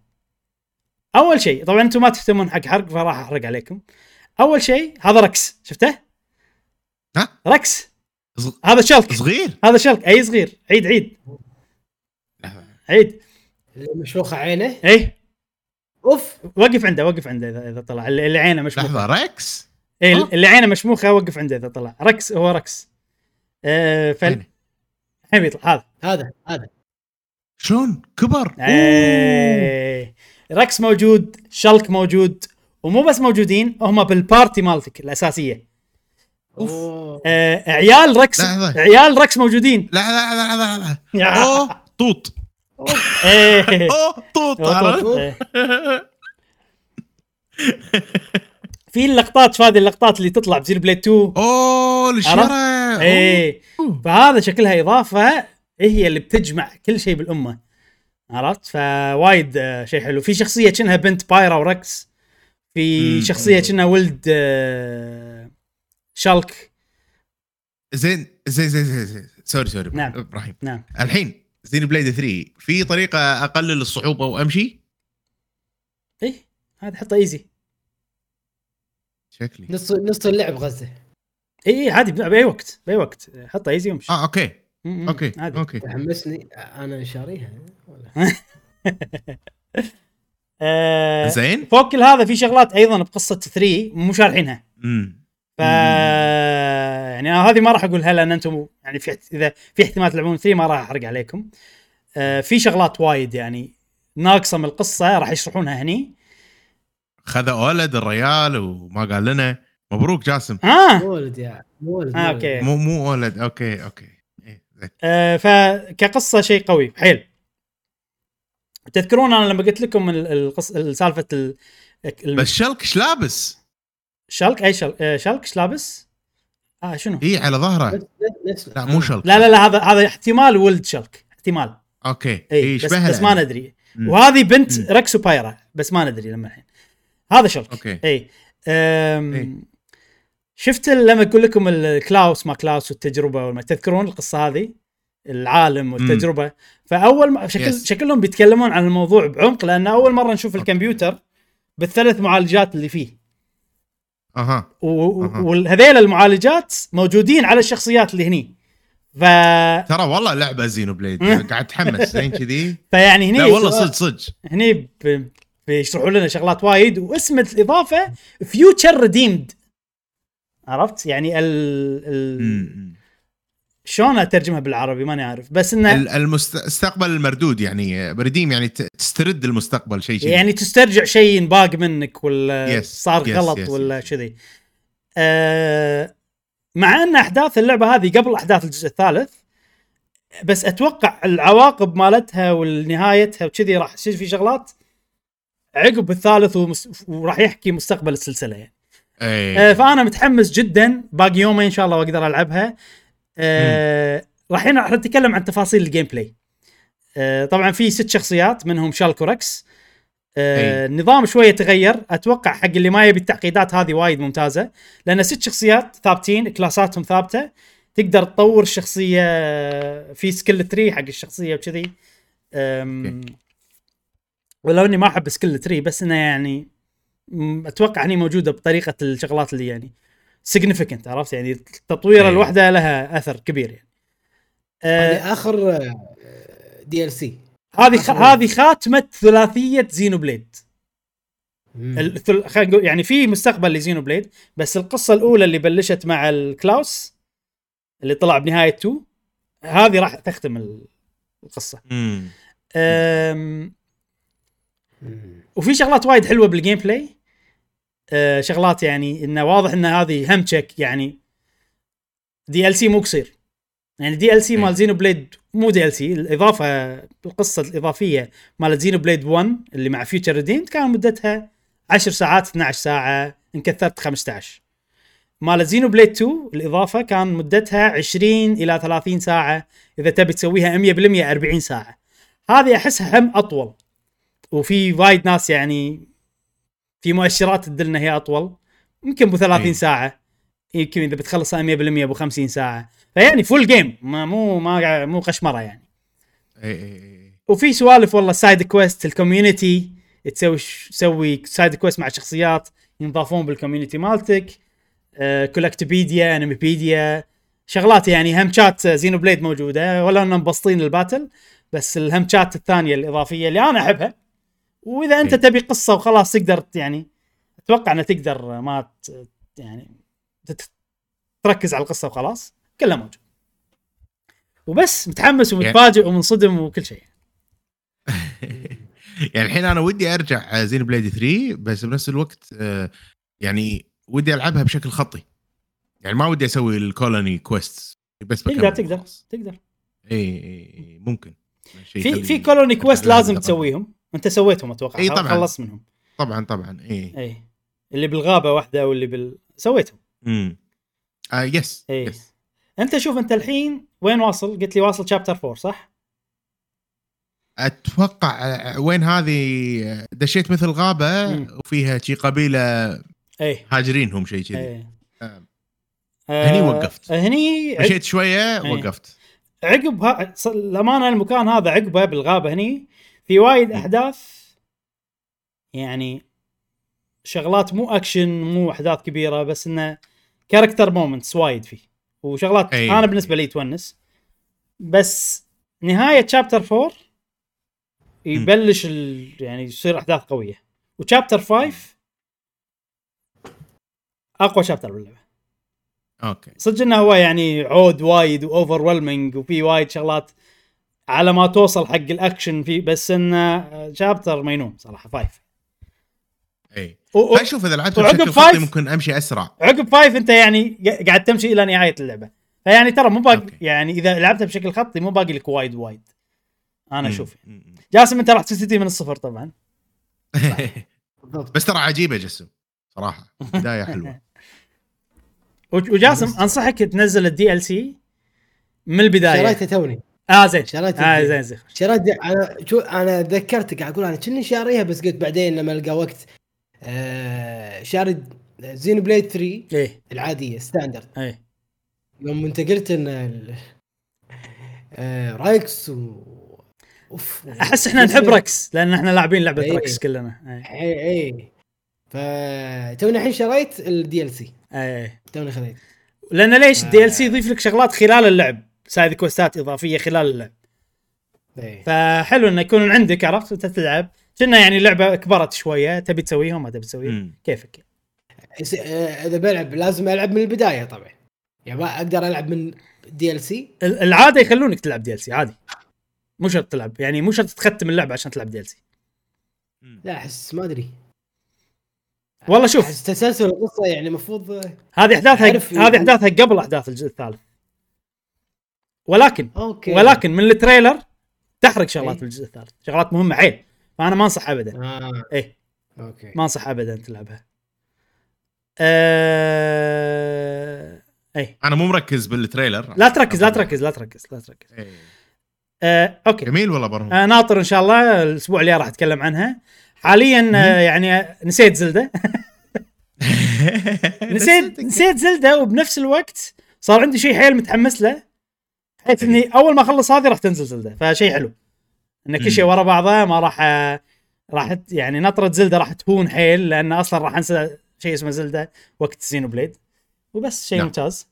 اول شيء طبعا انتم ما تهتمون حق حرق فراح احرق عليكم. اول شيء هذا ركس، شفته؟ ها ركس هذا شلك صغير، هذا شلك اي صغير. عيد مشوخه عينه اي اوف. وقف عنده اذا طلع اللي عينه مشموخه. لحظه ركس اي اللي عينه مشموخه وقف عنده اذا طلع ركس. هو ركس فن الحين بيطلع هذا شلون كبر. ركس موجود، شلك موجود، ومو بس موجودين هم بالبارتي مالتك الاساسيه. اوف عيال ركس، عيال ركس موجودين. لا اوه طوط اوه طوط. في اللقطات، في هذه اللقطات اللي تطلع بزير بلاي 2 اوه الشارع ايه. فهذا شكلها اضافه هي اللي بتجمع كل شيء بالامه، عرفت؟ فوايد شيء حلو. في شخصيه كأنها بنت بايرا وركس، في شخصيه كأنها ولد شالك. زين سوري نعم. ابراهيم نعم. الحين زين بلايد 3 في طريقه اقلل الصعوبه وامشي ايه. هذا حطه ايزي شكلي نص اللعب غزه اي عادي باي وقت حطه ايزي ومشي. اوكي حمسني انا شاريها ولا زين. فوق هذا في شغلات ايضا بقصه 3 مو شارحينها. يعني هذه ما راح اقولها لان انتم يعني في اذا في احتمال تلعبون 3 ما راح احرق عليكم. في شغلات وايد يعني ناقصه من القصه راح يشرحونها هني. خذ ولد الريال وما قال لنا مبروك جاسم. ولد يا ولد اوكي مو ولد اوكي فكقصه شيء قوي حيل. تذكرون انا لما قلت لكم السالفه بس شلك شلابس شلك اي شلك شلابس شنو اي على ظهره. لا مو شلك، لا هذا احتمال ولد شلك احتمال اوكي اي بس ما ندري. وهذه بنت ركس وبايرا بس ما ندري لما الحين هذا شلك اوكي اي. شفت لما اقول لكم الكلاوس ما كلاوس والتجربه، وما تذكرون القصه هذه العالم والتجربه. فاول شكلهم بيتكلمون عن الموضوع بعمق، لان اول مره نشوف الكمبيوتر بالثلاث معالجات اللي فيه. وهذيل المعالجات موجودين على الشخصيات اللي هني. ترى والله لعبه زينوبليد قاعد تحمس زين كذي. فيعني هني لا والله صدق هني بيشرحوا لنا شغلات وايد. واسم الاضافه فيوتشر ريديمد، عرفت يعني شلون اترجمها بالعربي ماني عارف، بس انه المستقبل المردود يعني بريديم، يعني تسترد المستقبل شيء يعني تسترجع شيء باق منك ولا صار غلط ولا كذي. مع ان احداث اللعبه هذه قبل احداث الجزء الثالث، بس اتوقع العواقب مالتها والنهايتها وكذي راح يصير في شغلات عقب الثالث وراح يحكي مستقبل السلسله يعني. فانا متحمس جدا، باقي يومين ان شاء الله واقدر العبها. راح نتكلم عن تفاصيل الجيم بلاي. طبعا في 6 شخصيات منهم شالكوركس. النظام شويه تغير، اتوقع حق اللي ما يبي التعقيدات هذه وايد ممتازه، لان 6 شخصيات ثابتين، كلاساتهم ثابته، تقدر تطور الشخصيه في سكيل تري حق الشخصيه وكذي. ولو اني ما احب سكيل تري، بس انا يعني اتوقع اني موجوده بطريقه الشغلات اللي يعني significant، عرفت يعني تطوير الوحده لها اثر كبير يعني. يعني اخر DLC هذه خاتمه ثلاثيه زينوبليد. يعني في مستقبل لزينوبليد، بس القصه الاولى اللي بلشت مع الكلاوس اللي طلع بنهايه 2 هذه راح تختم القصه. وفي شغلات وايد حلوه بالجيم بلاي، شغلات يعني انه واضح ان هذه هم تشيك يعني DLC مو قصير، يعني DLC مال زينوبليد مو DLC، الاضافه القصه الاضافيه مال زينوبليد 1 اللي مع فيوتشر ريديمد كان مدتها 10 ساعات 12 ساعه انكثرت 15. مال زينوبليد 2 الاضافه كان مدتها 20 الى 30 ساعه، اذا تبي تسويها 100% 40 ساعه. هذه احسها هم اطول، وفي وايد ناس يعني في مؤشرات تدلنا هي أطول، يمكن ب30 ساعة، يمكن إذا بتخلصها 100% ب50 ساعة، فيعني فول جيم مو قشمرة يعني. وفي سوالف والله سايد كويست، الكوميونيتي تسوي سايد كويست مع شخصيات ينضافون بالكوميونيتي مالتك، كولكتبيديا، انميبيديا، شغلات يعني. هم شات زينوبليد موجودة، ولا أنهم بسطين الباتل، بس الهم شات الثانية الإضافية اللي أنا أحبها. واذا انت تبي قصه وخلاص تقدر يعني اتوقع انك تقدر ما يعني تركز على القصه وخلاص، كله موجود. وبس متحمس ومتفاجئ ومنصدم وكل شيء. يعني الحين انا ودي ارجع زين بليد 3، بس بنفس الوقت يعني ودي العبها بشكل خطي، يعني ما ودي اسوي الكولوني كويست. بس تقدر اي ممكن في كولوني كويست لازم تسويهم، انت سويتهم اتوقع خلص منهم طبعا اي اللي بالغابه واحده واللي سويتهم. يس انت شوف انت الحين وين واصل؟ قلت لي واصل شابتر 4 صح؟ اتوقع وين هذه دشيت مثل غابه وفيها شي قبيله هاجرينهم شيء كذي. هني وقفت، هني مشيت شويه وقفت عقب الامانه المكان هذا عقبه بالغابه هني في وايد أحداث، يعني شغلات مو أكشن مو أحداث كبيرة، بس إنه كاركتر مومنتس وايد فيه وشغلات أنا بالنسبة لي تونس. بس نهاية شابتر 4 يبلش يعني يصير أحداث قوية، وشابتر 5 أقوى شابتر باللعبة. صدق إنه هو يعني عود وايد وأوفرولمينج، وفي وايد شغلات على ما توصل حق الاكشن فيه، بس انه شابتر مينوم صراحه 5. اشوف اذا لعبت بشكل خطي ممكن امشي اسرع. عقب 5 انت يعني قاعد تمشي الى نهايه اللعبه، فيعني ترى مو باقي يعني اذا لعبتها بشكل خطي مو باقي لك وايد انا اشوف. جاسم انت راح تبتدي من الصفر طبعا. بس ترى عجيبه جاسم صراحه، بدايه حلوه. وجاسم انصحك تنزل الDLC من البدايه. شريته توني. زين شريت شريت. انا ذكرت قاعد اقول انا كني شاريها، بس قلت بعدين لما القى وقت شارد زين بليد 3 العاديه ستاندرد. يوم انت قلت ان رايكس اوف احس احنا نحب ركس لان احنا لاعبين لعبه ركس كلنا. اي فتوني الحين شريت الدي ال سي. اي توني خذيت لان ليش الدي ال سي يضيف لك شغلات خلال اللعب، سايد كوستات اضافيه خلال اللعب. اي فحلو انه يكون عندك، عرفت انت تلعب كنا يعني لعبه كبرت شويه تبي تسويهم ما تبي تسويهم كيفك. اذا بلعب لازم العب من البدايه طبعا، يعني ما اقدر العب من دي ال سي. العاده يخلونك تلعب دي ال سي عادي، مو شرط تلعب، يعني مو شرط تختم اللعبه عشان تلعب دي ال سي. لا احس ما ادري والله. شوف تسلسل القصه يعني المفروض هذه احداثها، هذه احداثها قبل احداث الجزء الثالث، ولكن أوكي. ولكن من التريلر تحرق شغلات بالجزء الثالث، شغلات مهمه عيل، فانا ما انصح ابدا. ايه اوكي ما انصح ابدا تلعبها. اي انا مو مركز بالتريلر. لا تركز. أي. اوكي جميل والله برهم. ناطر ان شاء الله الاسبوع اللي راح اتكلم عنها. حاليا يعني نسيت زلدة نسيت زلدة، وبنفس الوقت صار عندي شيء حيل متحمس له، حيث اني اول ما اخلص هذه راح تنزل زلدة، فشيء حلو ان كل شيء ورا بعضه. ما راح يعني نطرة زلدة راح تهون حيل، لان اصلا راح انسى شيء اسمه زلدة وقت زينو بليد، وبس شيء ممتاز.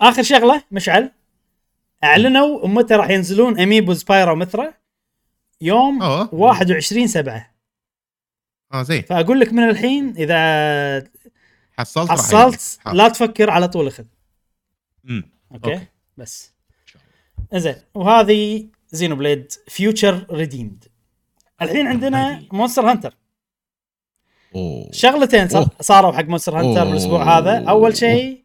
اخر شغله مشعل، اعلنوا متى راح ينزلون اميبو سبايرو مثرا يوم 21/7. زين فاقول لك من الحين اذا حصلت لا تفكر على طول اخذ. اوكي بس زين. وهذه زينو بليد فيوتشر ريديمد. الحين عندنا مونستر هانتر. شغلتين صاروا حق مونستر هانتر بالاسبوع هذا. اول شيء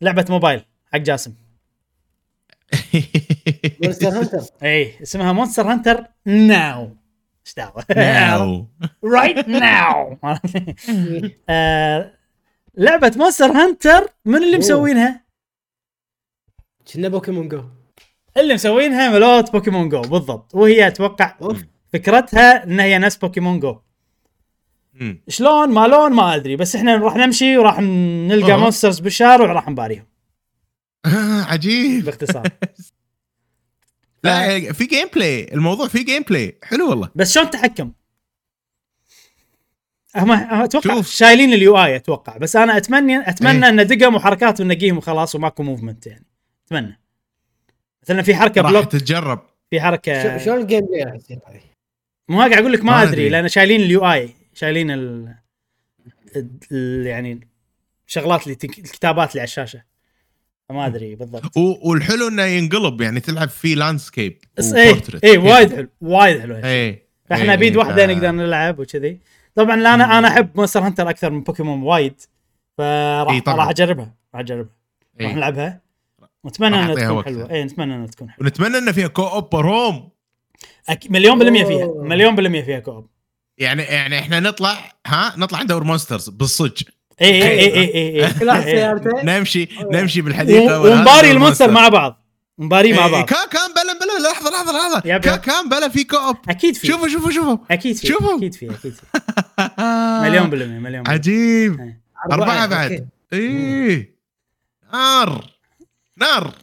لعبه موبايل حق جاسم مونستر هانتر. اي اسمها مونستر هانتر ناو. ايش دعوه ناو رايت ناو. لعبه مونستر هانتر من اللي مسوينها كنا بوكيمون جو، اللي مسوينها ملوت بوكيمون جو بالضبط. وهي اتوقع فكرتها ان هي ناس بوكيمون جو. شلون مالون ما ادري، بس احنا نروح نمشي وراح نلقى مونسترز بالشارع وراح نباريهم. عجيب باختصار. لا في جيم بلاي، الموضوع في جيم بلاي حلو والله. بس شلون تحكم؟ اتوقع شوف. شايلين اليو اي اتوقع، بس انا اتمنى ان دقم وحركات ونقيهم وخلاص وماكو موفمنت. يعني اتمنى مثلا في حركه بلوك تتجرب، في حركه شلون الجيم بلاي مو قاعد اقول لك ما ادري، لان شايلين اليو اي، شايلين يعني شغلات اللي الكتابات اللي على الشاشه، ما ادري بالضبط. والحلو انه ينقلب، يعني تلعب فيه لاندسكيب وبورتريت. اي وايد حلو، وايد حلو. احنا بيد واحده نقدر نلعب وكذي. طبعا انا احب مونستر هانتر اكثر من بوكيمون وايد، فراح اجربها راح نلعبها، ونتمنى انها تكون حلوه. ونتمنى ان فيها كوب روم. مليون بالمية فيها، كوب. يعني احنا نطلع عند اور مونسترز بالصج. اي نمشي بالحديقه ونباري المونستر مع بعض. كان بلا لحظه كان بلا في كوب. اكيد في. شوفوا اكيد في. مليون بالمية. عجيب. 4 بعد. اي نار.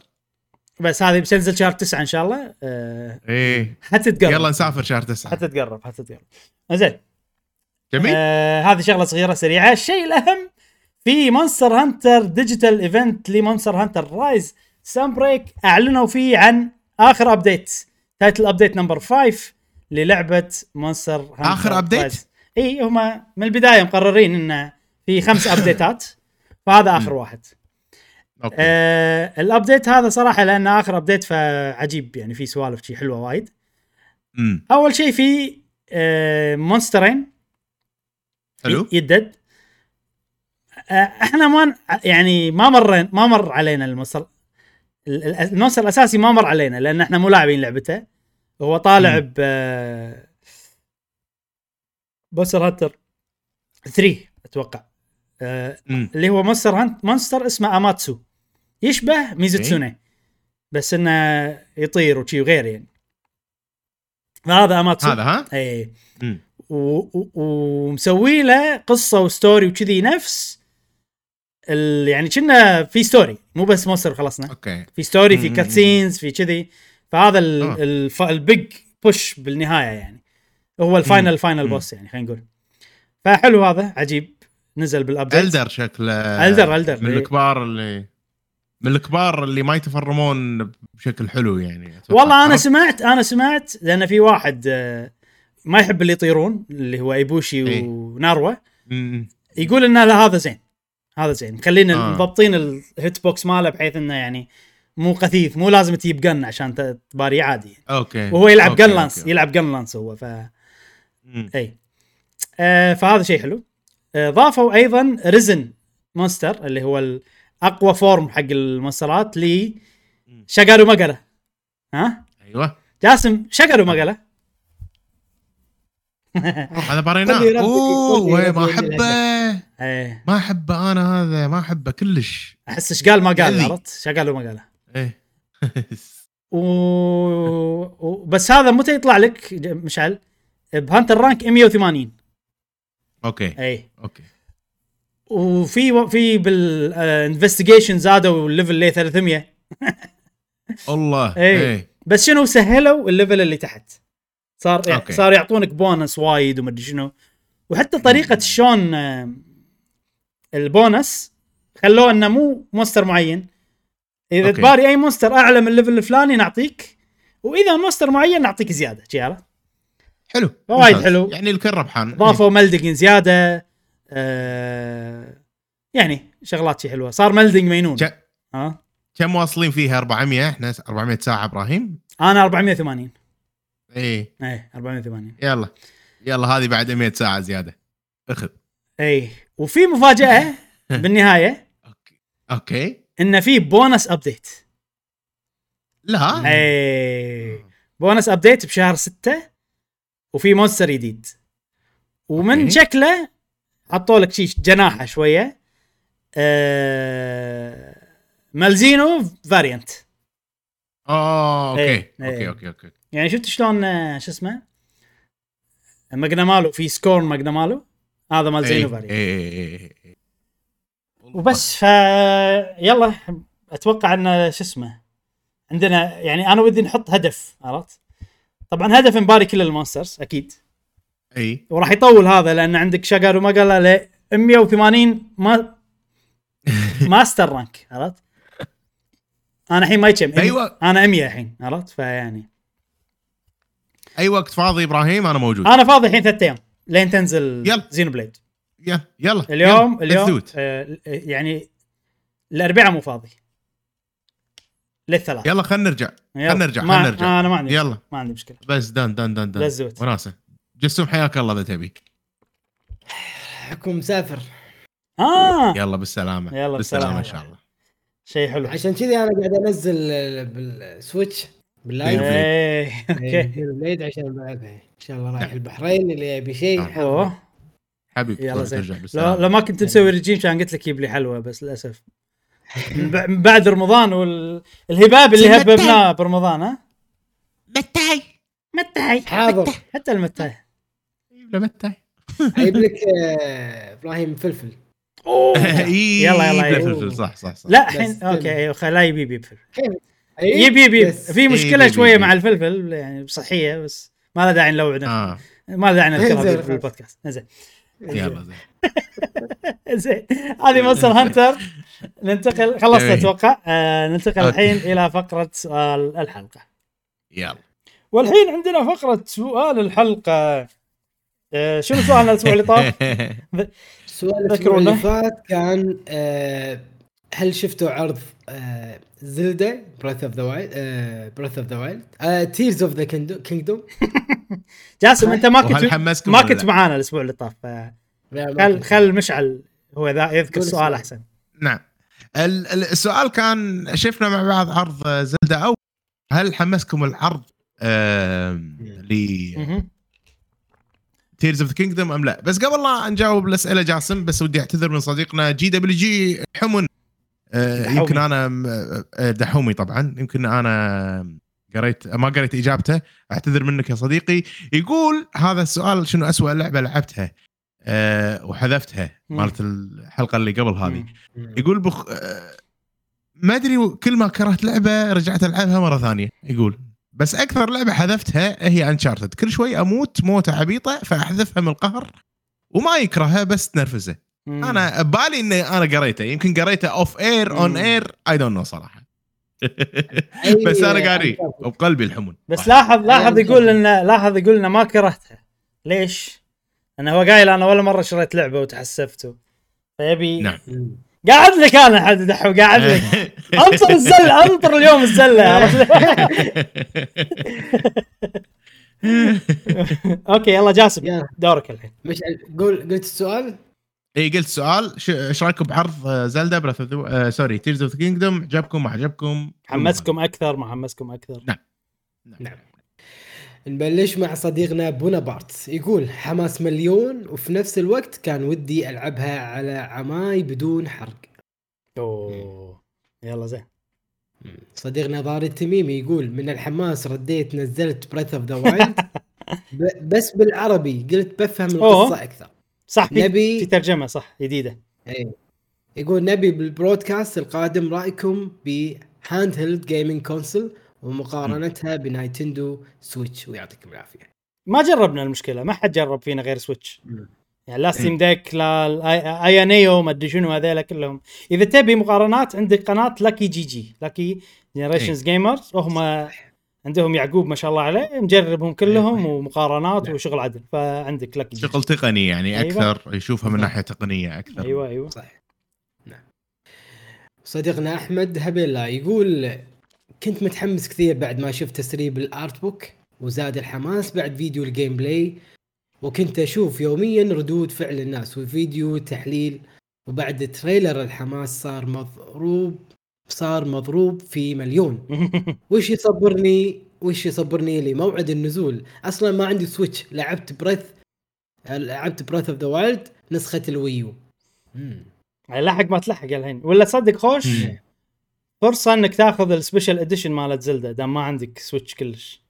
بس هذه بتنزل شهر 9 ان شاء الله. ايه حتتقرب، يلا نسافر شهر 9 حتتقرب. زين جميل. هذه شغله صغيره سريعه. الشيء الاهم في مونستر هانتر ديجيتال ايفنت لمونستر هانتر رايز سام بريك، اعلنوا فيه عن اخر ابديت، تايتل ابديت نمبر 5 للعبه مونستر هانتر. اخر ابديت؟ اي هم من البدايه مقررين انه في 5 ابديتات، فهذا اخر واحد. الابديت هذا صراحه لان اخر ابديت فعجيب، يعني في سوالف شيء حلوه وايد. اول شيء في مونسترين حلو يدد. احنا ما يعني ما مر علينا المونستر الاساسي، ما مر علينا لان احنا مو لاعبين لعبته. هو طالع ب مونستر هانتر 3 اتوقع، اللي هو مونستر اسمه اماتسو، يشبه ميزوتسونه بس انه يطير وشي وغير يعني. هذا اماتسو هذا اي ومسوي له قصه وستوري وكذي نفس يعني كنا في ستوري مو بس مونستر خلصنا أوكي. في ستوري في كاتسينز في كذي فهذا البيج بوش بالنهاية يعني هو الفاينل بوس يعني خلينا نقول فحلو هذا عجيب نزل بالابديت ألدر شكله ألدر من الكبار اللي ما يتفرمون بشكل حلو يعني والله أنا سمعت لأن في واحد ما يحب اللي يطيرون اللي هو ايبوشي إيه؟ وناروة يقول إنه هذا زين خلينا نضبطين الهيت بوكس ماله بحيث إنه يعني مو قثيث مو لازم تجيب جن عشان تباري عادي أوكي. وهو يلعب أوكي. جن لانس هو أي فهذا شيء حلو ضافوا أيضا ريزن مونستر اللي هو الأقوى فورم حق المونسترات لي شجر ومقلة ها أيوة جاسم شجر ومقلة هذا بارينا أوه ما أحبه أنا هذا ما أحبه كلش أحس شقال ما قال عرفت شقال وما قاله إيه بس هذا متى يطلع لك مشعل بهانتر رانك 180 اوكي اي اوكي وفي بالانفستيجيشن زادوا الليفل ل 300 الله اي بس شنو سهلوا الليفل اللي تحت صار يعطونك بونس وايد وما ادري شنو وحتى طريقه شلون البونس خلوه انه مو مونستر معين اذا تباري اي مونستر اعلى من الليفل الفلاني نعطيك واذا مونستر معين نعطيك زياده جياله حلو وايد حلو يعني الكل ربحان ضافوا ملدقين زياده يعني شغلات شي حلوه صار ملدق مينون كم واصلين فيها 400 احنا 400 ساعه ابراهيم انا 480 اي 480 يلا هذه بعد 100 ساعه زياده اخذ اي وفي مفاجاه بالنهايه اوكي ان في بونس ابديت لا اي بونس ابديت بشهر 6 وفي مونستر جديد ومن أوكي. شكله حطوا لك شيء جناحه شويه مالزينو فاريانت اوكي ايه. اوكي اوكي اوكي يعني شفت شلون شو اسمه ماجنامالو في سكور ماجنامالو هذا مالزينو فاريانت اي وبس يلا اتوقع ان شو اسمه عندنا يعني انا ودي نحط هدف عرفت طبعا هدف مباري كل المونسترز اكيد اي وراح يطول هذا لان عندك شجر وما قال له 180 ماستر رانك عرفت انا الحين ما يتم ايوه انا 100 الحين عرفت فيعني اي وقت فاضي ابراهيم انا موجود انا فاضي الحين 3 ايام لين تنزل زينو بليد يلا اليوم يعني الاربعاء مو فاضي للثلاث يلا خلينا نرجع انا ما عندي يلا ما عندي مشكله بس دان وناسه جسم حياك الله اذا تبي حكم مسافر يلا بالسلامه بالسلامه ان شاء الله شيء حلو عشان كذي انا قاعد انزل بالسويتش باللايف اوكي عشان بعدها ان شاء الله رايح البحرين اللي يبي شيء حبيبي يلا ترجع بالسلامه لا ما كنت مسوي رجيم عشان قلت لك يجيب لي حلوه بس للاسف من بعد رمضان والهباب اللي هببناه برمضان ها متاي حاضر حتى المتاي يبلا متاي جايب لك ابراهيم فلفل يلا فلفل صح لا الحين اوكي خلاي بيبي فلفل يبي في مشكله شويه مع الفلفل يعني بصحيه بس ما له داعي نلوعنا ما له داعي نذكرها في البودكاست زين يلا زين هذه مونستر هانتر ننتقل خلصت اتوقع ننتقل الحين الى فقره سؤال الحلقه يلا والحين عندنا فقره سؤال الحلقه شنو سؤالنا الاسبوع اللي طاف السؤال اللي فات كان هل شفتوا عرض زلدا Breath of the Wild Tears of the Kingdom جاسم انت ما كنت معانا الاسبوع اللي طاف خل مشعل هو ذا يذكر السؤال احسن نعم السؤال كان شفنا مع بعض عرض زلدا او هل حمسكم العرض ل Tears of the Kingdom ام لا بس قبل لا نجاوب الاسئله جاسم بس ودي اعتذر من صديقنا جي دبليو جي حمن يمكن انا دحومي طبعا يمكن انا ما قريت اجابته اعتذر منك يا صديقي يقول هذا السؤال شنو اسوأ لعبه لعبتها وحذفتها مالت الحلقه اللي قبل هذه. يقول ما ادري كل ما كرهت لعبه رجعت العبها مره ثانيه. يقول بس اكثر لعبه حذفتها هي انشارتد، كل شوي اموت موته عبيطه فاحذفها من القهر وما يكرهها بس تنرفزه. انا بالي اني انا قريته، يمكن قريته اوف اير اون اير اي دونت نو صراحه. بس انا قاري وبقلبي الحمل. بس لاحظ يقول انه ما كرهتها. ليش؟ انا هو قايل انا ولا مره شريت لعبه وتحسفته فيبي. نعم. قاعد لك انا حد دحو قاعد لك انطر الزله، انطر اليوم الزله. اوكي يلا جاسم دورك الحين. مش قلت السؤال؟ اي قلت السؤال. ايش رايكم بعرض زلدا بريث سوري تيرز اوف ذا كينجدم؟ عجبكم ما عجبكم؟ حمسكم اكثر ما حمسكم اكثر؟ نعم نعم. نبلش مع صديقنا بونابارت. يقول حماس مليون وفي نفس الوقت كان ودي ألعبها على عماي بدون حرق. أوه يلا زين. صديقنا ضار التميمي يقول من الحماس رديت نزلت بريث اوف ذا وايلد بس بالعربي، قلت بفهم القصة أكثر. صح نبي في ترجمة صح جديدة. يقول نبي بالبرودكاست القادم رأيكم بهاند هيلد جيمينج كونسول ومقارنتها بنايتندو سويتش ويعطيكم العافيه. ما جربنا المشكله، ما حد جرب فينا غير سويتش. يعني لا ستيم ديك لا ايانيو ما ادري شنو هذول كلهم. اذا تبي مقارنات عندك قناه لاكي جي جي، لاكي جنريشنز جيمرز، وهم عندهم يعقوب ما شاء الله عليه مجربهم كلهم ومقارنات وشغل عدل. فعندك لاكي شغل تقني يعني اكثر. أيوة. يشوفها من ناحيه تقنيه اكثر. ايوه ايوه صح نعم. صديقنا احمد هبيلا يقول كنت متحمس كثير بعد ما شفت تسريب الارت بوك وزاد الحماس بعد فيديو الجيم بلاي، وكنت اشوف يوميا ردود فعل الناس وفيديو تحليل، وبعد تريلر الحماس صار مضروب في مليون. وش يصبرني لموعد النزول؟ اصلا ما عندي سويتش. لعبت بريث اوف ذا وايلد نسخه الويو. لحق ما تلحق الحين ولا تصدق خوش. فرصة انك تاخذ السبيشال اديشن مالت زلدة دام ما عندك سويتش كلش.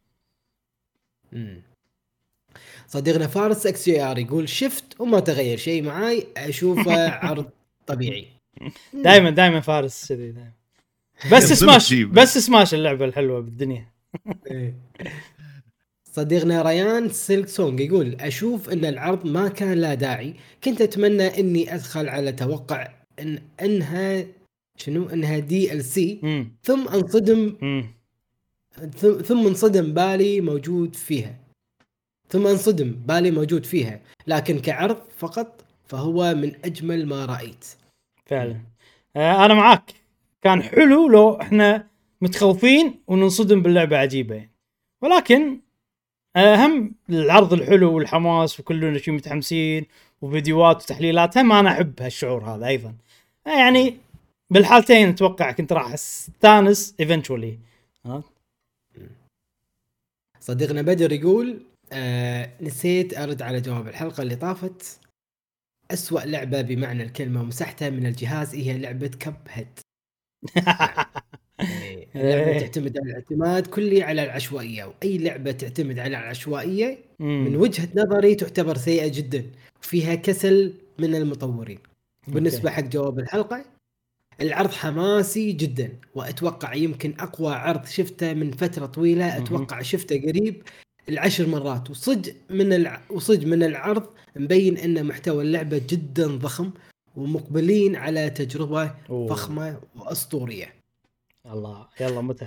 صديقنا فارس اكس جي ار يقول شفت وما تغير شيء معاي، اشوفه عرض طبيعي. دايما فارس كذي دايما. بس سماش اللعبة الحلوة بالدنيا. صديقنا ريان سيلك سونج يقول اشوف ان العرض ما كان لا داعي، كنت اتمنى اني ادخل على توقع انها DLC ثم انصدم. ثم انصدم بالي موجود فيها، لكن كعرض فقط فهو من اجمل ما رايت فعلا. انا معاك، كان حلو لو احنا متخوفين وننصدم باللعبه عجيبه، ولكن اهم العرض الحلو والحماس وكلنا شيء متحمسين وفيديوهات وتحليلات. هم انا احب هالشعور هذا ايضا، يعني بالحالتين اتوقع كنت راح استانس ايفنتشولي. صديقنا بدر يقول نسيت ارد على جواب الحلقه اللي طافت. اسوأ لعبه بمعنى الكلمه مسحتها من الجهاز هي لعبه كب هيد. لعبه تعتمد على الاعتماد كلي على العشوائيه، واي لعبه تعتمد على العشوائيه من وجهه نظري تعتبر سيئه جدا، فيها كسل من المطورين. بالنسبه حق جواب الحلقه، العرض حماسي جدا وأتوقع يمكن أقوى عرض شفته من فترة طويلة. أتوقع شفته قريب 10 مرات، وصج من العرض مبين أن محتوى اللعبة جدا ضخم ومقبلين على تجربة فخمة وأسطورية. الله يلا متى.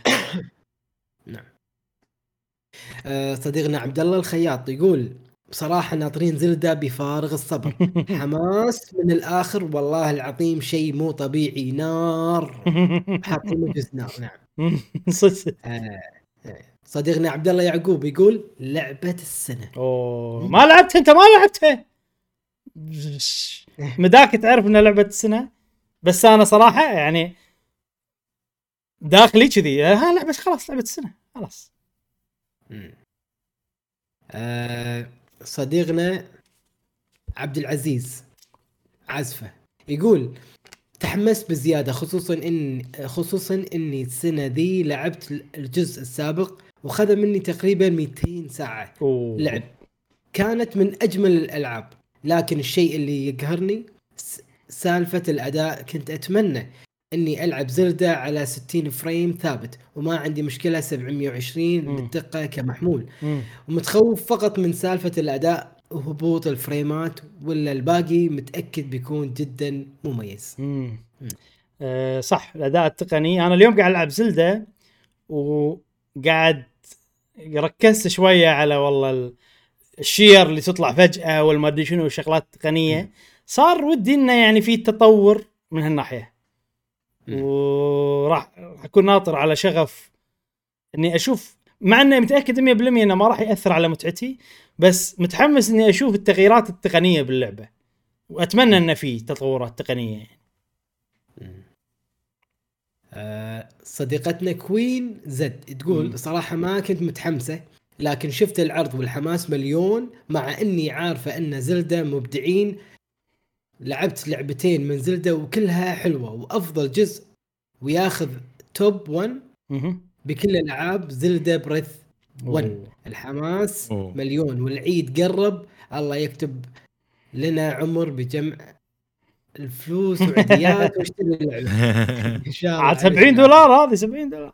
نعم. صديقنا عبد الله الخياط يقول بصراحة ناطرين زلدة بفارغ الصبر، حماس من الآخر والله العظيم، شيء مو طبيعي، نار حاطين مجلس نار. نعم. صديقنا عبد الله يعقوب يقول لعبة السنة. أوه. ما لعبتها أنت؟ ما لعبتها مداك تعرف إن لعبة السنة، بس أنا صراحة يعني داخلي كذي ها لعبة خلاص لعبة السنة خلاص. صديقنا عبد العزيز عزفة يقول تحمست بزيادة خصوصاً إني السنة دي لعبت الجزء السابق وخذ مني تقريباً 200 ساعة لعب، كانت من أجمل الألعاب. لكن الشيء اللي يقهرني سالفة الأداء. كنت أتمنى إني ألعب زلدة على 60 فريم ثابت وما عندي مشكلة 720 بالدقة كمحمول، ومتخوف فقط من سالفة الأداء وهبوط الفريمات، ولا الباقي متأكد بيكون جدا مميز. صح، الأداء التقني. أنا اليوم قاعد ألعب زلدة وقاعد ركزت شوية على والله الشير اللي تطلع فجأة والمادي شنو والشغلات التقنية. صار ودي إنه يعني في تطور من هالناحية، وراح أكون ناطر على شغف إني أشوف، مع إنه متأكد 100% إنه ما راح يأثر على متعتي، بس متحمس إني أشوف التغييرات التقنية باللعبة، وأتمنى إنه في تطورات تقنية. صديقتنا كوين زد تقول صراحة ما كنت متحمسة، لكن شفت العرض والحماس مليون، مع إني عارفة إن زلدة مبدعين. لعبت لعبتين من زلدة وكلها حلوة، وأفضل جزء وياخذ توب 1 بكل الألعاب زلدة بريث 1. الحماس مليون والعيد قرب، الله يكتب لنا عمر بجمع الفلوس وعديات واشتري اللعبة إن شاء الله. عاد $70 هذه $70.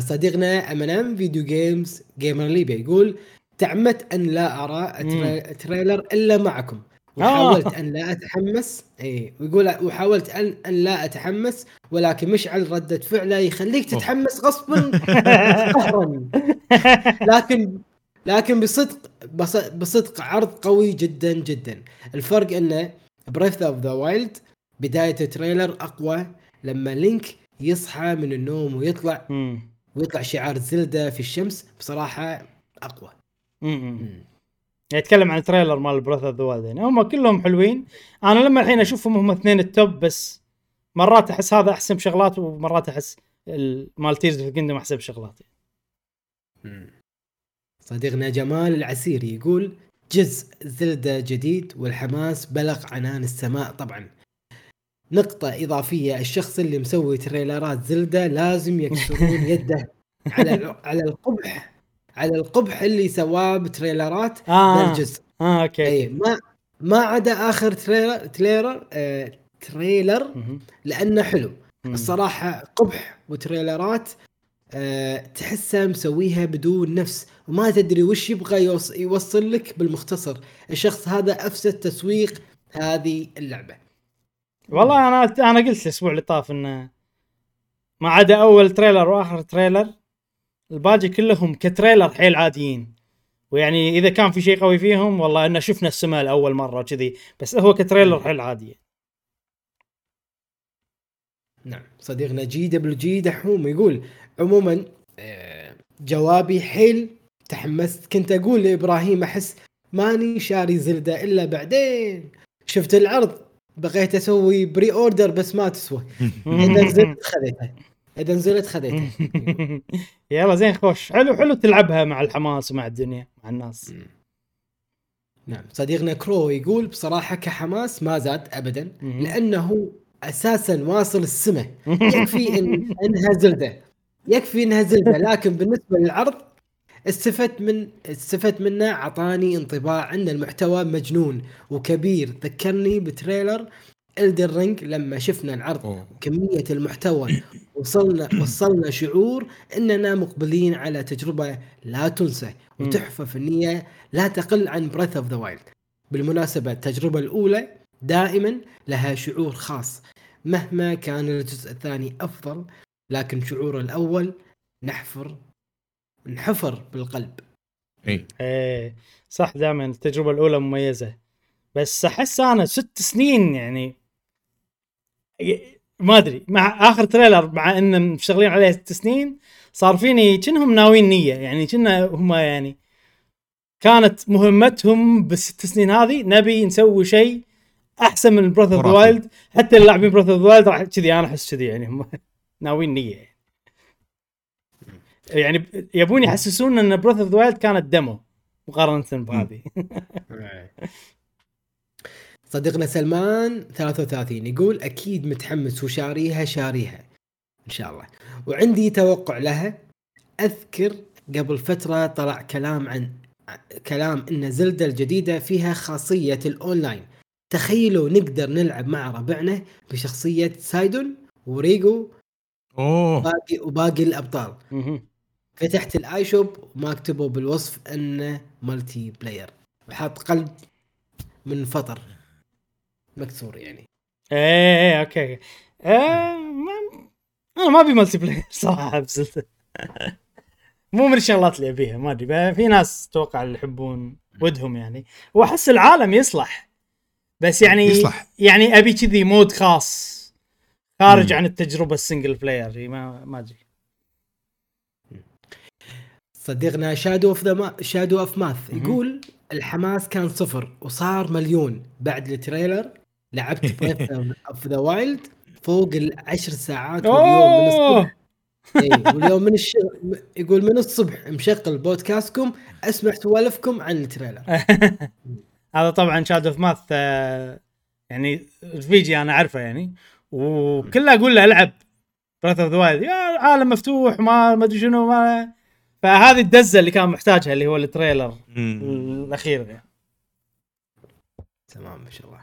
صديقنا أمنام فيديو جيمز جيمر ليبيا يقول تعمدت أن لا أرى تريلر إلا معكم، وحاولت أن لا أتحمس. ويقول وحاولت أن لا أتحمس، ولكن مشعل ردة فعله يخليك تتحمس غصبا قهرا. لكن بصدق عرض قوي جدا جدا. الفرق أن بريث أوف ذا وايلد بداية تريلر أقوى، لما لينك يصحى من النوم ويطلع شعار زلدة في الشمس بصراحة أقوى. يتكلم عن تريلر مال بريث اوف ذا وايلد، هم كلهم حلوين. انا لما الحين اشوفهم هم اثنين التوب، بس مرات احس هذا احسن شغلات، ومرات احس مال تيرز اوف ذا كيندم احسن شغلات. صديقنا جمال العسيري يقول جزء زلدة جديد والحماس بلغ عنان السماء. طبعا نقطة إضافية، الشخص اللي مسوي تريلرات زلدة لازم يكسرون يده على القبح اللي سواه بتريلرات الجزء. اوكي. ما عدا آخر تريلر لأنه حلو. الصراحة قبح وتريلرات تحسها مسويها بدون نفس، وما تدري وش يبغى يوصل لك. بالمختصر الشخص هذا أفسد تسويق هذه اللعبة. والله أنا قلت الأسبوع اللي طاف إنه ما عدا أول تريلر وآخر تريلر الباقي كلهم كتريلر حيل عاديين، ويعني إذا كان في شيء قوي فيهم والله إنه شفنا السماء لأول مرة كذي، بس هو كتريلر حيل عادي. نعم. صديقنا جي دبليو جي دحوم يقول عموما جوابي حيل تحمست، كنت أقول لإبراهيم أحس ماني شاري زلدة إلا بعدين شفت العرض، بغيت أسوي بري أوردر بس ما تسوى. إذا نزلت خذيتها. يلا زين، خوش، حلو تلعبها مع الحماس ومع الدنيا مع الناس. نعم. صديقنا كرو يقول بصراحة كحماس ما زاد أبدا، لأنه أساسا واصل السماء. يكفي إنها زلدة. لكن بالنسبة للعرض استفدت منه، عطاني انطباع أن المحتوى مجنون وكبير، ذكرني بتريلر إلدر رينج لما شفنا العرض. كمية المحتوى وصلنا شعور أننا مقبلين على تجربة لا تنسى وتحفة فنية لا تقل عن بريث اوف ذا وايلد. بالمناسبة التجربة الأولى دائما لها شعور خاص، مهما كان الجزء الثاني أفضل، لكن شعور الأول نحفر بالقلب. ايه صح، دائما التجربة الأولى مميزة، بس أحس أنا 6 سنين يعني ما أدري، مع آخر تريلر مع إن مشغلين عليه 6 سنين صار فيني كأنهم ناويين نية، يعني كأنهم يعني كانت مهمتهم ب6 سنين هذه نبي نسوي شيء أحسن من بريث اوف ذا وايلد. حتى اللاعبين بريث اوف ذا وايلد راح كذي، أنا أحس كذي يعني هم ناويين نية، يعني يبون يحسسون إن بريث اوف ذا وايلد كانت دمو مقارنة بهذه. صديقنا سلمان 33 يقول أكيد متحمس وشاريها إن شاء الله، وعندي توقع لها. أذكر قبل فترة طلع كلام عن كلام إن زلدة الجديدة فيها خاصية الأونلاين. تخيلوا نقدر نلعب مع ربعنا بشخصية سايدون وريجو وباقي الأبطال. فتحت الآي شوب وما كتبوا بالوصف إنه مالتي بلاير، وحط قلب من فطر مكسور يعني. إيه أوكي. أنا ما أبي مالتي بلاير صراحة بزلدة. مو من الشغلات اللي أبيها، ما أدري. في ناس توقع اللي يحبون ودهم يعني، وأحس العالم يصلح، بس يعني يصلح. يعني أبي كذي مود خاص خارج عن التجربة السنجل بلاير. ما أدري. صديقنا شادو أوف ماث يقول الحماس كان صفر وصار مليون بعد التريلر. لعبت بريث أوف ذا وايلد فوق 10 ساعات واليوم من الصبح واليوم من الشغل يقول من الصبح مشغل بودكاستكم أسمع سوالفكم عن التريلر. هذا طبعا شادو أوف ماث يعني رفيجي أنا عارفه يعني، وكله أقول له ألعب بريث أوف ذا وايلد، يا عالم مفتوح ما أدري شنو ما. فهذه الدزة اللي كان محتاجها اللي هو التريلر الأخير يعني. تمام ما شاء الله.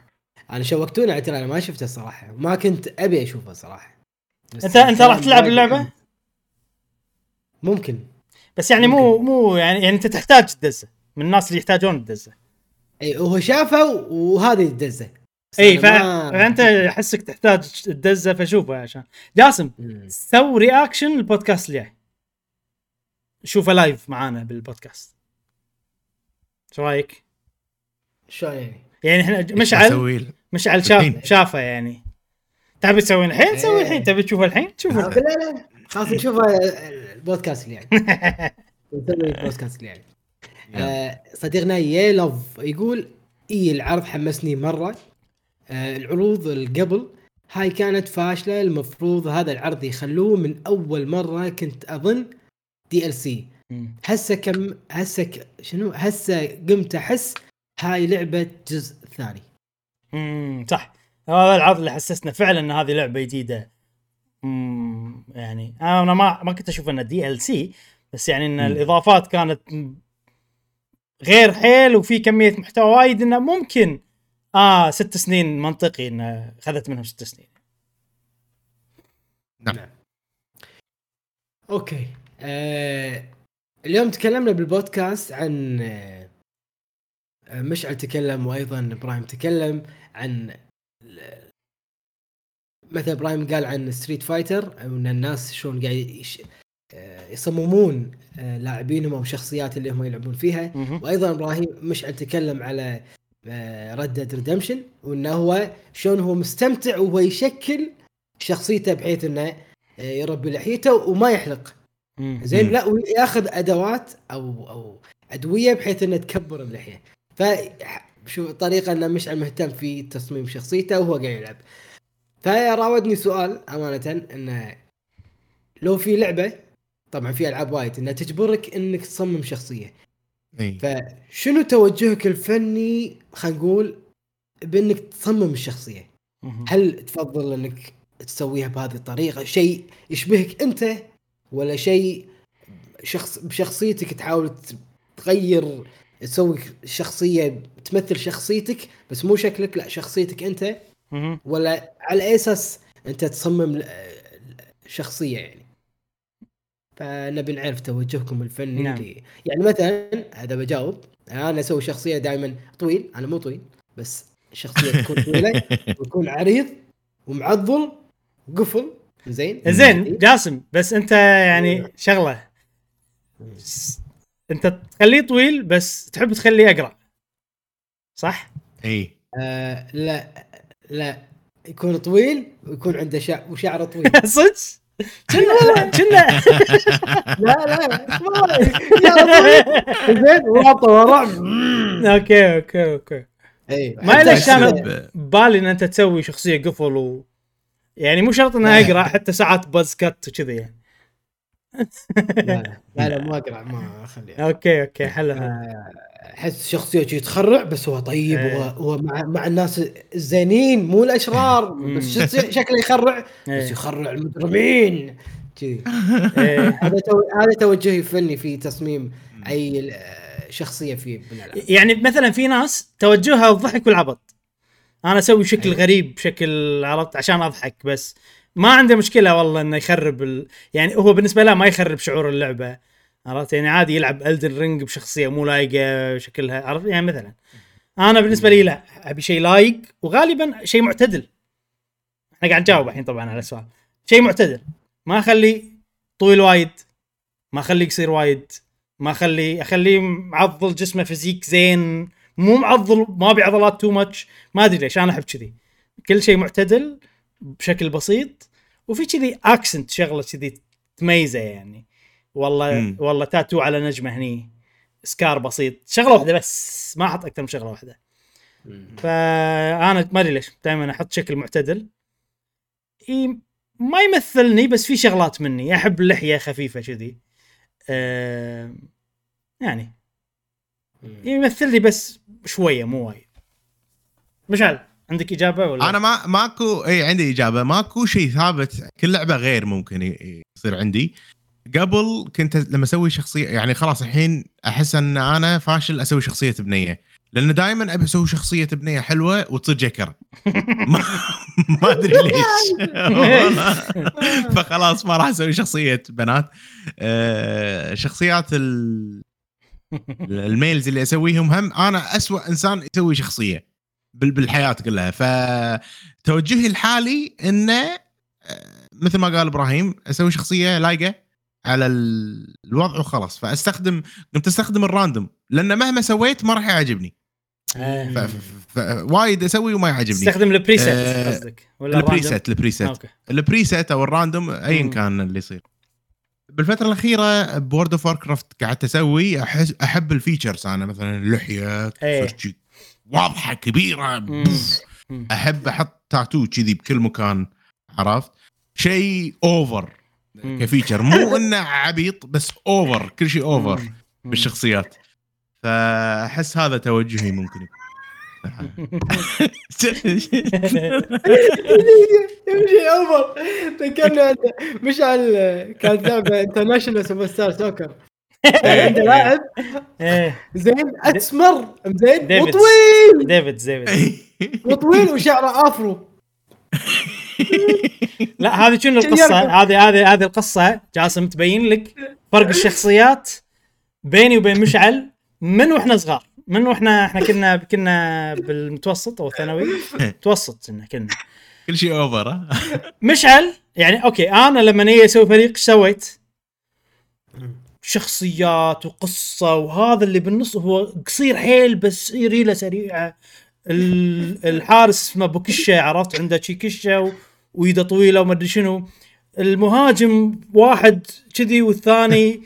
أنا شوقتوني على التريلر، ما شفته الصراحة، ما كنت أبي أشوفه صراحة. أنت راح تلعب اللعبة؟ ممكن، بس يعني ممكن. مو يعني أنت تحتاج الدزة من الناس اللي يحتاجون الدزة. أي هو شافه وهذه الدزة. اي فانت احسك تحتاج الدزه فشوفه. عشان جاسم سو رياكشن البودكاست اللي شوفه لايف معانا بالبودكاست. شو رايك؟ شو يعني احنا مشعل شافه يعني. تبي تسوي الحين؟ سوي الحين. تبي تشوفه الحين؟ شوفه. لا خلاص نشوفه البودكاست اللي نسوي البودكاست اللي صديقنا يلف يقول العرض حمسني مره. العروض القبل هاي كانت فاشلة، المفروض هذا العرض يخلوه من أول مرة. كنت أظن DLC هسه قمت أحس هاي لعبة جزء ثاني. صح، هذا العرض اللي حسسنا فعلا أن هذه لعبة جديدة. يعني أنا ما كنت أشوف أنها DLC، بس يعني أن الإضافات كانت غير حيل، وفي كمية محتوى وايد أنه ممكن 6 سنين منطقي إن خذت منهم 6 سنين. نعم. أوكي. اليوم تكلمنا بالبودكاست عن مشعل تكلم، وأيضا إبراهيم تكلم عن مثل إبراهيم قال عن ستريت فايتر، أن الناس شون قاعد يصممون لاعبينهم أو شخصيات اللي هم يلعبون فيها. وأيضا إبراهيم مشعل تكلم على ردد ريدمشن، وانه هو شلون هو مستمتع وهو يشكل شخصيته بحيث انه يربي لحيته وما يحلق زين، لا وياخذ ادوات او ادويه بحيث انه تكبر اللحيه. فشوف الطريقه انه مش مهتم في تصميم شخصيته وهو قاعد يلعب. فراودني سؤال امانه، انه لو في لعبه، طبعا في العاب وايد انها تجبرك انك تصمم شخصيه، فشنو توجهك الفني خلينا نقول بانك تصمم الشخصيه؟ هل تفضل انك تسويها بهذه الطريقه، شيء يشبهك انت، ولا شيء شخص بشخصيتك تحاول تغير تسوي شخصيه تمثل شخصيتك بس مو شكلك، لا شخصيتك انت، ولا على اساس انت تصمم شخصيه يعني؟ فنبي نعرف توجهكم الفني. نعم. يعني مثلا هذا بجاوب انا اسوي شخصيه دائما طويل، انا مو طويل بس شخصيه تكون طويله ويكون عريض ومعضل وقفل. زين جاسم، بس انت يعني شغله انت تخليه طويل بس تحب تخليه اقرا، صح؟ اي لا يكون طويل ويكون عنده شعره طويل. صدق؟ كنا لا زين وراطه ورع. اوكي ما ليش كان بالي ان انت تسوي شخصيه قفل يعني مو شرط انها اقرا، حتى ساعات باز كات وكذي يعني. لا ما اقرا، ما اخليها. اوكي حلو. احس شخصيه يتخرع بس هو طيب، وهو مع الناس الزينين مو الاشرار، بس شكله يخرع بس يخرع المجرمين كذي. هذا توجهي فني في تصميم اي شخصيه فيه بالألعاب. يعني مثلا في ناس توجهها الضحك والعبط، انا اسوي شكل غريب شكل عرفت عشان اضحك، بس ما عنده مشكله والله انه يخرب يعني هو بالنسبه له ما يخرب شعور اللعبه عرفت، يعني عادي يلعب ألدن رينج بشخصيه مو لايقه شكلها عرفت، يعني مثلا انا بالنسبه لي لا، ابي شيء لايق وغالبا شيء معتدل. احنا قاعد نجاوب الحين طبعا على السؤال، شيء معتدل، ما اخلي طويل وايد، ما اخليه يصير وايد، ما اخليه معضل جسمه فيزيك زين، مو معضل ما بعضلات تو ماتش، ما ادري ليش انا احب كذي، كل شيء معتدل بشكل بسيط، وفي كذي اكسنت شغله كذي تميزه، يعني والله والله تاتو على نجمه هني، سكار بسيط، شغله واحده بس، ما احط اكثر من شغله واحده. فانا ما ادري ليش دائما احط شكل معتدل، ما يمثلني بس في شغلات مني، احب اللحيه خفيفه كذي يعني يمثلني بس شويه مو وايد. مشعل عندك اجابه ولا؟ انا ماكو اي عندي اجابه، ماكو شيء ثابت، كل لعبه غير ممكن يصير عندي. قبل كنت لما اسوي شخصيه يعني خلاص الحين احس ان انا فاشل اسوي شخصيه بنيه، لأنه دائما أبي أسوي شخصية بنية حلوة وتصير جكر، ما أدري ليش، فخلاص ما راح أسوي شخصية بنات. شخصيات الميلز اللي أسويهم هم أنا أسوأ إنسان يسوي شخصية بالحياة كلها، فتوجهي الحالي إنه مثل ما قال إبراهيم أسوي شخصية لايقة على الوضع وخلاص، فاستخدم قمت استخدم الراندوم، لان مهما سويت ما راح يعجبني وايد اسوي وما يعجبني. استخدم البريسيت قصدك ولا البريسيت او الراندوم ايا كان اللي يصير. بالفتره الاخيره بورد اوف واركرافت قعدت اسوي، احب الفيتشرز انا، مثلا لحيه فرشي واضحه كبيره، احب احط تاتو كذي بكل مكان، عرفت شيء اوفر كفيتشر، مو انه عبيط بس اوفر، كل شيء اوفر بالشخصيات، فاحس هذا توجهي ممكن. شيء اوفر تكلم مشعل كان لاعب انترناشونال سوبر ستار سوكر، عنده لاعب زين اسمر زين وطويل، ديفيد وطويل وشعره افرو. لا هذه شنو القصه؟ هذه القصه جاسم تبين لك فرق الشخصيات بيني وبين مشعل من واحنا صغار، من واحنا كنا بالمتوسط او الثانوي، متوسط كنا كل شيء اوفر. مشعل يعني اوكي، انا لما نيجي اسوي فريق سويت شخصيات وقصه، وهذا اللي بالنص هو قصير حيل بس ريله سريعه، الحارس ما بكشه عرفت عنده شي كشه ويده طويله وما ادري شنو، المهاجم واحد كذي والثاني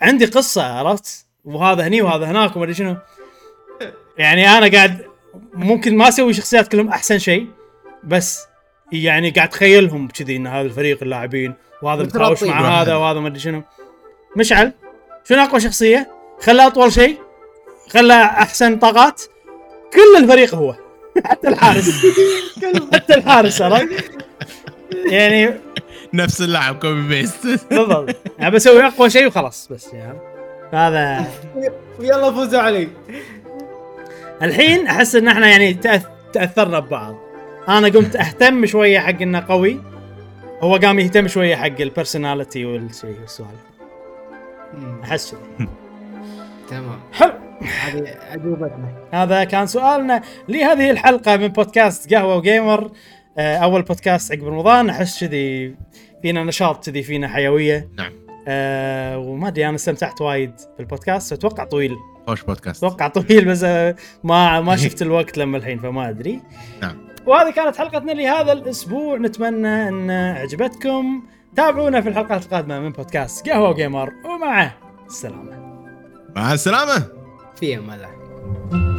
عندي قصه عرفت، وهذا هني وهذا هناك وما ادري شنو. يعني انا قاعد ممكن ما اسوي شخصيات كلهم احسن شيء، بس يعني قاعد اتخيلهم كذي ان هذا الفريق اللاعبين وهذا متراوش مع هذا وهذا ما ادري شنو. مشعل شنو اقوى شخصيه؟ خلها اطول شيء، خلها احسن طاقات، كل الفريق هو حتى الحارس، حتى الحارس يعني نفس اللاعب كوبي بيست بالضبط، ابي اسوي اقوى شيء وخلاص بس يعني هذا. يلا فوزوا علي الحين. احس ان احنا يعني تاثرنا ببعض، انا قمت اهتم شويه حق انه قوي، هو قام يهتم شويه حق البرسوناليتي والشيء والسؤال، احس تمام. هذه أجوبتنا، هذا كان سؤالنا لهذه الحلقة من بودكاست قهوة وجيمر، أول بودكاست عقب رمضان. أحس كذي فينا نشاط، كذي فينا حيوية. نعم. وما أدري، أنا استمتعت وايد بالبودكاست، أتوقع طويل. خوش بودكاست. أتوقع طويل بس ما شفت الوقت لما الحين فما أدري. نعم. وهذه كانت حلقتنا لهذا الأسبوع، نتمنى أن عجبتكم. تابعونا في الحلقات القادمة من بودكاست قهوة وجيمر، ومع السلامة. مع السلامة. في أمان الله.